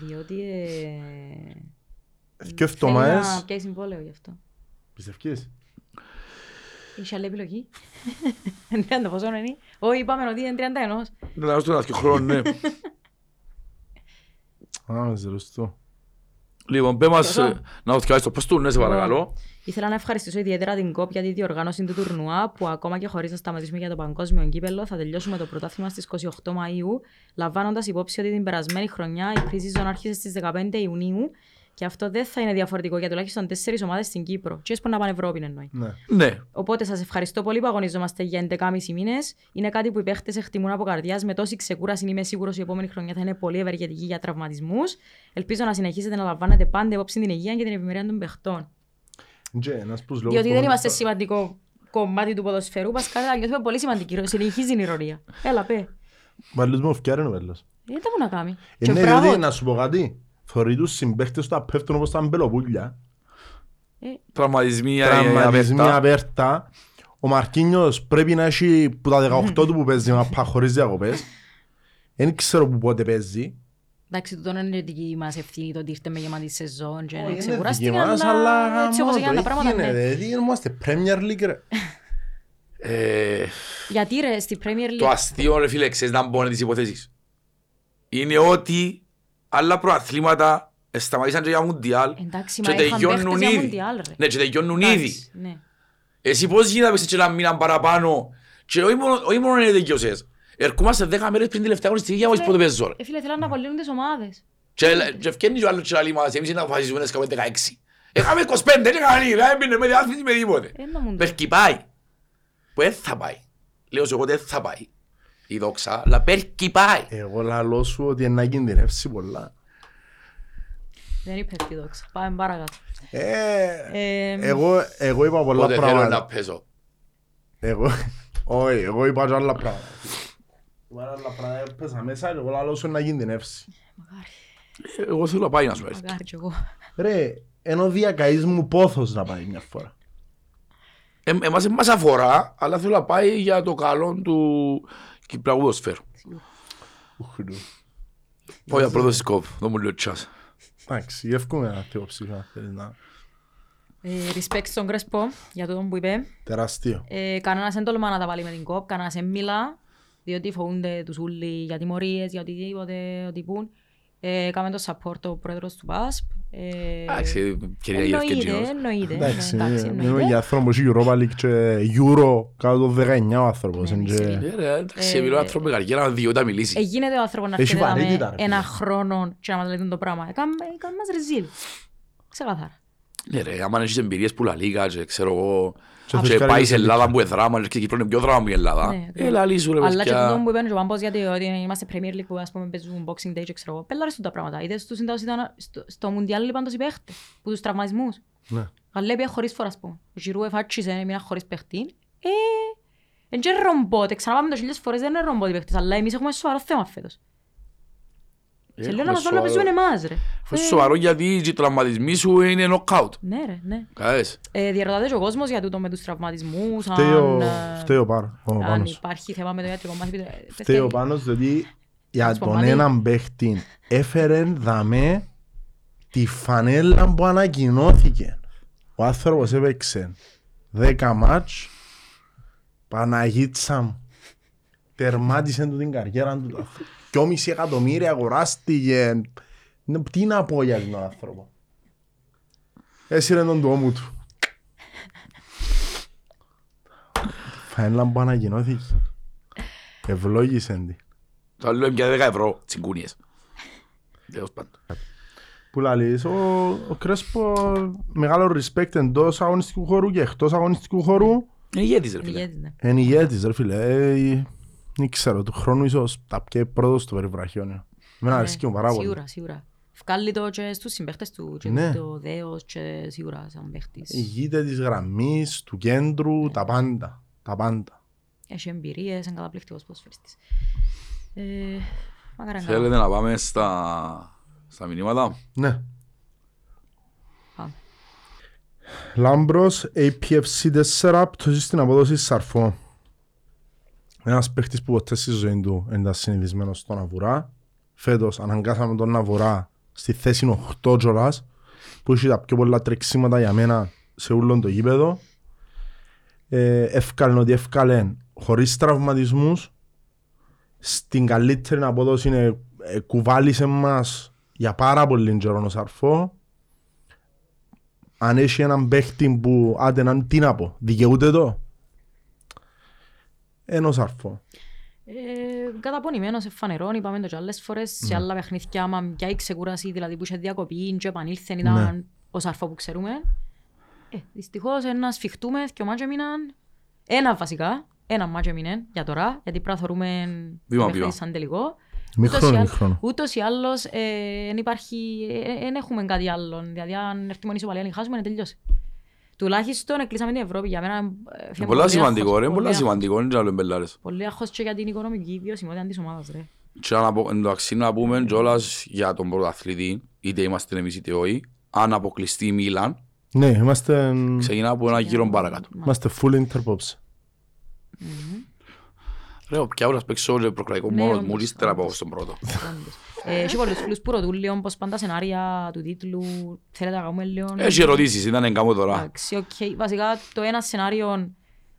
Διότι... Δυο εβδομάδες... Θέλει να πιάσει συμβόλαιο γι' αυτό. Πιστεύεις? Είχε άλλη επιλογή. Δεν τριάντα πόσο είναι. Όχι, είπαμε ότι είναι τριάντα ενός. Δεν θα ρωτήσω ένα χρόνο, ναι. Α, με ζεριστώ. Λοιπόν, πέ μας να ρωτήσεις το πώς του, ναι, σε παρακαλώ. Ήθελα να ευχαριστήσω ιδιαίτερα την ΚΟΠ για τη διοργάνωση του τουρνουά που ακόμα και χωρίς να σταματήσουμε για το παγκόσμιο κύπελλο θα τελειώσουμε το πρωτάθλημα στις είκοσι οκτώ Μαΐου, λαμβάνοντας υπόψη ότι την περασμένη χρονιά η Crisis Zone άρχισε στις δεκαπέντε Ιουνίου και αυτό δεν θα είναι διαφορετικό για τουλάχιστον τέσσερις ομάδες στην Κύπρο. Τι έσπω να πάνε Ευρώπη, εννοεί. Ναι. Οπότε σας ευχαριστώ πολύ που αγωνιζόμαστε για έντεκα και μισό μήνες. Είναι κάτι που οι παίχτες εκτιμούν από καρδιάς. Με τόση ξεκούραση είμαι σίγουρος η επόμενη χρονιά θα είναι πολύ ευεργετική για τραυματισμούς. Ελπίζω να συνεχίσετε να λαμβάνετε πάντα υπόψη την υγεία και την ευημερία των παιχτών. Διότι δεν είμαστε σημαντικό κομμάτι του ποδοσφαιρού, Πασκάλα, νιώθουμε πολύ σημαντική. Συνεχίζει η ηρωνία. Έλα, παι. Βαλούς μου φτιάχνει ο Βέλλος. Δεν τα μου να κάνει. Είναι να σου πω κάτι. Θωρεί τους συμπαίχτες του απέφτουν όπως τα μπελοπούλια. Τραυματισμοί απέρτα. Ο Μαρκίνιος πρέπει να έχει που τα δεκαοκτώ του που παίζει να πάει χωρίς διακοπές. Δεν ξέρω που πότε παίζει. Εντάξει, τούτο είναι δική μας ευθύνη, το ότι ήρθε με γεμάτη σεζόν και να ξεκουράστηκε, αλλά έτσι όπως έγιναν τα πράγματα. Δεν είμαστε Premier League ρε. Γιατί ρε, στη Premier League. Το αστείο ρε φίλε, ξέρεις να μπώνε τις υποθέσεις. Είναι ότι άλλα προαθλήματα σταματήσαν και για Μουντιάλ και τελειώνουν ήδη. Ναι, και τελειώνουν ήδη. Εσύ πώς γίνεται να πεις ένα μήνα παραπάνω και όχι μόνο είναι δικαιοσές. Ερχόμαστε δέκα μέρες πριν τελευταία αγωνιστική για όλες πότε παίζεις ώρα. Φίλε, θέλαν να απολύνουν τις ομάδες. Και ευκένει και ο άλλος και άλλοι μας, εμείς είναι αποφασισμένοι να σκάμε δεκαέξι. Έχαμε είκοσι πέντε, δεν έπαιρνε με διάθεση με τίποτε. Περκει πάει. Που δεν θα πάει. Λέω σου εγώ δεν θα πάει. Η δόξα, αλλά περκει πάει. Εγώ λαλώ σου ότι είναι να κινδυνεύσει πολλά. Δεν είπε τη δόξα. Πάμε παρακάτω. Εγώ είπα πολλά πράγματα. Εγώ είπα και άλλα πράγματα. Βάρα λαπρά έπαιζα μέσα και εγώ λαλώσω να κινδυνεύσει. Εγώ θέλω να πάει να σου έρθει. Ρε, ενώ διακαείς μου πόθος να πάει μια φορά. Ε, εμάς μας αφορά, αλλά θέλω να πάει για το καλό του κυπραγού σφαίρου. Όχι, πρώτα σκόπ, δεν μου λέω τσάς. Εντάξει, εύχομαι ένα τέτοιο ψυχά. Respect στον Κρεσπό για τούτο που είπε. Τεράστιο. Κανένας δεν τολμά να τα βάλει με την κόπ, κανένας δεν μιλά, διότι φοβούνται τους ούλοι για τιμωρίες, για οτιδήποτε, ό,τι πούν. Κάμε το support ο πρόεδρος του ΠΑΣΠ. Εντάξει, κυρία Γευκεντζίνος. Εννοείται, εννοείται. Εννοείται για άνθρωπος Europa League και Euro κάτω το δεκαεννιά ο άνθρωπος. Εντάξει, μιλώ άνθρωποι καριέρα να δει όταν μιλήσει. Εγίνεται ο άνθρωπος να έρχεται ένα χρόνο και να μας λέτε το πράγμα. Κάμε μας ρεζίλ. Ξεκαθάρα. Ναι ρε, άμα έχεις εμπειρίες που λαλίγα και ξέρω εγώ και πάει σε Ελλάδα που είναι δράμα και η Κύπρο είναι πιο δράμα η Ελλάδα. Έλα λύσου ρε παιδιά. Αλλά και αυτό που είπαν και πάνω πως γιατί είμαστε Premier League που ας πούμε παίζουν Boxing Day και ξέρω εγώ. Πελάρες του τα πράγματα. Είδες στους συντάσεις ήταν στο Μουντιάλ λοιπόν τόσοι παίχτες που τους τραυματισμούς. Γαλλία πήγε χωρίς φορά ας πούμε. Ο Giroud εφάρτησε εμείνα χωρίς παίχτη. Είναι και ρομπότ. Ξαναπάμε το χιλιάδες φορές δεν είναι ρομπότ οι παίχτες. Αλλά εμείς έχουμε σοβαρό θέμα φέτος. Σε λέω να μας δω να παίζουν εμάς ρε. Φέσαι σοβαρό γιατί οι τραυματισμοί σου είναι νοκάουτ. Ναι ρε, ναι. Καλές. Διαρωτάται ο κόσμος για τούτο με τους τραυματισμούς. Φταίω πάνω. Αν υπάρχει θέμα με το ιατρικό μας. Φταίω πάνω διότι για τον έναν παίχτη έφερε δαμέ τη φανέλα που ανακοινώθηκε. Ο άνθρωπος έπαιξε δέκα μάτς. Παναγίτσα μου. Τερμάτισε του την καριέρα του. δυόμισι εκατομμύρια αγοράστηκε. Τι να πω για τον άνθρωπο. Έσυρε τον τόμου του. Φαίνεται που ανακοινώθηκε. Ευλόγησεν τη. Θα λέω για δέκα ευρώ τσιγκούνιες. Που λαλείς, ο Κρέσπο μεγάλο respect εντός αγωνιστικού χώρου και εκτός αγωνιστικού χώρου. Είναι ηγέτης ρε φίλε. Είναι ηγέτης ρε φίλε. Δεν ξέρω, του χρόνου ίσως τα πιέ πρώτος του περιβραχιόνιο. Με ένα αρισκείο παράπονο. Σίγουρα, σίγουρα. Βγάλει το και στους συμπαίχτες του και το δέος και σίγουρα σαν παίχτης. Ηγείται της γραμμής, του κέντρου, τα πάντα. Τα πάντα. Έχει εμπειρίες, είναι καταπληκτικός ποδοσφαιριστής. Θέλετε να πάμε στα μηνύματα. Ναι. Πάμε. Λάμπρος, έι πι εφ σι τέσσερα, πτώση στην απόδοση Σαρφό. Ένας παίχτης που ποτέ στη ζωή του ήταν συνηθισμένος στον Αβουρά. Φέτος αναγκάσαμε τον Αβουρά στη θέση οκτώ τζολάς, που είχε τα πιο πολλά τρεξίματα για μένα σε όλο το γήπεδο. Ε, Εύκαλεν ότι εύκαλεν χωρίς τραυματισμούς. Στην καλύτερη απόδοση είναι ε, κουβάλισε μας για πάρα πολύ καιρό ο Σαρφό. Αν έχει έναν παίχτη που άντε να τι να πω, δικαιούται το. Ενώ Σαρφό. Καταπονημένος, εφανερών, είπαμε το και άλλες φορές, σε άλλα παιχνίδια, άμα πια η ξεκούραση, δηλαδή που είχε διακοπή και επανήλθεν, ήταν ο Σαρφό που ξέρουμε. Δυστυχώς, ένα σφιχτούμε, δυο μάτς έμειναν, ένα βασικά, ένα μάτς έμειναν για τώρα, γιατί πραθωρούμε σαν τελικό. Ούτως ή άλλως, δεν έχουμε κάτι άλλο, δηλαδή αν έρθουμε ισοπαλία, χάσουμε, είναι τελειώσει. Τουλάχιστον εκλείσαμε την Ευρώπη για μένα. Είναι πολλά σημαντικό ρε, πολλά σημαντικό, είναι άλλο εμπελάρες. Πολύ αχώς και για την οικονομική βιωσιμότητα της ομάδας ρε. Και ενταξύ να πούμε κιόλας για τον πρωταθλητή, είτε είμαστε εμείς είτε όχι, αν αποκλειστεί η Μίλαν, ξεκινά από ένα γύρο παρακάτω. Είμαστε full interpops. Ρε, ποιά ώρας παίξω και προκραϊκό μόνος μου, ύστερα από στον πρώτο. Έχει πολλούς φίλους που ρωτούν λίγο πως πάντα σενάρια του τίτλου, θέλετε να κάνουμε λίγο. Έχει ερωτήσεις, ήταν εγκάμω τώρα. Βασικά το ένα σενάριο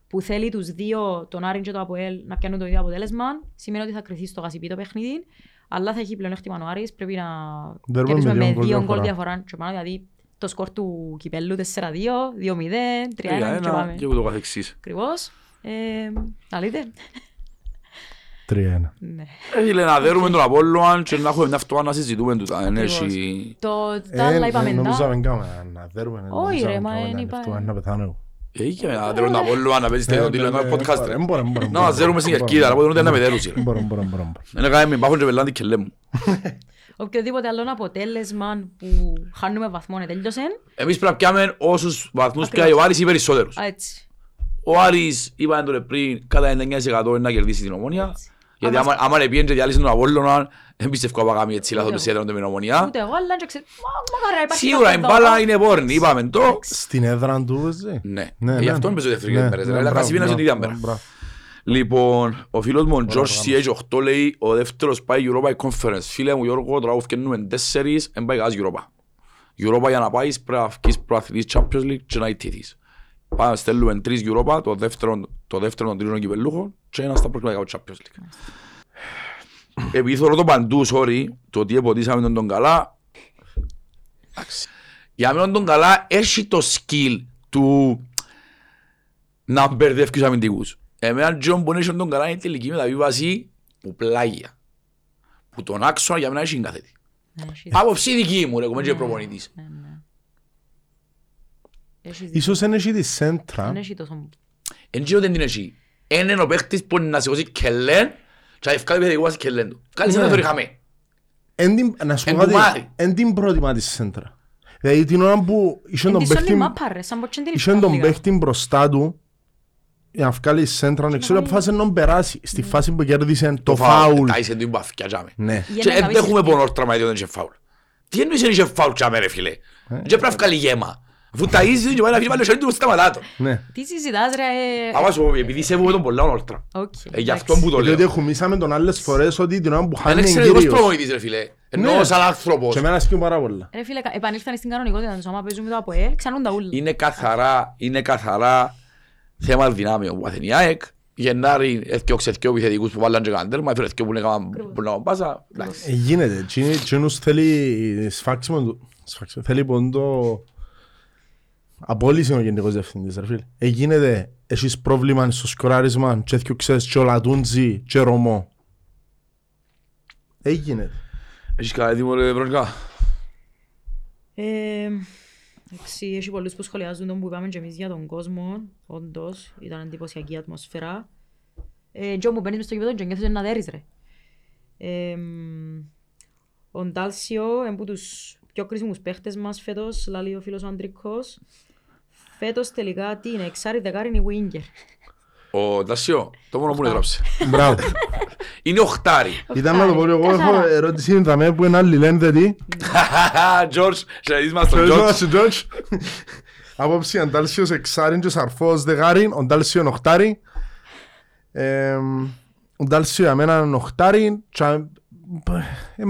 που θέλει τους δύο, τον Άρην και το ΑΠΟΕΛ, να πιάνουν το ίδιο αποτέλεσμα, σημαίνει ότι θα κρυθεί στο γασιπί το παιχνίδι, αλλά θα έχει πλεονέκτημα ο Άρης, πρέπει να κερδίσουμε με δύο γκολ διαφορά και πάνω, δηλαδή το σκορ του κυπέλλου τέσσερα δύο, δύο μηδέν, τρία ένα και πάμε. Ακριβώς, να λέτε. τρία ένα. Φίλε, να δέρουμε τον Απόλλωαν και να έχουμε αυτό να συζητούμε του τα ενέχει. Τα άλλα είπαμε τα. Νομίζαμε κάμερα, να δέρουμε να πεθάνω. Είχε να δέρουμε τον Απόλλωαν, να παίζεις το τίλο, ένα podcast ρε. Να δέρουμε στην κερκίδα, να πόδουν να με δέρουν. Είναι κάτι με μπάχουν και πελάντη και λέμε. Οποιοδήποτε άλλο αποτέλεσμα που χάνουμε βαθμό είναι τέλειωσε. Εμείς πρέπει να πιάμε όσους βαθμούς πιάει ο Άρης ή περισσότερους. Ο Άρης, είπαμε τώρα πριν, κατά ενενήντα εννιά τοις εκατό να κερδίσει την Ομόνοια. Γιατί άμα ρε πιέντρε διάλυσε τον Απόλλωνα, δεν πιστεύω να πάμε έτσι λάθος πλησιατέρων την Ομονία. Ούτε εγώ, αλλά και ξέρω, μακαρά υπάρχει. Σίγουρα η μπάλα είναι πόρνη, είπαμε το. Στην έδρα του, έτσι. Ναι, γι' αυτό παίζω δεύτερες μέρες. Αλλά Κασιπίνας είναι την ίδια μέρα. Λοιπόν, ο φίλος μου ο Τζορς σι έιτς οκτώ λέει, ο δεύτερος πάει Europa Conference. Φίλε μου Γιώργο, τώρα φτιάχνουμε τέσσερις, δεν πάει καθώς Europa. Europa για να πάει πρέπει να βγεις προαθλητής Champions League και να ηττηθείς. Πάμε, στέλνουμε τρεις Europa, το δεύτερο των τριών κυπελούχων και ένα στα προκληματικά του Champions League. Επειδή θέλω το παντού, sorry, το ότι εποτίσαμε τον τον καλά. Για μένα τον καλά έχει το skill του να μπερδεύει τους αμυντικούς. Εμένα John Bonation τον καλά είναι τελική μεταβίβαση που πλάγια. Που τον άξονα για μένα έχει εγκαθέτη. Άποψη δική μου, εγώ είμαι και προπονητής. Ίσως δεν έχει τη σέντρα. Δεν έχει τόσο... Εν και δεν την έχει. Είναι ο παίκτης που να σηκώσει κελέν και ευκάλει παιδεγουάς κελέν του. Κάλλη σέντρα το ρίχαμε. Να σου πω κάτι, εν την πρότιμα της σέντρα. Δηλαδή την ώρα που είχε τον παίκτη μπροστά του για να βγάλει η σέντρα, να ξέρω αποφάσισε να περάσει στη φάση που κέρδισε το φάουλ. Τα είσαι του μπαφκιάζαμε. Και δεν έχουμε πονόρτρα μαδιό δεν είχε φάουλ. Τι εννοείς δεν είχε φάουλ τσάμε ρε φίλε. Και πρέπει να βγάλει γέμα. Αφού ταΐζει και πάει να φύγει πάλι ο σέντου σταματά το. Τι συζητάς ρε. Άμα σου πω επειδή σέβομαι τον πολλά όρτρα. Γι' αυτό που το λέω. Διότι εχουμίσαμε τον άλλες φορές ότι την ώρα που χάνει είναι κυρίως. Είναι εξαιρετικός προβοητής ρε φίλε. Ενώ σαν άνθρωπος. Και εμένα ασκεί πάρα πολλά. Ρε φίλε επανήλθαν στην κανονικότητα τους άμα παίζουμε το ΑΠΟΕΛ ξανούν τα ούλα. Είναι καθαρά θέμα δυνάμει ο Αθηνή ΑΕΚ. Γενάρη εθιόξεθιό επιθετικούς που βάλαν και καντέρμα, εθιόξεθιό που λέγαμε πάσα. Γίνεται. Τσίνους θέλει σφάξιμο. Θέλει πόντο. Απόλυση είναι ο γενικός διευθυντής, ρε φίλε. Εγίνεται, έχεις πρόβλημα στο σκοράρισμα και έτσι ξέρεις και ο Λατούντζι και Ρωμό. Εγίνεται. Έχεις κάτι μωρέ βρονικά. Εντάξει, έχει πολλούς που σχολιάζουν τον που είπαμε και εμείς για τον κόσμο. Όντως, ήταν εντυπωσιακή η ατμόσφαιρα. Και όπου μπαίνεις μες στο κήπεδο και νιώθεις να δέρεις ρε. Ο Ντάλσιο, εμπού τους πιο κρίσιμους παίχτες μας φέτος, λέει ο φίλος ο Αντρικός. Φέτος τελικά τι είναι, εξάρι δεκάρι είναι η Βουίνγκερ. Ο Ντάσιο, το μόνο που είναι γράψε. Μπράβο. Είναι οχτάρι. Ήταν να το πω εγώ, έχω ερώτηση είναι τα μέρα που είναι άλλοι λένε τι. Τζορτζ, σχεδίς μας τον Τζορτζ. Απόψη, ο Ντάσιος εξάρι και ο Σαρφός δεκάρι, ο Ντάσιο είναι οχτάρι. Ο Ντάσιο για μένα είναι οχτάρι.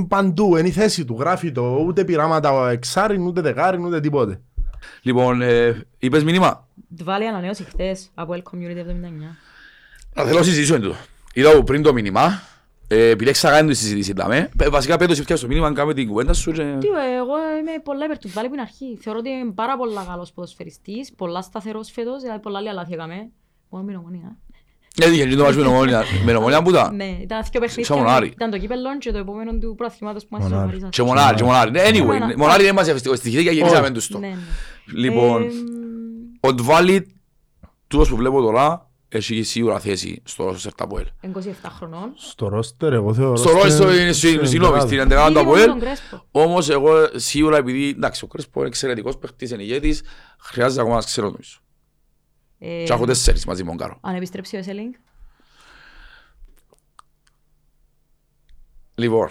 Παντού, είναι η θέση του, γράφει το, ούτε πειράματα εξάριν, ούτε δεκάριν, ούτε τίποτε. Λοιπόν, ε, είπες μήνυμα. Βάλει ανανέωση χτες από El Community εβδομήντα εννιά. Να θέλω να συζητήσω εντούτο. Είδα πριν το μήνυμα, επιλέξα να κάνω τη συζήτηση. Βασικά πέτω σε πια στο μήνυμα, αν κάνω την κουβέντα σου. Και... Τι, εγώ είμαι πολλά υπέρ του, βάλει από την αρχή. Θεωρώ ότι είμαι πάρα πολλά καλός ποδοσφαιριστής, πολλά σταθερός φέτος, δηλαδή πολλά άλλη αλάθεια καμέ. Μόνο με νομονία. Έτσι είχε το μάτσι με νομονία που ήταν. Ναι, ήταν δύο παιχνίδια, ήταν το κύπελλον και το επόμενο του προαθλήματος που μας ζωρίζαν. Και Μονάρι, και Μονάρι. Anyway, Μονάρι δεν μας ευτυχήθηκε και γυρίσαμε τους το. Λοιπόν, ο Ντβάλι, τούτος που βλέπω τώρα, έχει σίγουρα θέση στο ρόστερ του ΑΠΟΕΛ. είκοσι επτά χρονών. Στο ρόστερ, εγώ θεωρώ... Στο ρόστερ είναι συγγνώμη, στην εντεκάδα του ΑΠΟΕΛ. Όμως εγώ σίγουρα επειδή, εντάξει, ο Κρέσπο είναι εξαιρετικός παίχτης, είναι ηγέτης, χρειάζεται ακόμα να ξέρω νομίζω. Και έχω τέσσερις μαζί μου κάνω. Αν επιστρέψει ο Σελίνγκ. Λοιπόν,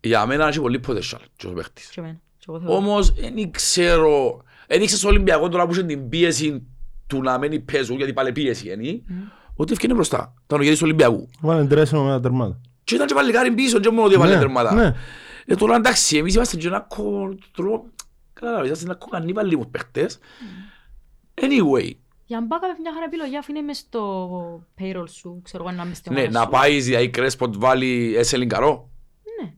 για μένα έχει πολύ potential και ο παίχτης. Όμως δεν ξέρω, έδειξε στο Ολυμπιακό τώρα που είχε την πίεση του να μένει παίζουν, γιατί πάλι πίεση είναι, ότι ευκαινεί μπροστά, ήταν ο γερής του Ολυμπιακού. Βάλε τρέσιμο με τα τερμάτα. Και ήταν και πάλι κάριν πίσω και μόνο ότι έβαλε τερμάτα. Τώρα εντάξει, εμείς είμαστε και ένα κοντρό. Καλά, είσαι να κοκανεί πάλι μου παίχτες. Anyway. Για να πάω μια χαρά επιλογή, αφήνε μες στο payroll σου, ξέρω αν να μες στο μάνα σου. Ναι, να πάει η Κρέσπο του βάλει Έσελιν Καρό. Ναι.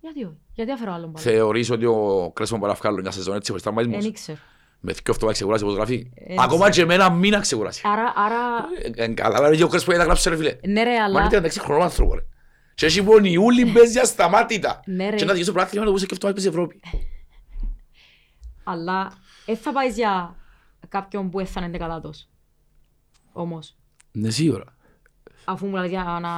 Γιατί όχι, γιατί αφαιρώ άλλον πάλι. Θεωρείς ότι ο Κρέσπο μπορεί να βγάλει μια σεζόν έτσι χωρίς τραυματισμούς. Εν ήξερ. Με δυο αυτό πάει ξεκουράσει όπως γράφει. Ακόμα και με ένα μήνα ξεκουράσει. Άρα, άρα... Καλά, ο Κρέσπο για να γράψει ρε φίλε. Ναι ρε, αλλά... Μα ήταν έξι χρονών άνθρωπο ρε. Και έτσι πον Ιούλη παίζει ασταμάτητα. Και να διηγήσω πράγμα να το πούσε και αυτό να παίζει Ευρώπη. Αλλά δεν θα πάει για κάποιον που έφτανε δεκατάτος, όμως. Ναι, σίγουρα. Αφού μου λέει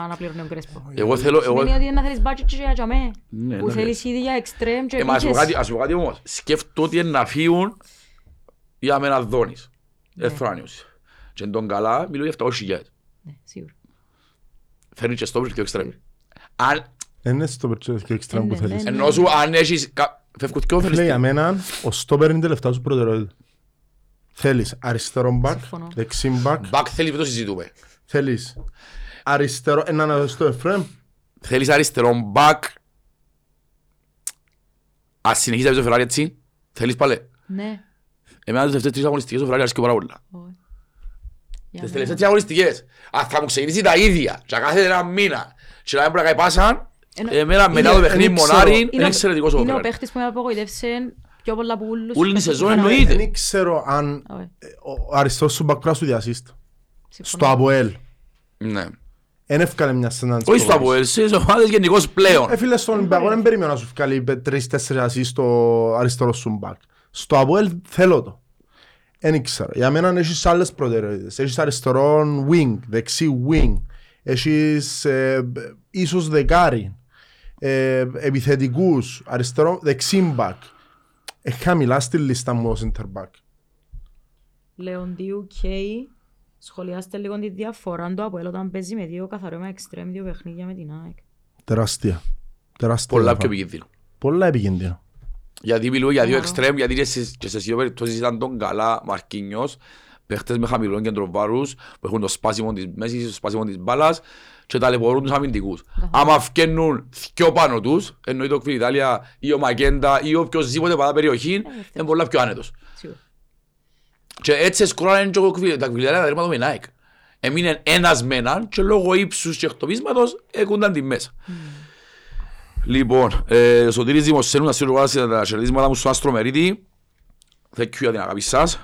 να πληρώνει ο Κρέσπο. Εγώ θέλω... Σημαίνει ότι να θέλεις budget για μέ, που θέλεις ήδη για extreme και μίτσες. Ας πω κάτι όμως, σκέφτω ότι να φύγουν για μένα δόνεις, εθράνιους. και τον καλά μιλούν για επτακόσιες χιλιάδες. Ναι, σίγουρα. Φέρνει και στόπερ και εξτρέμ. Είναι στόπερ και εξτρέμ που θέλεις. Ενώ σου αν έχεις... Φεύγω θέλεις. Λέει για μένα, ο στόπερ είναι τελευταία σου προτεραιότητα. Θέλεις αριστερό μπακ, δεξί μπακ. Μπακ θέλεις, το συζητούμε. Θέλεις αριστερό, έναν αριστερό εφρέμ. Θέλεις αριστερό μπακ. Ας συνεχίσεις να πεις το Ferrari έτσι, θέλεις πάλι. Ναι. Εμένα τους τελευταίες τρεις αγωνιστικές το Ferrari αρέσκει πάρα πολλά. Τις τελευταίες τρεις αγωνιστικές. Ας θα μου ξεκινήσει τα ίδια και κάθε ένα μήνα και να μην πρέπει να καϋπάσαν. Εμένα μετά το παιχνίδι μονάρι είναι εξαιρετικός ο Ferrari. Είναι ο παίχτης που με απογοητεύσε πιο πολλά από ούλους. Ούλη τη σεζόν εννοείται. Δεν ξέρω αν ο αριστερός σου μπακ πρέπει να σου διασύστα. Στο ΑΠΟΕΛ. Ναι. Εν έφκανε μια συνάντηση. Όχι στο ΑΠΟΕΛ, στις ομάδες γενικώς πλέον. Ε, φίλε, στον Ολυμπιακό δεν περίμενα να σου βγάλει τρεις τέσσερις ασίς στο αριστερό σου μπακ. Στο ΑΠΟΕΛ θέλω το. Εν ήξερα. Για μένα έχεις άλλες προτεραιότητες. Έχεις αριστερόν wing, δεξί wing. Έχεις ε, ίσως δεκάρι. Ε, επιθετικούς, αριστερό, δεξί μπακ. Ε, χαμηλά στη λίστα μου ως Interback. Λεοντίου Κέι. Σχολιάστε λίγο τη διαφορά του ΑΠΟΕΛ όταν παίζει με δύο καθαρόμα εξτρέμ, δύο παιχνίδια με την ΑΕΚ. Τεράστια. Τεράστια. Πολλά πιο επικίνδυνο. Πολλά επικίνδυνο. Γιατί μιλούν για δύο εξτρέμ, γιατί και σε δύο περιπτώσεις ήταν τον καλά Μαρκίνιος, παίχτες με χαμηλών κεντροβάρους που έχουν το σπάσιμο της μέσης, το σπάσιμο της μπάλας και ταλαιπωρούν τους αμυντικούς. Άμα φκένουν πιο πάνω τους, εννοείται ο Κβιλιτάλια ή ο Μακέντα ή οποιοσδήποτε παρά περιοχή, είναι πολλά πιο άνετος. Και έτσι σκοράραν τα Κβιλιτάλια τα δερμάτω με ΑΕΚ. Έμεινε ένας με έναν και λόγω ύψους και εκτοπίσματος έκουνταν τη μέσα. Λοιπόν, ε, ο Σωτήρης Δημοσένου, να στείλω τα χαιρετίσματα μου στον Άστρο Μερίτη. Thank you για την αγάπη σας.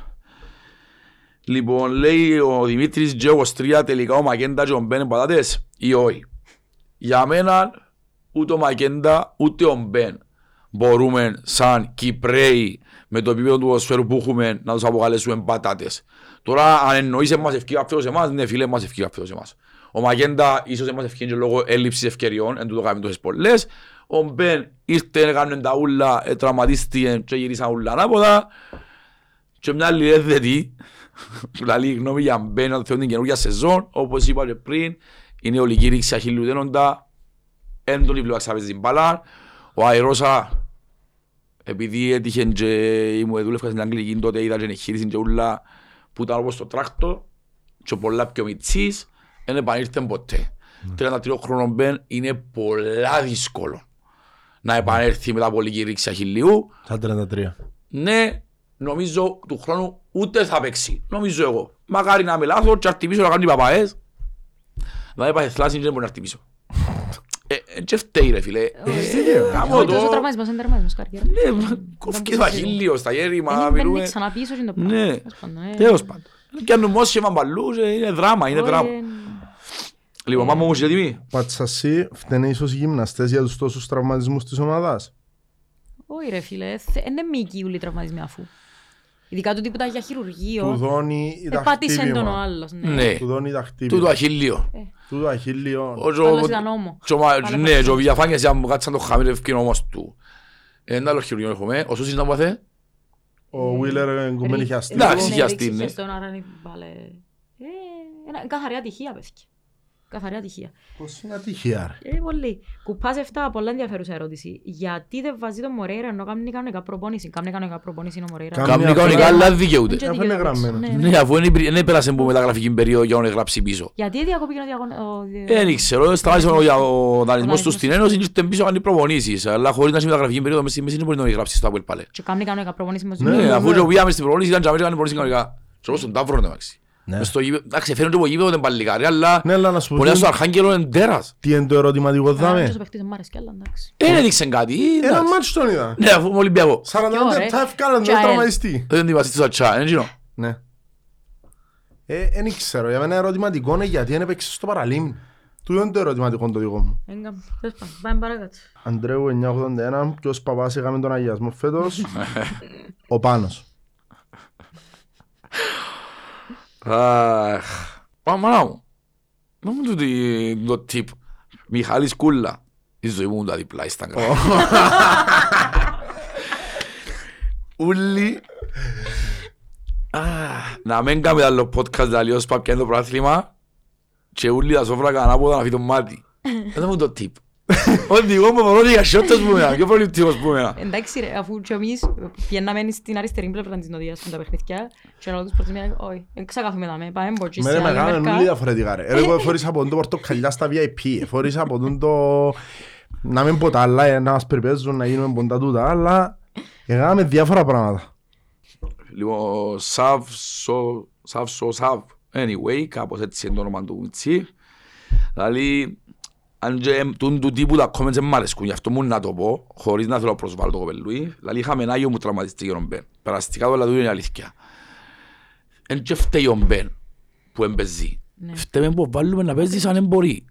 Λοιπόν, λέει ο Δημήτρης Τζέγος τρία, τελικά ο Μακέντα και ο Μπέν πατάτες ή όχι. Για μένα, ούτε ο Μακέντα ούτε ο Μπέν μπορούμε σαν Κυπραίοι με το επίπεδο του ποδοσφαίρου που έχουμε να τους αποκαλέσουμε πατάτες. Τώρα, αν εννοείς εμάς ευκεί αυτός εμάς, ναι φίλε, εμάς ευκεί αυτός εμάς. Ο Μαγέντα ίσως δεν μας ευκαιρίνει λόγω έλλειψης ευκαιριών, εν τούτο κάνουμε τόσες πολλές. Ο Μπεν ήρθε, έκαναν τα ούλα, τραυματίστηκε και γυρίσαν ούλα ανάποδα. Και μια άλλη έδετη, δηλαδή γνώμη για Μπεν να θεωρούν την καινούργια σεζόν, όπως είπα και πριν, είναι όλη κήρυξη αχύλλου τένοντα, έντονη πλειοξαπέζη στην μπάλα. Ο Αερόσα, επειδή έτυχε και μου δούλευκα στην Αγγλική, τότε είδα και χείριση και ούλα που ήταν όπως το τράκτο και πολλά πιο μητσής. Δεν επανήλθεν ποτέ. τριάντα τρία χρόνων Μπεν είναι πολλά δύσκολο να επανέλθει μετά από λίγη ρήξη αχιλλίου. Θα τριάντα τρία. Ναι, νομίζω του χρόνου ούτε θα παίξει. Νομίζω εγώ. Μακάρι να είμαι λάθος και αρτιμίσω να κάνω οι παπαές. Να έπαθε θλάση και δεν μπορεί να αρτιμίσω. Και φταίει ρε φίλε. Κάμω το... Τόσο τραυμάζεις είναι τραυμάζεις καρκέρα. Ναι, κοφκείς το αχιλλίο στα γέρι. Δεν με ξαναπίσω και είναι το πράγμα. Λοιπόν, πάμε όμως για τιμή. Πατσασί, φταίνε ίσως οι γυμναστές για τους τόσους τραυματισμούς της ομάδας. Όχι ρε φίλε, είναι μυϊκοί όλοι οι τραυματισμοί αφού. Ειδικά του τύπου τα για χειρουργείο. Του δώνει η ταχτύπημα. Επάτησε τον ο άλλος. Ναι, του δώνει η ταχτύπημα. Του το αχίλλιο. Του το αχίλλιο. Άλλος ήταν όμο. Ναι, και ο Βιαφάνιας για μου κάτσαν το χαμήλ ευκαιρό όμως του. Ένα άλλο χειρουργείο έχουμε. Ο Σούσης να μου πάθε. Ο Βίλερ κουμπένει χιαστή. Καθαρή ατυχία. Πώς είναι ατυχία ρε. Ε, πολύ. Κουπάς εφτά, πολλά ενδιαφέρουσα ερώτηση. Γιατί δεν βάζει τον Μορέιρα ενώ κάνει κανονικά προπόνηση. Κάνει κανονικά προπόνηση ο Μορέιρα. Κάνει κανονικά αλλά δικαιούται. Ναι, αφού δεν πέρασε που μεταγραφική περίοδο για να γράψει πίσω. Γιατί διακόπηκε ο... Δεν ήξερα, σταμάτησε ο δανεισμός του στην Ένωση και ήρθε πίσω να κάνει προπονήσεις. Αλλά χωρίς να έχει μεταγραφική περίοδο μέσα δεν μπορεί να γράψει στο ΑΠΟΕΛ πάλι. Και κάνει κανονικά προπονήσεις μαζί. Ναι, αφού το πήγαμε στην προπόνηση ήταν τζαμί και κάνει προπονήσεις κανονικά. Και όπως τον Ταύρο είναι μάξι. Εντάξει, φέρνουν και από γήπεδο δεν παλικάρει, αλλά πολλοί στο Αρχάγγελο είναι τέρας. Τι είναι το ερωτηματικό δάμε. Ένα δείξαν κάτι. Ένα μάτσο τον είδα. Ναι, αφού είμαι Ολυμπιακό. σαράντα πέντε θα ευκάλλαν τον τραυματιστή. Δεν είμαστε στο τσά, δεν γίνω. Ναι. Εν ήξερα, για μένα ερωτηματικό είναι γιατί δεν έπαιξε στο παραλίμνη. Του είναι το ερωτηματικό το δικό μου. Πάμε παρακάτω. Αντρέου εννιακόσια ογδόντα ένα, ποιος παπάς έκαμε τον αγιασμό φέτος. Ο Πάνος. Αχ, μάνα μου, να μου δω το τύπ, Μιχάλης Κούλλα, η ζωή μου τα διπλά ήσταν καλά. Ούλοι, να μην κάνουμε άλλο podcast αλλιώς παπ και είναι το προάθλημα και ούλοι τα σόφρα κανάποδα να φύγει το μάτι. Δεν μου το tip. Ότι εγώ είμαι μόνο για σιώτες που μένα, πιο προληπτικός που μένα. Εντάξει ρε, αφού και εμείς πιέναμε στην αριστερή πλευρά της νοδίας με τα παιχνιδιά και να τους προτιμήναμε, όχι, ξακαθούμε τα με, πάμε μποτσί σε άλλη μερικά. Μέρα μεγάλα είναι όλοι διαφορετικά ρε. Εγώ εφόρησα από τον πορτοκαλιά στα βι άι πι, εφόρησα από τον το... να μην πω τα άλλα, να μας περιπέζουν, να γίνουμε ποντά τούτα, αλλά έκαναμε διάφορα πράγματα. Λοιπόν, Σαβ, Σο, Σαβ, Σο, Σαβ, anyway, κάπως έτσι είναι το όνομα του Μιτσί. Δηλαδή, αν και του τύπου τα comments δεν μ' αρέσκουν, γι' αυτό μου να το πω, χωρίς να θέλω να προσβάλλω το κοπελούι. Δηλαδή, είχαμε ένα γιο μου τραυματιστή ο Μπεν. Περαστικά το λαδού είναι αλήθεια. Εν και φταίει ο Μπεν που εμπαιζεί. Φταίμε που βάλουμε να παίζεις αν δεν μπορεί.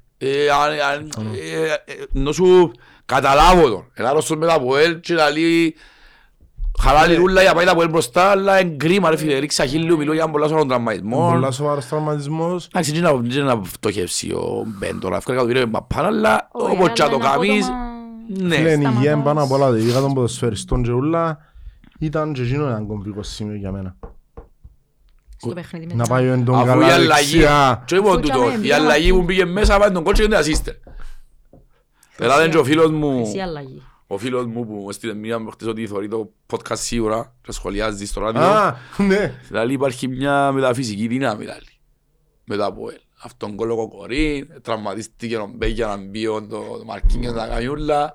Να σου καταλάβω τον. Ένα ρωστός μετά από ελ και λαλεί... Χαλάλη ρούλα για πάει τα πουέλ μπροστά, αλλά είναι κρίμα ρε φίλε, ρίξα χίλιο μιλώ για πολλά σοβαρός τραυματισμός. Πολλά σοβαρός τραυματισμός. Εντάξει, δεν είναι να φτωχεύσει ο Μπεν τώρα, ευκαιρικά το πήρε παπάνα, αλλά όπως και το καμείς... Φίλε, η υγεία είναι πάνω απ' όλα, δικά των ποδοσφαιριστών και ρούλα, ήταν και εκείνο ένα κομβικό σημείο για μένα. Να πάει τον καλά δεξιά. Και είπα τούτο, η αλλαγή που πήγε μέσα πάει τον κότσο και δεν ασύστερ. Ελάτε και ο φίλος μου... Ο φίλος μου που έστειλε μία μου χτες ότι θωρεί το podcast σίγουρα και σχολιάζει στο ράδιο. Α, ναι. Δηλαδή υπάρχει μια μεταφυσική δύναμη μετά από ελ. Αυτόν κόλλο κοκορί, τραυματίστηκε ο Μπέκ για να μπει το μαρκίνγκ τα καμιούλα.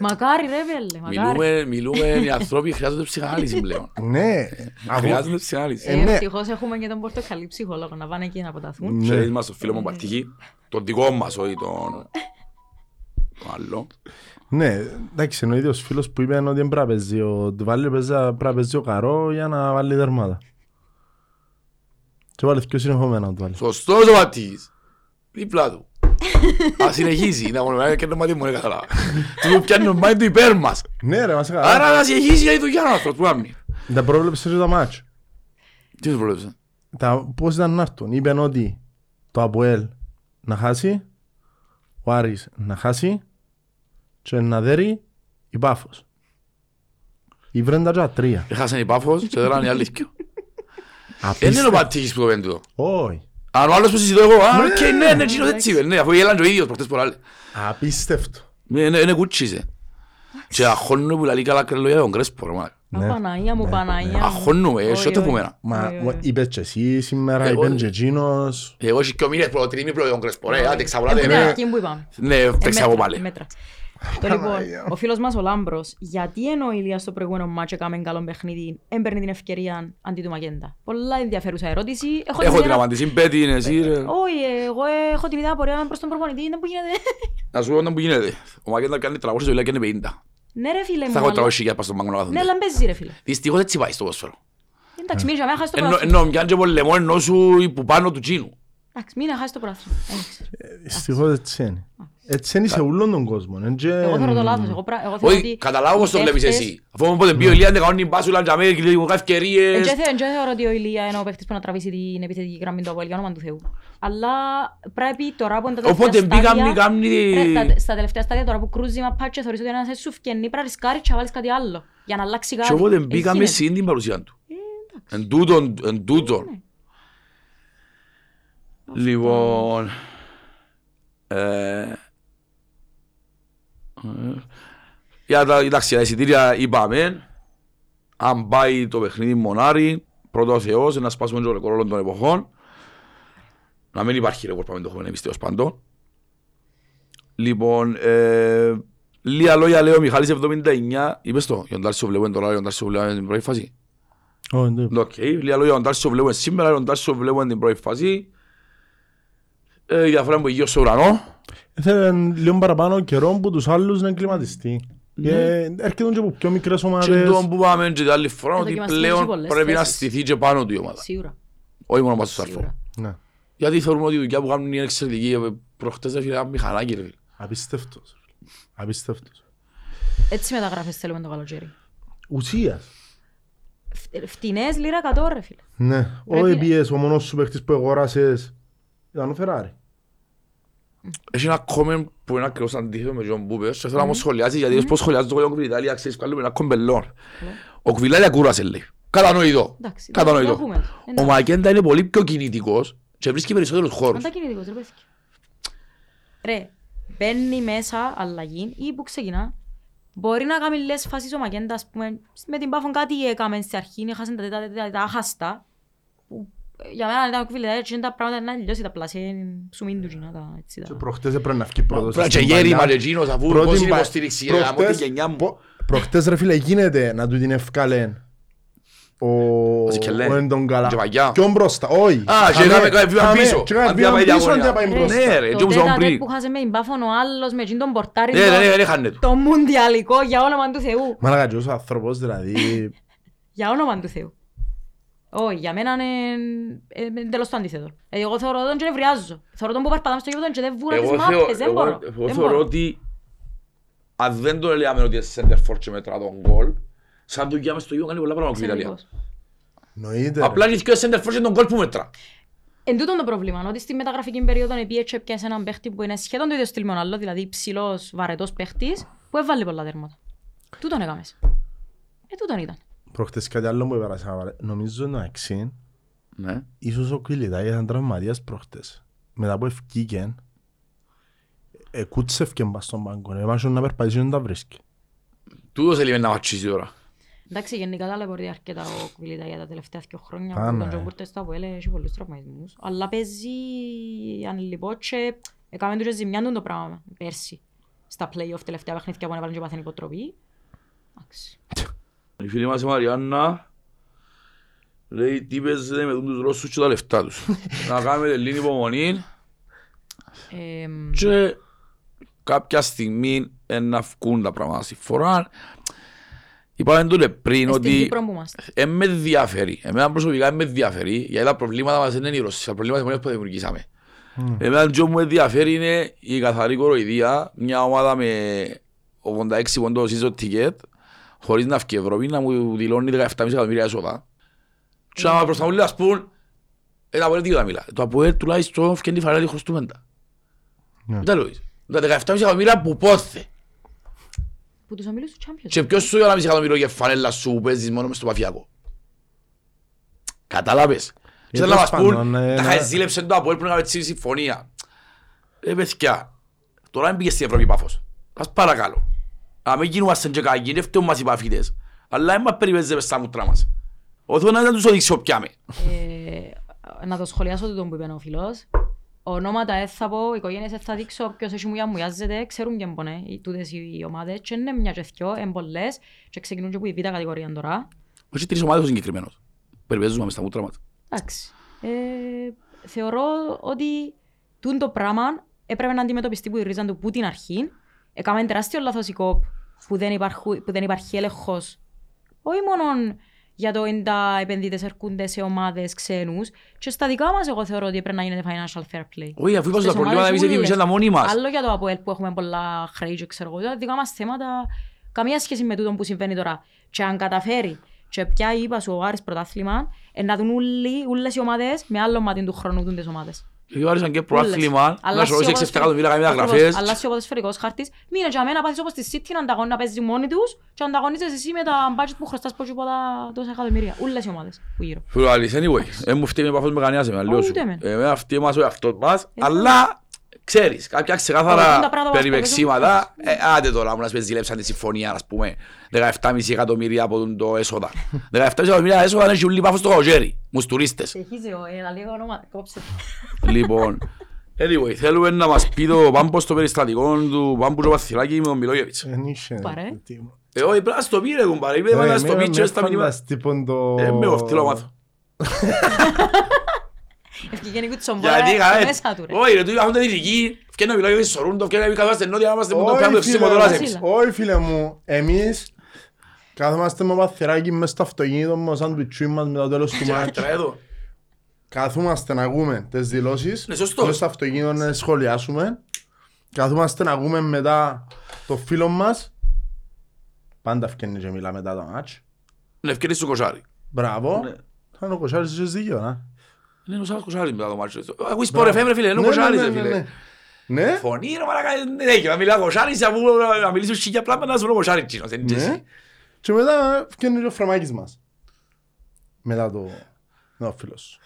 Μακάρι ρε βέλε, μιλούμε, οι άνθρωποι χρειάζονται ψυχανάλυση πλέον. Ναι. Χρειάζονται ψυχανάλυση. Ευτυχώς έχουμε και τον πορτοκαλί ψυχολόγο να πάνε εκεί να αποταθούν. Ξέρεις μας το φίλο μου Παρτική, τον δικό μας όχι τον... Ναι, εντάξει, είναι ο ίδιος φίλος που είπε ότι δεν πρέπει να παίζει ο Ντουβάλλη, πρέπει να παίζει ο Καρό για να βάλει τερμάτα. Και βάλει πιο συνεχόμενα ο Ντουβάλλη. Σωστός ο Ματής, δίπλα του. Ας συνεχίσει, να μονομεράει και το Ματή μου είναι καλά. Του πιάνει το μάτι του υπέρ μας. Ναι ρε, μας είναι καλά. Άρα να συνεχίσει για τη δουλειά να αυτός που άμει. Τα πρόβλεψες τα μάτς. Τι τους πρόβλεψες? Πώς ήταν να έρθουν, είπαν ότι το ΑΠΟΕΛ να χάσει, ο Άρης να χάσει και να δέρει η Πάφος. Η Βρέντατζα τρία. Έχασαν η Πάφος και δέραν η αλήθεια. Δεν είναι ο Πατήχης που το πέντε εδώ. Όχι. Αν ο άλλος που συζητώ εγώ, α, και ναι, ναι, εκείνος έτσι είπε, ναι, αφού γέλαν και ο ίδιος προχτές πολλά. Απίστευτο. Είναι κουτσίζε. Και αχώνουμε που λαλεί καλά κρελόγια τον Κρέσπο, ρε μάνα. Παναγία μου, Παναγία μου. Αχώνουμε, εσύ ό,τι πούμε. Μα είπες και εσύ σήμερα, είπες και εκείνος. Εγώ είσαι και ο μήνες προτρίμιπλο για τον Κρέσπο, ρε, αντεξαβολάτε. Ναι, τεξαβώ πάλι. Λοιπόν, ο φίλος μας ο Λάμπρος, γιατί ενώ ο Ηλίας στο προηγούμενο μάτσο έκαμε καλό παιχνίδι, έμπαιρνε την ευκαιρία αντί του Μαγέντα. Πολλά ενδιαφέρουσα ερώτηση. Έχω, έχω την απάντηση, πέτει είναι εσύ. Όχι, εγώ έχω την ιδέα απορία προς τον προπονητή, είναι που γίνεται. Να σου πω όταν που γίνεται. Ο Μαγέντα κάνει τραβώσεις, ο Ηλίας κάνει πενήντα. Ναι ρε φίλε μου. Θα έχω τραβώσεις για να πάω στον Μαγκόνο Βάθοντα. Ναι, αλλά μπέζει ρε φίλε. Δυστυχώς έτσι πάει στο ποδόσφαιρο. Εντάξει, μην χάσει το ποδόσφαιρο. Έτσι είναι σε ούλον τον κόσμο. Εγώ θέλω το λάθος. Όχι, καταλάβω πως το βλέπεις εσύ. Αφού πότε μπει ο Ηλία, δεν κάνουν μπάσουλα, τζαμέ, δημιουργά ευκαιρίες. Εν και θεωρώ ότι ο Ηλία είναι ο παίχτης που να τραβήσει την επιθετική γραμμή του ΑΠΟΕΛ, για όνομα του Θεού. Αλλά πρέπει τώρα που είναι τα τελευταία στάδια, τώρα που κρούζει μα πάτσε, θεωρείς ότι ένας σου φκαινεί, πρέπει να ρισκάρεις και να βάλεις κάτι άλλο. Για να αλλάξει κάτι. Και όποτε μπήκαμε σύν την παρουσία του. Εν τούτον. Λοιπόν... Εντάξει, τα εισιτήρια είπαμε, αν πάει το παιχνίδι Μονάρι, πρώτο ο Θεός, να σπάσουμε το ρεκόρ όλων των εποχών. Να μην υπάρχει ρεκόρ, πάμε το έχουμε εμείς τέλος πάντων. Λοιπόν, λίγα λόγια λέει ο Μιχάλης εβδομήντα εννιά, είπες το, για τον Τάρσιο βλέπουμε τώρα, για τον Τάρσιο βλέπουμε την πρώτη φάση. Λίγα λόγια για τον Τάρσιο βλέπουμε σήμερα, για τον Τάρσιο βλέπουμε την πρώτη φάση. Η διαφορά που υγείω στο ουρανό. Θέλουν λίγο παραπάνω καιρό που τους άλλους να εγκληματιστεί. Έρχεται και από πιο μικρές ομάδες. Και τον που πάμε και την άλλη φορά ότι πλέον πρέπει να στηθεί και πάνω του η ομάδα. Σίγουρα. Όχι μόνο πάνω στους αρφό. Γιατί θεωρούμε ότι η δουλειά που κάνουν είναι εξαιρετική. Προχτές έφυγε ένα μηχανάκι. Απίστευτος. Απίστευτος. Έτσι μεταγράφες θέλουμε το καλοκαίρι. Ουσίας. Φτηνές λίρα κατώ ρε φίλε. Ναι. Όχι πιες ο μόνος σου παίχτης που αγοράσες. Ήταν ο Φεράρι. Έχει ένα comment που είναι ακριβώς αντίθετο με τον Μπούπερ και θέλω να μου σχολιάζει γιατί πώς σχολιάζει το κολλιό Κβιλιτάλια, ξέρεις, βγάλουμε ένα κομπελόν. Ο Κβιλιτάλια κούρασε λέει. Κατανοητό. Εντάξει, κατανοητό. Ο Μακέντα είναι πολύ πιο κινητικός και βρίσκει περισσότερους χώρους. Μα τα κινητικός, ρε πέσκει. Ρε, παίρνει μέσα αλλαγή ή που ξεκινά. Μπορεί να κάνει λες φάσεις ο Μακέντα, ας πούμε, με την Πάφον κάτι έκαμε στην αρχή, έχασαν τα τέτα τα άχαστα. Για μένα ήταν κουβιλετά, έτσι είναι τα πράγματα να λιώσει τα πλασέ, σου μην τους να τα έτσι τα... Προχτές έπρεπε να βγει πρώτος. Πράτσε γέρι, Μαλετζίνος, αφού πώς είναι υποστήριξη, ρε, από τη γενιά μου. Προχτές ρε φίλε, γίνεται να του την ευκάλεν. Ο Έντον Καλά. Ποιον μπροστά, όχι. Α, και έκαμε πίσω. Αντιαπάει διαγωνία. Ναι ρε, και όμως όμως πριν. Το τέταρ που χάσε με την Πάφον ο άλλος με εκείνον τον πορτάρι. Ναι, ναι, ναι, χάνε του. Το μουντιαλικό, για όνομα του Θεού. Μαλάκα και ως άνθρωπος δηλαδή. Για όνομα του Θεού. Όχι, για μένα είναι τελώς το αντίθετο. Εγώ θεωρώ τον και νευριάζω. Θεωρώ τον που παρπατάμε στο γήπεδο και δεν βούρα τις μάπες, δεν μπορώ. Εγώ θεωρώ ότι αν δεν το λέμε ότι είσαι σέντερφορ και μετρά τον γκολ, σαν το γιάμε στο γήπεδο κάνει πολλά πράγματα στην Ιταλία. Νοείται. Απλά είναι και ο σέντερφορ και τον γκολ που μετρά. Εν τούτον το πρόβλημα, ότι στη μεταγραφική περίοδο επί έτσι έπιασε έναν παίχτη που είναι σχεδόν το ίδιο στυλ με τον άλλο, δηλαδή ψηλός, βαρετός παίχτης, που έβαλε πολλά τέρματα. Τούτον έκαμε. Ε, τούτον ήταν. Προχτές κάτι άλλο που παρασάβα, νομίζω να εξήν, ναι. Ίσως ο Κιλιτάς ήταν τραυματίας προχτές. Μετά που ευκήκεν, εκούτσευκεν πας στον μπαγκό, έμασον να περπατήσουν τα βρίσκει. Τούτος έλειπε να πατσίσει τώρα. Εντάξει, γενικά ταλαιπωρεί αρκετά ο Κιλιτάς για τα τελευταία δύο χρόνια. Πάμε. Τον Τζογκούρτες στο ΑΠΟΕΛ έχει πολλούς τραυματισμούς. Αλλά παίζει, αν λοιπόν, και έκαμε τους ζημιάντουν το πράγμα πέρσι. Στα play-off τελευταία παιχνίδια που έβαλαν και πάθαν υποτροπή. Η φίλη μας η Μαριάννα λέει τι παίζετε με τους Ρώσους και τα λεφτά τους. Να κάνουμε λίγη υπομονή και κάποια στιγμή να βγουν τα πράγματα στη φορά. Είπαμε τότε πριν ότι δεν με ενδιαφέρει. Εμένα προσωπικά δεν με ενδιαφέρει γιατί τα προβλήματα μας δεν είναι οι Ρώσοι. Τα προβλήματα είναι που δημιουργήσαμε. Εμένα το που με ενδιαφέρει είναι η καθαρή κοροϊδία. Μια ομάδα με ογδόντα έξι πόντους season ticket χωρίς να βγει η Ευρώπη, να μου δηλώνει δεκαεπτά κόμμα πέντε εκατομμύρια έσοδα. Και να προσπαθούν να πούν, ένα από τι θα μιλά. Το ΑΠΟΕΛ τουλάχιστον φκένει φανέλη χρωστούμεντα. Δεν τα λόγεις. Τα δεκαεπτά κόμμα πέντε εκατομμύρια που πόθε. Που τους ομίλους του Champions. Και ποιος σου δεκαεπτά κόμμα πέντε εκατομμύρια για φανέλα σου που παίζεις μόνο μες στο παφιακό. Κατάλαβες. Και θέλουν να μας πούν, τα χαζήλεψε το ΑΠΟΕΛ που να πετύχει συμφωνία. Ε, παιδιά, τώρα πήγες στην Ευρώπη Πάφος. Ας παρακαλώ. Αν μην γίνομαστε και κακοί, είναι φταίουν μας οι παφίτες. Αλλά δεν μας περιπέζεται στα μούτρα μας. Ο Θεός να τους οδηγήσω πια με. Να το σχολιάσω το τον που είπε ο φίλος. Ονόματα δεν θα πω, οικογένειες δεν θα δείξω, ποιος έχει μου για μου γιάζεται. Ξέρουν ποιον πονέ, τούτες οι ομάδες. Και είναι μια και δυο, είναι πολλές. Και ξεκινούν και που η β' κατηγορία τώρα. Όχι τρεις ομάδες ο συγκεκριμένος. Περιπέζουμε στα μούτρα μας. Εντάξει. Θεωρώ ότι το πράγμα έπρεπε να αντιμετωπιστεί που η ρίζα του την αρχή. Έκαμε τεράστιο λάθος η ΚΟΠ που δεν, υπαρχου, που δεν υπάρχει έλεγχος. Όχι μόνο για το εάν τα επενδύτες έρχονται σε ομάδες ξένους. Και στα δικά μας, εγώ θεωρώ ότι πρέπει να γίνεται financial fair play. Όχι, αφού είπα στα προβλήματα, εμείς δημιουργήσαμε τα μόνοι μας. Άλλο για το ΑΠΟΕΛ που έχουμε πολλά χρέη, και ξέρω εγώ. Τα δικά μας θέματα, καμία σχέση με τούτο που συμβαίνει τώρα. Και αν καταφέρει, και πια είπα σου ο Άρης πρωτάθλημα, να δουν όλες οι ομάδες με άλλο μάτι του χρόνου δουν τις ομάδες. Εγώ άρχισαν και προάθλημα, να σωρώσει έξι εφτά εκατομμύρια καμία γραφές. Αλλάζει ο ποδοσφαιρικός χάρτης. Μην είναι για μένα, πάθεις όπως στη City να παίζεις μόνοι τους και ανταγωνίζεσαι εσύ με τα budget που χρωστάς πως είπα τόσα εκατομμύρια. Ούλες οι ομάδες που γύρω. Φίλου αλήθεια, anyway, μου φταίει με πάθος με κανένας εμένα, λέω σου. Εμένα φταίει μας ο εαυτός μας, αλλά ξέρεις, κάποια ξεκάθαρα περιπεξίματα, άντε τώρα μου να σπεζιλέψαν τη συμφωνία, ας πούμε, δεκαεπτά κόμμα πέντε εκατομμύρια από το έσοδα. δεκαεπτά κόμμα πέντε εκατομμύρια έσοδα είναι γιουλή Πάφος στο χωγέρι, μους τουρίστες. Λοιπόν, anyway, θέλουμε να μας πει το Πάμπος στο περιστατικό του Πάμπου και Παθυλάκη με τον Μιλόγεβιτς. Παρέ. Ε, όχι, πρέπει να στο πει ρε κουμπάρε, πρέπει να στο πει και στα μηνύματα. Ε, με οφτήλω μάθω. Ευκαινικού της ομβάρα μέσα του ρε. Όχι ρε, του αφούνται διδικοί, ευκαινούν να μιλόγευες σωρούν το, ευκαινούν να καθόμαστε νότια, να είμαστε που το κάνουμε φυσικό τώρα εμείς. Όχι φίλε μου, εμείς κάθομαστε με Παθηράκι μέσα στο αυτοκίνητο μας, σαν του τσου μας με το τέλος του μάτια. Κάθομαστε να ακούμε τις δηλώσεις, στο αυτοκίνητο να σχολιάσουμε, κάθομαστε να ακούμε μετά το φίλο μας, πάντα ευκαινεί και μιλά μετά το μάτς. Ναι, ευκαινεί στο κοσάρι. Μπράβο, ήταν ο κοσάρι στις δύο, να. Είναι ο Σάββας Κοσάρης μετά το μάτσο. Ακούεις πόρε φέμρε φίλε, είναι ο Κοσάρης ρε φίλε. Ναι. Φωνή ρε μάρακα, να μιλά Κοσάρης, να μιλήσω χίλια πλάμα να σου βρω Κοσάρης. Και μετά φκένει ο Φραμάκης μας. μετά το νόφιλο σου.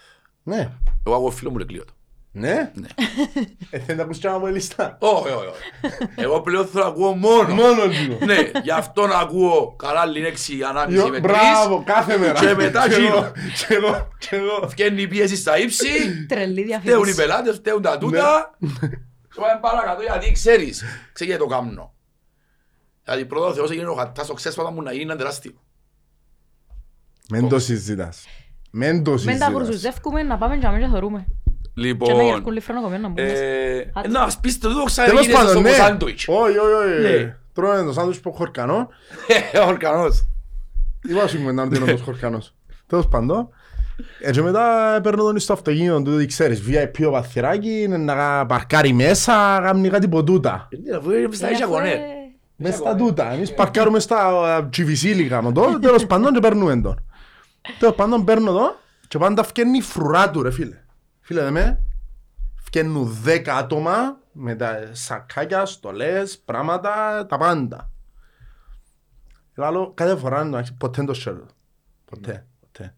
Ναι. Εγώ από φίλο μου λέει κλείω το. Ναι. Θέλει να ακούσει κι άλλο λίστα. Όχι, όχι. Εγώ πλέον θέλω να ακούω μόνο. Μόνο λίγο. Ναι, γι' αυτό να ακούω καλά λινέξη ανάμιση με τρεις. Μπράβο, κάθε μέρα. Και μετά γύρω. Φκένει η πίεση στα ύψη. Τρελή διαφήμιση. Φταίουν οι πελάτες, φταίουν τα τούτα. Σου πάμε παρακατώ γιατί ξέρεις. Ξέρεις γιατί το κάνω. Δηλαδή πρώτα ο Θεός έγινε ο χατάς, το ξέσπατα μου να γίνει τεράστιο. Μεν το συζητάς. Μεν το συζητάς. Μεν τα γουρζουζεύκουμε να πάμε και να μην θεωρούμε. Λοιπόν, να σπίστε το ξανά γίνεται στο σάντουιτς. Όχι, όχι, όχι. Τρώμε το σάντουιτς που χορκανό. Χορκανός. Είπασουμε να ντύνω το χορκανός. Τέλος πάντων. Έτσι μετά παίρνω τον στο αυτοκίνητο του, ξέρεις, βι άι πι ο Παθηράκη, να παρκάρει μέσα, κάνει κάτι ποτούτα. Μες στα τούτα, εμείς παρκάρουμε στα τσιβισίλικα με το, τέλος πάντων και παίρνουμε τον. Τέλος πάντων παίρνω τον και πάντα φκένει η φρουρά του ρε φίλε. Φίλε με, φκένουν δέκα άτομα με τα σακάκια, στολές, πράγματα, τα πάντα. Λάλλω κάθε φορά να έχει ποτέ το σέρδο. Ποτέ, ποτέ.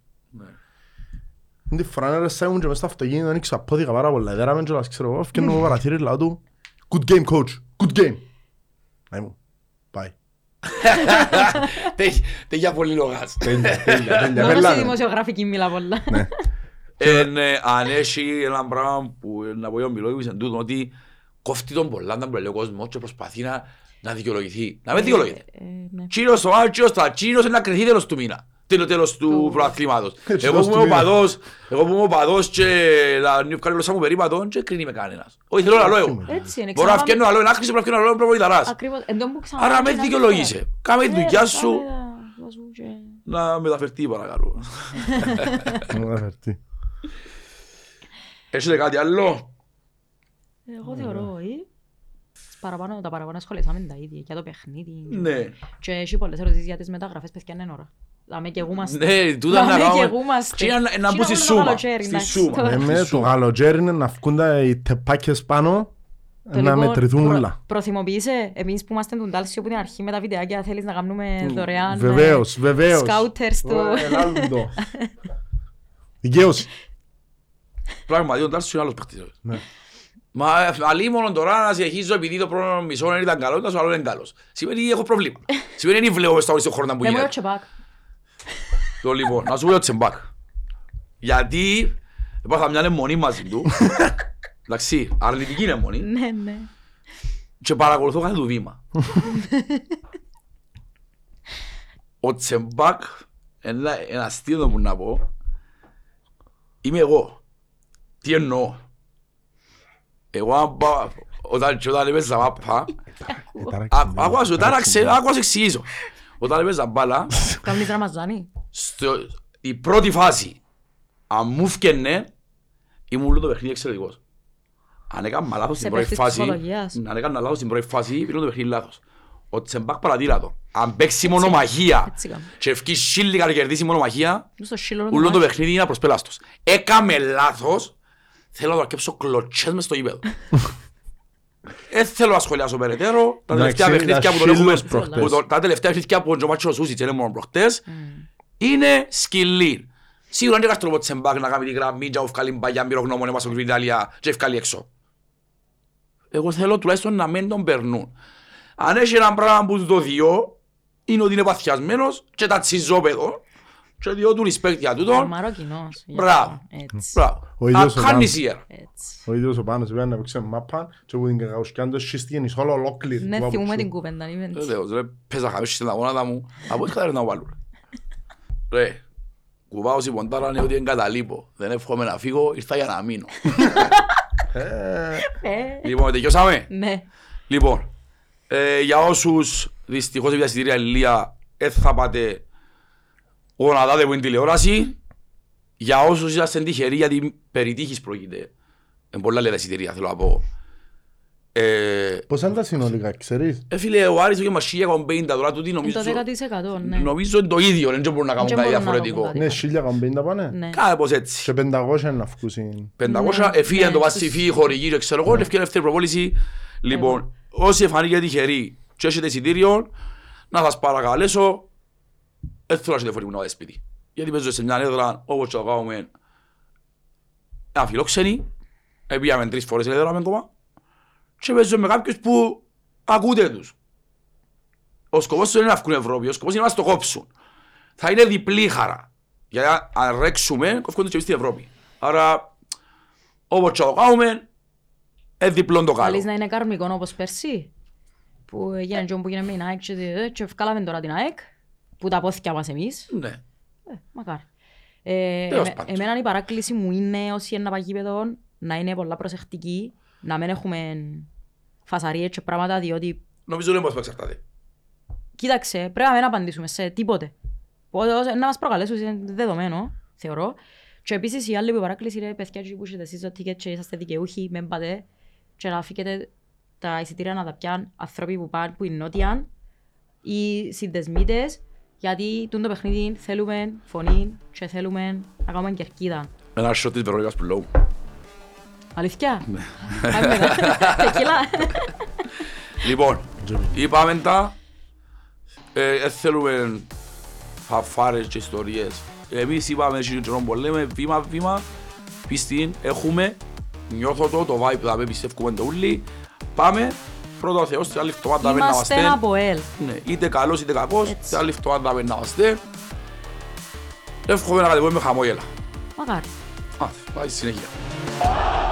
Την φορά να σάγουν και μες στο αυτοκίνητο, δεν ήξερα πόδικα πάρα πολλά. Δεν ράμεν κιόλας, ξέρω εγώ, φκένουν παραθύρι λαό του. Good game coach, good game. Να ήμουν, πάει. Τέχεια πολύ λογάς. Τέλεια, τέλεια. Μόνο στη δημοσιογράφικη μίλα πολλά. Αν έχει ένα πράγμα που να πω για ο Μιλόγιβης εν τούτο ότι κοφτεί τον πολλά να μπλελεί ο κόσμος και προσπαθεί να δικαιολογηθεί. Να με δικαιολογείται. Κύριος ο άλλος, κύριος τα κύριος να κρυθεί τέλος του μήνα, τέλος του προαθλήματος. Εγώ που είμαι ο παδός και τα νιουκαλίλωσά μου περίπατον και κρίνει με κανένας. Όχι θέλω να λέω εγώ. Μπορώ να φκένω να λέω ενάχρηση, μπορώ να φκένω να λέω προβοηταράς. Άρα με δικαιολογείσαι. Κάμε τη δουλειά σου να μεταφερθεί παρακαλώ. Έχετε κάτι άλλο? Εγώ θεωρώ ή παραπάνω τα παραπάνω σχολιάσαμε τα ίδια για το παιχνίδι και έχει πολλές ερωτήσεις για τις μεταγραφές παιδιά είναι ώρα. Να με καιγούμαστε. Ναι, τούτα να καιγούμαστε. Να μπω στη σούμα. Το γαλοτζέρι είναι να βγουν οι τεπάκες πάνω να μετρηθούν όλα. Προθυμοποιείσαι εμείς που είμαστε τον Τάλσιο που την αρχή με τα βιντεάκια θέλεις να κάνουμε δωρεάν σκάουτερς του. Δικαίωση. Πράγματι, ο Τάλσιος είναι άλλος παίκτης. Μα αλλή μόνο τώρα να συνεχίζω επειδή το πρώτο μισό δεν ήταν καλό, το άλλο δεν είναι καλός. Σημαίνει ότι έχω προβλήμα. Σημαίνει ότι δεν βλέπω στα όλες τις χώρες που γίνεται. Δεν μου το λοιπόν, να σου πω ο Τσεμπάκ. Γιατί έπαθα μια αιμονή μαζί του. Εντάξει, αρνητική αιμονή. Ναι, ναι. Και παρακολουθώ κάθε του βήμα. Ο Τσεμπάκ, ένα αστείο που να πω, είμαι εγώ. Τι εννοώ. Εγώ αν πάω, όταν έπαιζα μάπα, άκουσα εξηγήσω. Όταν έπαιζα μπάλα, η πρώτη φάση, αν μου φκαινε, ήμουν όλο το παιχνίδι εξαιρετικός. Αν έκανα λάθος στην πρώτη φάση, αν έκανα λάθος στην πρώτη φάση, ήμουν το παιχνίδι λάθος. Ο Τσεμπάκ παρατήρα το. Αν παίξει μονομαχία και ευκεί σίλικα και κερδίσει μονομαχία, όλο το παιχνίδι είναι απροσπέλαστος. Έκαμε λάθος. Θέλω να το αρκέψω κλωτσές μες στο γήπεδο. Δεν θέλω να σχολιάσω περαιτέρω. Τα τελευταία παιχνίδια που τον έχουμε προχτές. Τα τελευταία παιχνίδια που τον Τζομάτσο Σούσιτς είναι μόνο προχτές. Είναι σκυλή. Σίγουρα είναι καστροπό Τσεμπάκ να κάνει τη γραμμή και να βγάλει μπαγιά μυρογνώμονε μας από την Ιταλία και να βγάλει έξω. Εγώ θέλω τουλάχιστον να μην τον περνούν. Αν έχει ένα πράγμα που το διώ είναι ότι είναι παθιασμένος και τα τσιζόπεδο. Και διότι του respect για τούτο, μπράβο, ακάνησιερα. Ο ίδιος ο Πάνος είπε να παίξε μάπα και που την κακαουσκιάν το σχίστηκε όλο ολόκληρη. Ναι, θυμούμε την κουβέντα. Πέσα χαμίσχυσε στην αγωνάδα μου, από έτσι καταρρεύνα βάλουν. Ρε, κουβάω στη ποντάρα είναι ότι εγκαταλείπω, δεν εύχομαι να φύγω, ήρθα για να μείνω. Λοιπόν, τελειώσαμε. Λοιπόν, για όσους δυστυχώς επειδή ασυντήρια ηλία θα πάτε ο να δάτε που είναι τηλεόραση, για όσους είσαστε τυχεροί, γιατί περί τύχης πρόκειται. Είναι πολλά λεπτά εισιτήρια, θέλω να πω. Ε... Πόσα είναι τα συνολικά, ξέρεις? Ε, φίλε, ο Άρης είχε μας χίλια πενήντα τώρα, τούτη νομίζω... Το δέκα τοις εκατό, ναι. Νομίζω είναι το ίδιο, δεν μπορούν να κάνουν κάτι διαφορετικό. Ναι, χίλια πενήντα πάνε. Ναι. Κάπως έτσι. Και πεντακόσια να αυκούσουν. πεντακόσια, εφίλια το Πασιφί, χορηγή και ξέρω εγώ, ευκαιρία δεύτερη προπόληση. Λοιπόν, όσοι εφανήκια τυχεροί και έχετε εισιτήριο, να σας παρακαλέσω. Δεν θέλω να σου διαφορετικό να πάει σπίτι. γιατί παίζω σε μια έδρα όπως το κάνουμε αφιλόξενοι, πήγαμε τρεις φορές έδρα ακόμα και παίζω με κάποιους που ακούτε τους. Ο σκοπός δεν είναι να βγουν Ευρώπη, ο σκοπός είναι να μας το κόψουν. Θα είναι διπλή χαρά, γιατί αν ρέξουμε κόφκονται και εμείς στην Ευρώπη. Άρα όπως το κάνουμε είναι διπλό το καλό. Θέλεις να είναι καρμικό όπως πέρσι που έγινε και όπου γίναμε την ΑΕΚ και βγάλαμε τώρα την ΑΕΚ που τα πόθηκια μας εμείς. Ναι. Ε, μακάρι. Ε, ε, εμένα η παράκληση μου είναι όσοι είναι να πάει γήπεδο να είναι πολλά προσεκτικοί, να μην έχουμε φασαρίες και πράγματα διότι... Νομίζω δεν μπορείς να εξαρτάται. Κοίταξε, πρέπει να μην απαντήσουμε σε τίποτε. Οπότε, να μας προκαλέσουν είναι δεδομένο, θεωρώ. Και επίσης η άλλη που η παράκληση είναι παιδιά που είστε εσείς το ticket και είσαστε δικαιούχοι, μην πάτε και να αφήκετε τα εισιτήρια να τα πιάνουν άνθρωποι που πάνε που είναι νότιαν ή συνδεσμίτες. Γιατί το παιχνίδι θέλουμε φωνή και θέλουμε να κάνουμε κερκίδα. Ένα shot της Βερολίγας που λέω. Αλήθεια. Λοιπόν, είπαμε τα, θέλουμε φαφάρες και ιστορίες. Εμείς είπαμε και τρόμπο, λέμε βήμα βήμα, πίστην, έχουμε, νιώθω το, το vibe θα με πιστεύουμε το ούλι. Πάμε. Πρώτα ο Θεός, άλλη φτωμάτα να είμαστε. Είμαστε ΑΠΟΕΛ. Ναι, είτε καλός είτε κακός, άλλη φτωμάτα να είμαστε. Εύχομαι να κατεβούμε με χαμόγελα. Μακάρι. Άντε, πάει στη συνέχεια.